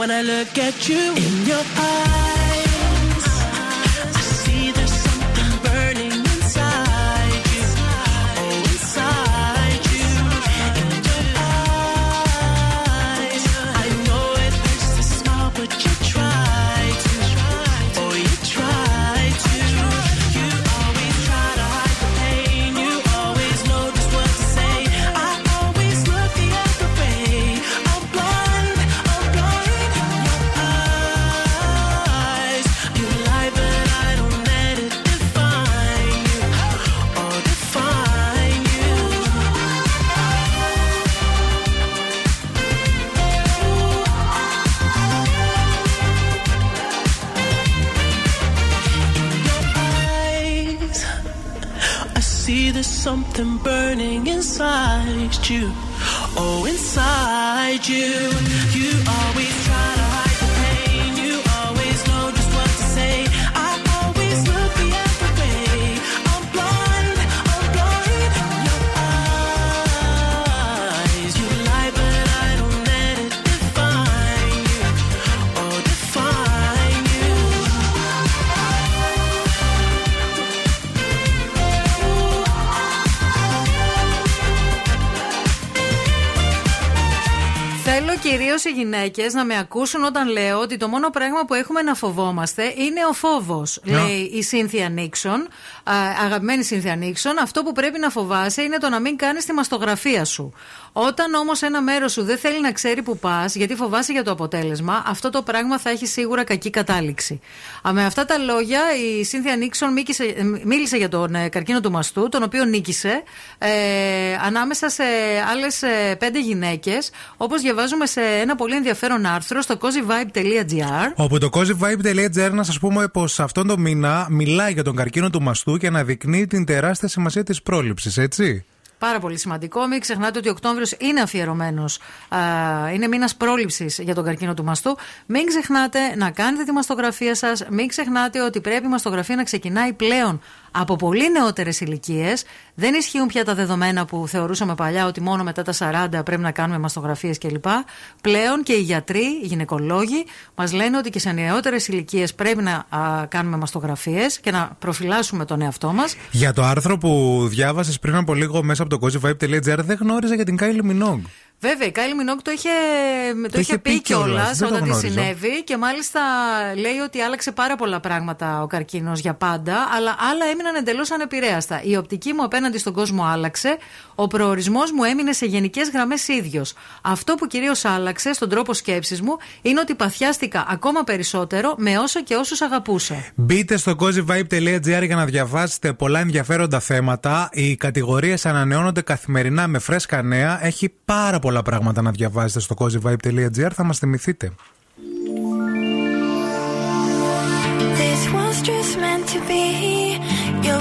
When I look at you in your eyes, I see there's something burning inside you, oh inside you, in your eyes. I know it hurts to smile, but you try to, oh you try to. You always try to hide the pain, you always know just what to say. I always look the other way, I'm blind. Something burning inside you, oh inside you. You always try to hide the pain, you always know just what to say. I always look the other way, I'm blind in your eyes. You lie but I don't let it define you, oh define you. Θέλω κυρίως οι γυναίκες να με ακούσουν όταν λέω ότι το μόνο πράγμα που έχουμε να φοβόμαστε είναι ο φόβος. Yeah. Λέει η Σίνθια Νίξον, αγαπημένη Σίνθια Νίξον, αυτό που πρέπει να φοβάσαι είναι το να μην κάνεις τη μαστογραφία σου. Όταν όμως ένα μέρος σου δεν θέλει να ξέρει που πας, γιατί φοβάσαι για το αποτέλεσμα, αυτό το πράγμα θα έχει σίγουρα κακή κατάληξη. Με αυτά τα λόγια, η Σίνθια Νίξον μίλησε για τον καρκίνο του μαστού, τον οποίο νίκησε ανάμεσα σε άλλες 5 γυναίκες, όπως διαβάζουμε σε ένα πολύ ενδιαφέρον άρθρο στο cozyvibe.gr. Όπου το cozyvibe.gr, να σας πούμε πως αυτόν τον μήνα μιλάει για τον καρκίνο του μαστού και αναδεικνύει την τεράστια σημασία της πρόληψης, έτσι. Πάρα πολύ σημαντικό. Μην ξεχνάτε ότι ο Οκτώβριος είναι αφιερωμένος, είναι μήνας πρόληψης για τον καρκίνο του μαστού. Μην ξεχνάτε να κάνετε τη μαστογραφία σας. Μην ξεχνάτε ότι πρέπει η μαστογραφία να ξεκινάει πλέον από πολύ νεότερες ηλικίες. Δεν ισχύουν πια τα δεδομένα που θεωρούσαμε παλιά ότι μόνο μετά τα 40 πρέπει να κάνουμε μαστογραφίες κλπ. Πλέον και οι γιατροί, οι γυναικολόγοι μας λένε ότι και σε νεότερες ηλικίες πρέπει να κάνουμε μαστογραφίες και να προφυλάσσουμε τον εαυτό μας. Για το άρθρο που διάβασες πριν από λίγο μέσα από το cozyvibe.gr, δεν γνώριζα για την Κάλι Μινόγκ. Βέβαια, η Κάλι Μινόκ το είχε πει κιόλας όταν τη συνέβη, και μάλιστα λέει ότι άλλαξε πάρα πολλά πράγματα ο καρκίνος για πάντα, αλλά άλλα έμειναν εντελώς ανεπηρέαστα. Η οπτική μου απέναντι στον κόσμο άλλαξε, ο προορισμός μου έμεινε σε γενικές γραμμές ίδιος. Αυτό που κυρίως άλλαξε στον τρόπο σκέψης μου είναι ότι παθιάστηκα ακόμα περισσότερο με όσο και όσους αγαπούσα. Μπείτε στο cozyvibe.gr για να διαβάσετε πολλά ενδιαφέροντα θέματα. Οι κατηγορίες ανανεώνονται καθημερινά με φρέσκα νέα. Έχει πάρα πολλά πράγματα να διαβάζετε στο cozyvibe.gr, θα μας θυμηθείτε. I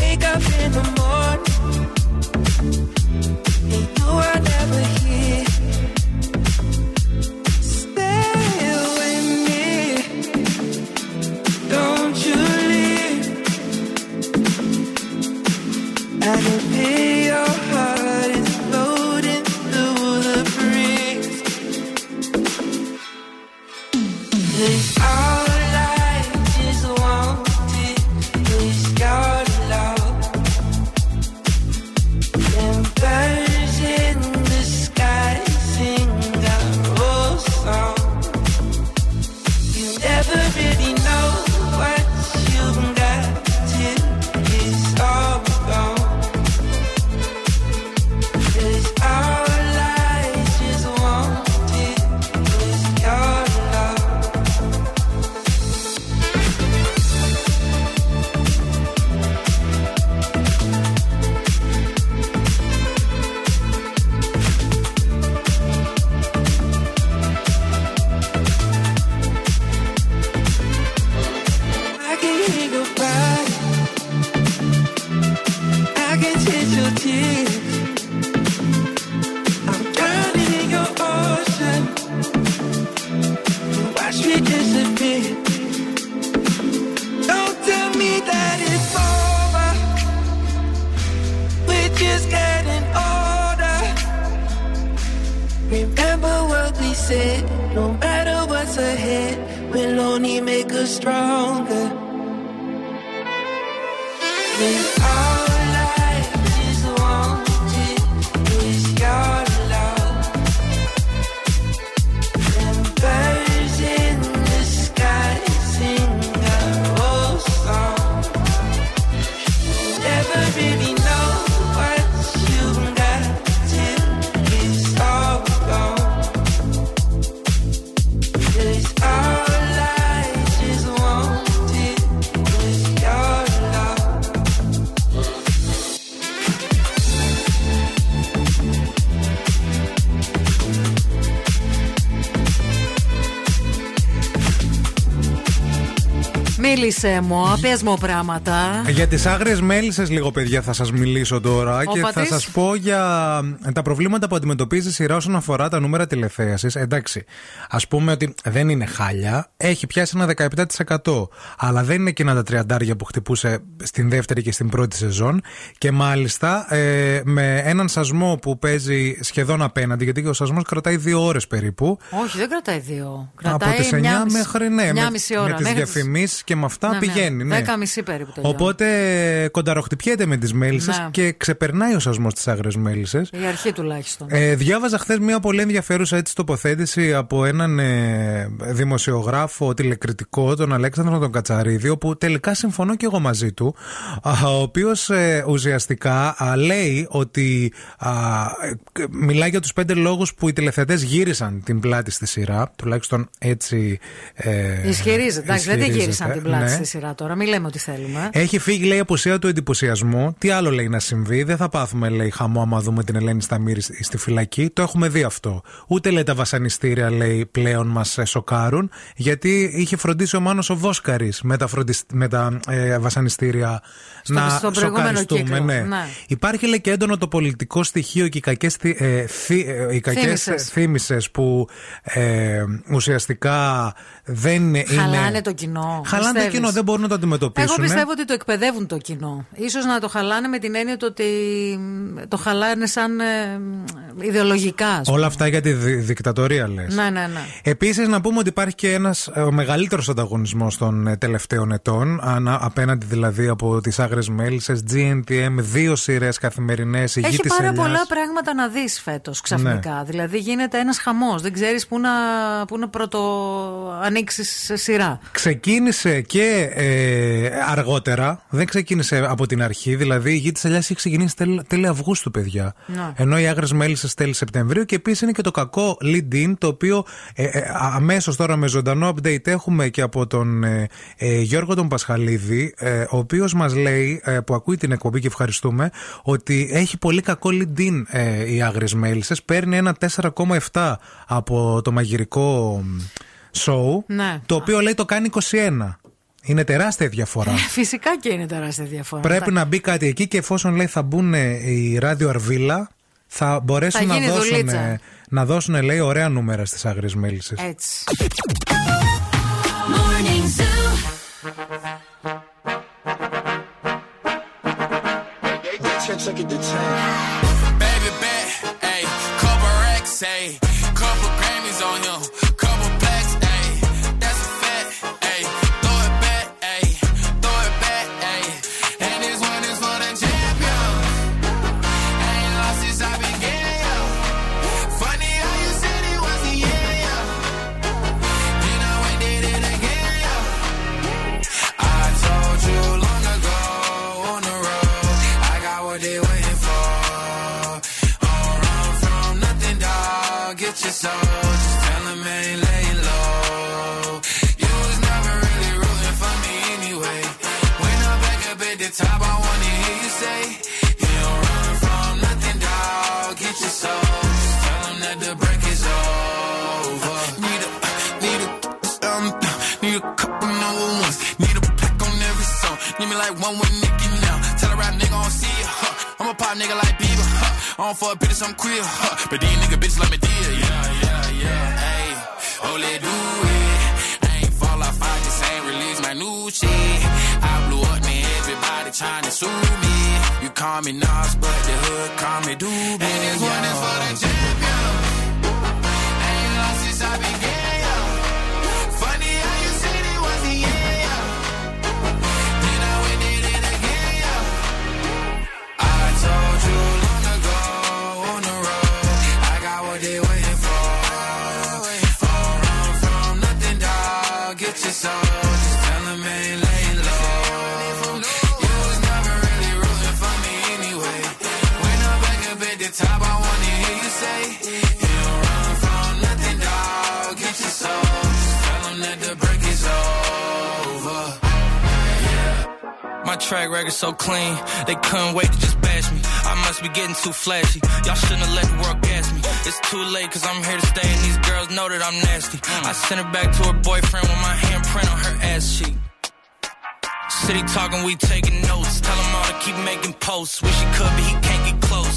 wake up in the morning. sit, no matter what's ahead, will only make us stronger. When all life is wanted, is your love. And birds in the sky sing a old song. You never really know what you got till it's all gone. 'Cause all life is wanted, is your love. Μίλησε μου, πες μου πράγματα. Για τις άγριες μέλισσες λίγο, παιδιά, θα σας μιλήσω τώρα. Και θα σας πω για τα προβλήματα που αντιμετωπίζει η σειρά όσον αφορά τα νούμερα τηλεθέασης. Εντάξει, ας πούμε ότι δεν είναι χάλια. Έχει πιάσει ένα 17%. Αλλά δεν είναι εκείνα τα τριαντάρια που χτυπούσε στην δεύτερη και στην πρώτη σεζόν. Και μάλιστα με έναν σασμό που παίζει σχεδόν απέναντι, γιατί ο σασμός κρατάει 2 ώρες περίπου. Όχι, δεν κρατάει 2. Κρατάει από τις 9 μέχρι 9,5 ώρα. Με τις διαφημίσεις και με αυτά, ναι, πηγαίνει. 10,5 περίπου. Οπότε κονταροχτυπιέται με τις μέλισσες, ναι, και ξεπερνάει ο σασμός τις άγριες μέλισσες. Η αρχή τουλάχιστον. Διάβαζα χθες μια πολύ ενδιαφέρουσα έτσι τοποθέτηση από έναν δημοσιογράφο τηλεκριτικό, τον Αλέξανδρο τον Κατσαρίδη, όπου τελικά συμφωνώ και εγώ μαζί του, ο οποίος ουσιαστικά λέει ότι μιλάει για τους 5 λόγους που οι τηλεθεατές γύρισαν την πλάτη στη σειρά, τουλάχιστον έτσι ισχυρίζεται. Εντάξει, δεν γύρισαν την πλάτη, ναι, στη σειρά τώρα, μην λέμε ότι θέλουμε. Έχει φύγει, λέει, η απουσία του εντυπωσιασμού. Τι άλλο, λέει, να συμβεί. Δεν θα πάθουμε, λέει, χαμό άμα δούμε την Ελένη Σταμύρη στη φυλακή. Το έχουμε δει αυτό. Ούτε, λέει, τα βασανιστήρια, λέει, πλέον μας σοκάρουν. Γιατί είχε φροντίσει ο Μάνος ο Βόσκαρης με τα βασανιστήρια να σοκαριστούμε. Ναι. Ναι. Υπάρχει, λέει, και έντονο το πολιτικό στοιχείο και οι κακές θύμισες που ουσιαστικά δεν είναι. Χαλάνε το κοινό. Χαλάνε το κοινό, δεν μπορούν να το αντιμετωπίσουν. Εγώ πιστεύω ότι το εκπαιδεύουν το κοινό. Ίσως να το χαλάνε με την έννοια ότι το χαλάνε σαν ιδεολογικά. Όλα αυτά για τη δικτατορία, λες. Ναι, ναι, ναι. Επίσης, να πούμε ότι υπάρχει και ένας μεγαλύτερος ανταγωνισμός των τελευταίων ετών. Απέναντι δηλαδή από τις άγριες μέλισσες, GNTM, 2 σειρές καθημερινές. Έχει πάρα πολλά πράγματα να δεις φέτος ξαφνικά. Ναι. Δηλαδή γίνεται ένας χαμός. Δεν ξέρεις πού να πρωτοανοίξεις σειρά. Ξεκίνησε και αργότερα, δεν ξεκίνησε από την αρχή. Δηλαδή η Γη της Ελιάς έχει ξεκινήσει τέλη Αυγούστου, παιδιά. Ναι. Ενώ οι άγριες μέλισσες τέλη Σεπτεμβρίου. Και επίσης είναι και το κακό lead-in, το οποίο αμέσως τώρα με ζωντανό update έχουμε και από τον Γιώργο τον Πασχαλίδη, ο οποίος μας λέει, που ακούει την εκπομπή και ευχαριστούμε, ότι έχει πολύ κακό lead-in οι άγριες μέλισσες. Παίρνει ένα 4,7 από το μαγειρικό show, ναι, το οποίο, λέει, το κάνει 21. Είναι τεράστια διαφορά. Φυσικά και είναι τεράστια διαφορά. Πρέπει να μπει κάτι εκεί και εφόσον, λέει, θα μπουν οι ράδιο Αρβίλα, θα μπορέσουν να δώσουν, λέει, ωραία νούμερα στις άγριες μέλισσες. Έτσι. For a bitch, I'm queer, huh? But these nigga bitch like me deal, yeah, yeah, yeah. Hey, oh, let do it. I ain't fall off, I just ain't release my new shit. I blew up, man, everybody trying to sue me. You call me Nas, but the hood call me Doobie. And this one is for the champion. I ain't lost since My track record so clean, they couldn't wait to just bash me. I must be getting too flashy, y'all shouldn't have let the world gas me. It's too late cause I'm here to stay and these girls know that I'm nasty. I sent her back to her boyfriend with my handprint on her ass cheek. City talking, we taking notes. Tell him all to keep making posts. Wish he could, but he can't get close.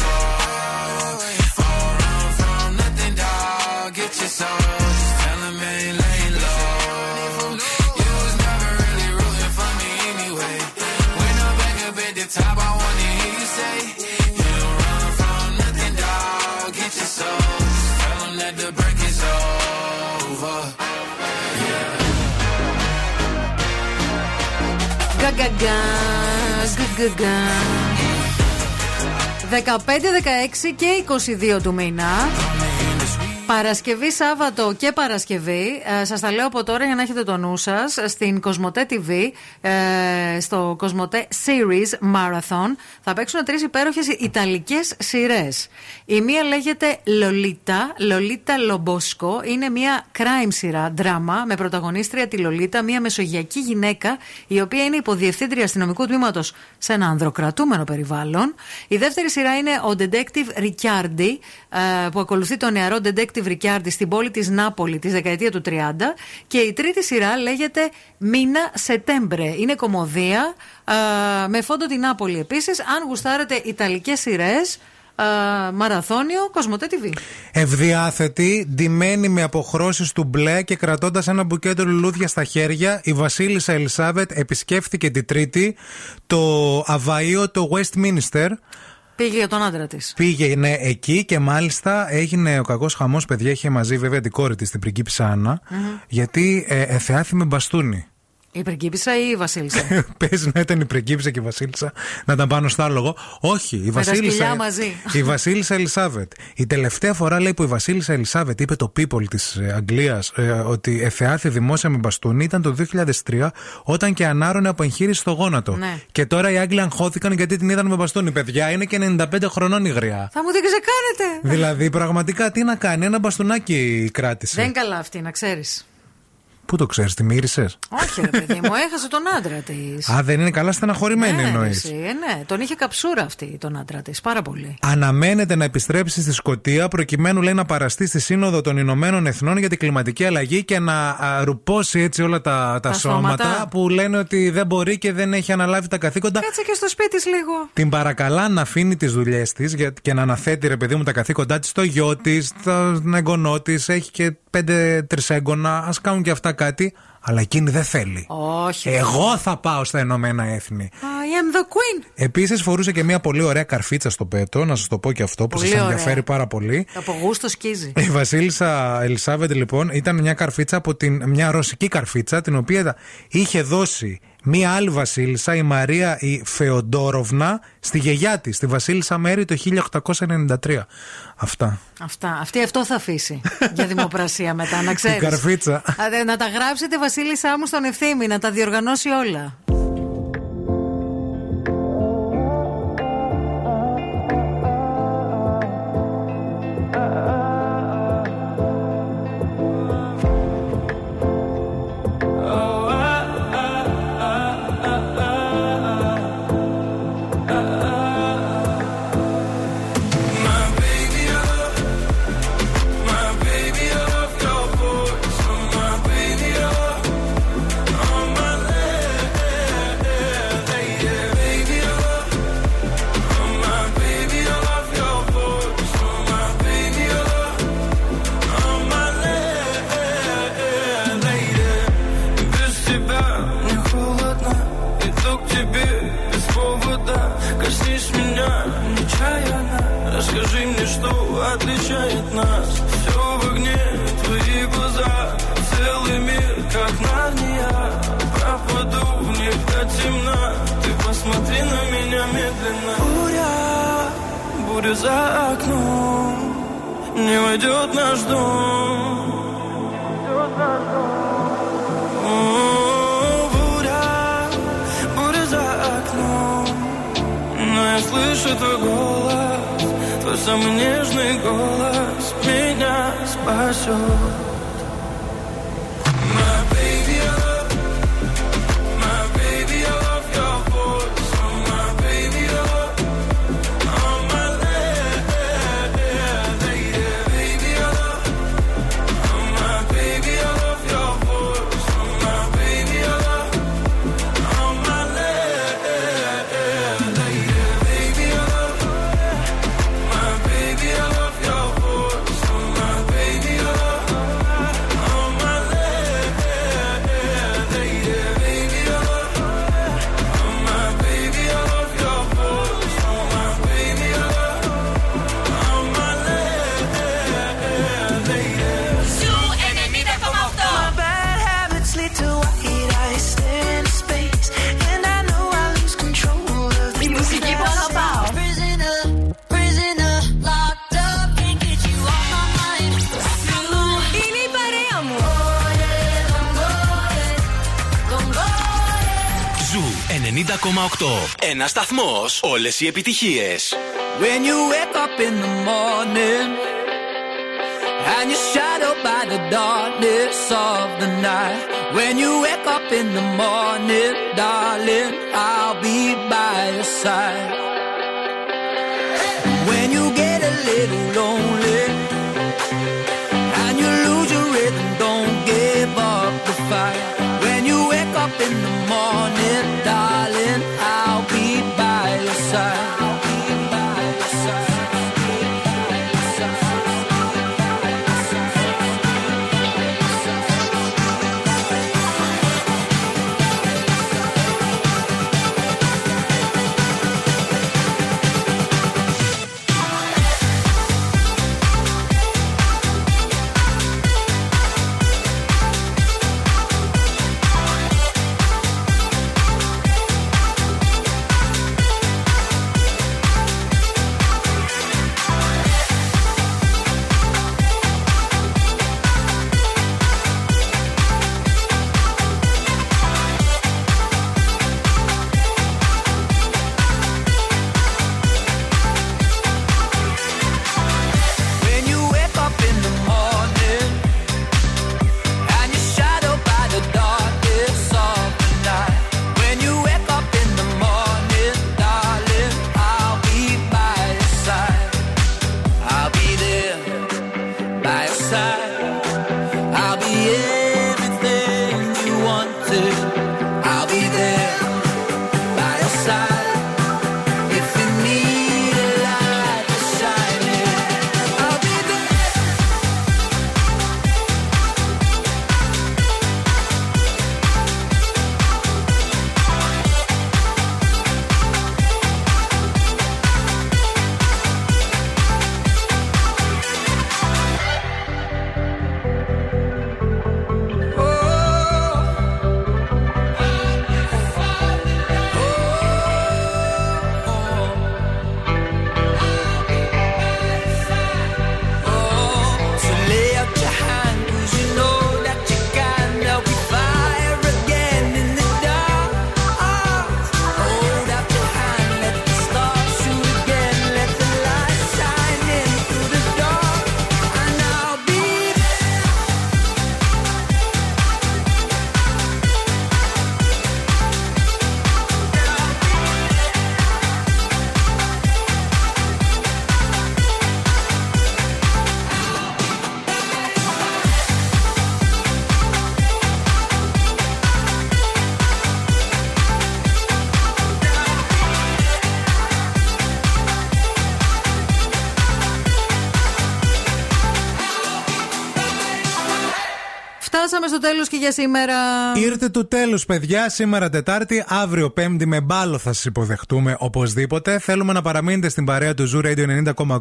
for. Don't run from nothing, dog. Get your soul. Just tell them I ain't laying low. You was never really rooting for me anyway. When I'm back up at the top, I wanna hear you say. Γκαγκαγκά 15, 16 και 22 του μήνα. Παρασκευή, Σάββατο και Παρασκευή. Σας τα λέω από τώρα για να έχετε το νου σας. Στην Κοσμοτέ TV, στο Κοσμοτέ Series Marathon, θα παίξουν τρεις υπέροχες ιταλικές σειρές. Η μία λέγεται Λολίτα Λομπόσκο. Είναι μια crime σειρά, δράμα, με πρωταγωνίστρια τη Λολίτα, μια μεσογειακή γυναίκα, η οποία είναι υποδιευθύντρια αστυνομικού τμήματος σε ένα ανδροκρατούμενο περιβάλλον. Η δεύτερη σειρά είναι ο Detective Ricciardi, που ακολουθεί τον νεαρό Detective Βρικιάρντη στην πόλη της Νάπολη της δεκαετία του 30, και η τρίτη σειρά λέγεται Μίνα Σετέμπρε. Είναι κομμωδία με φόντο την Νάπολη επίσης. Αν γουστάρετε ιταλικές σειρές, μαραθώνιο, Κοσμοτέ TV. Ευδιάθετη, ντυμένη με αποχρώσεις του μπλε και κρατώντας ένα μπουκέτο λουλούδια στα χέρια, η Βασίλισσα Ελισάβετ επισκέφθηκε την Τρίτη το Αβαΐο, το Westminster. Πήγε για τον άντρα της. Πήγε, ναι, εκεί, και μάλιστα έγινε ο κακός χαμός, παιδιά. Είχε μαζί βέβαια την κόρη της, την πριγκίπισσα Άννα, γιατί εθεάθη με μπαστούνι. Η πριγκίπισσα ή η Βασίλισσα? Παίζει να ήταν η πριγκίπισσα και η Βασίλισσα, να ήταν πάνω στο άλογο. Όχι, η Βασίλισσα. Μαζί. Η Βασίλισσα Ελισάβετ. Η τελευταία φορά, λέει, που η Βασίλισσα Ελισάβετ είπε το People της Αγγλίας ότι εθεάθη δημόσια με μπαστούνι, ήταν το 2003, όταν και ανάρωνε από εγχείρηση στο γόνατο. Ναι. Και τώρα οι Άγγλοι αγχώθηκαν γιατί την είδαν με μπαστούνι. Παιδιά, είναι και 95 χρονών η γριά. Θα μου την ξεκάνετε. Δηλαδή, πραγματικά τι να κάνει, ένα μπαστούνάκι κράτησε. Δεν καλά αυτή, να ξέρει. Πού το ξέρεις, τη μύρισες? Όχι, ρε παιδί μου, έχασε τον άντρα της. Α, δεν είναι καλά στεναχωρημένη, εννοείς? Ναι, τον είχε καψούρα αυτή τον άντρα της, πάρα πολύ. Αναμένεται να επιστρέψει στη Σκωτία, προκειμένου, λέει, να παραστεί στη Σύνοδο των Ηνωμένων Εθνών για την κλιματική αλλαγή και να ρουπώσει έτσι όλα τα σώματα που λένε ότι δεν μπορεί και δεν έχει αναλάβει τα καθήκοντα. Κάτσε και στο σπίτι της λίγο. Την παρακαλά να αφήνει τις δουλειές της και να αναθέτει, ρε παιδί μου, τα καθήκοντά της στο γιο της, στον εγγονό της. Έχει και 5 τρισέγγωνα, ας κάνουν και αυτά κάτι, αλλά εκείνη δεν θέλει. Όχι. Εγώ θα πάω στα Ηνωμένα Έθνη. I am the queen. Επίσης φορούσε και μια πολύ ωραία καρφίτσα στο πέτο, να σας το πω και αυτό, που πολύ σας ενδιαφέρει ωραία. Πάρα πολύ. Από γούστο σκίζει. Η Βασίλισσα Ελισάβετ, λοιπόν, ήταν μια καρφίτσα από μια ρωσική καρφίτσα, την οποία είχε δώσει μία άλλη βασίλισσα, η Μαρία η Φεοντόροβνα, στη γιαγιά της, τη Βασίλισσα Μέρη, το 1893. Αυτά. Αυτή αυτό θα αφήσει για δημοπρασία μετά, να ξέρεις. Την καρφίτσα. Να τα γράψετε, Βασίλισσά μου, στον Ευθύμη, να τα διοργανώσει όλα. Отличает нас все в огне, твои глаза, все буря за окном не войдет наш дом. О, буря, буря за окном, но я слышу твой голос, твой самый нежный голос меня спасет. Ένα σταθμός, όλες οι επιτυχίες. When you wake up in the morning and you're shadowed by the darkness of the night. When you wake up in the morning, darling, I'll be by your side. When you get a little lonely and you lose your rhythm, don't give up the fight. When you wake up in the morning, darling, I'll be by your side. Στο τέλος και για σήμερα. Ήρθε το τέλος, παιδιά. Σήμερα Τετάρτη, αύριο Πέμπτη με Μπάλλο θα σας υποδεχτούμε οπωσδήποτε. Θέλουμε να παραμείνετε στην παρέα του Zoo Radio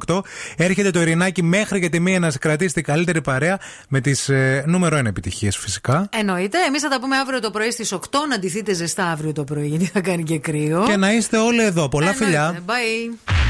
90,8. Έρχεται το Ειρηνάκι μέχρι και τη μία να σας κρατήσει την καλύτερη παρέα με τις νούμερο 1 επιτυχίες φυσικά. Εννοείται. Εμείς θα τα πούμε αύριο το πρωί στις 8. Να ντυθείτε ζεστά αύριο το πρωί, γιατί θα κάνει και κρύο. Και να είστε όλοι εδώ. Πολλά φιλιά. Bye.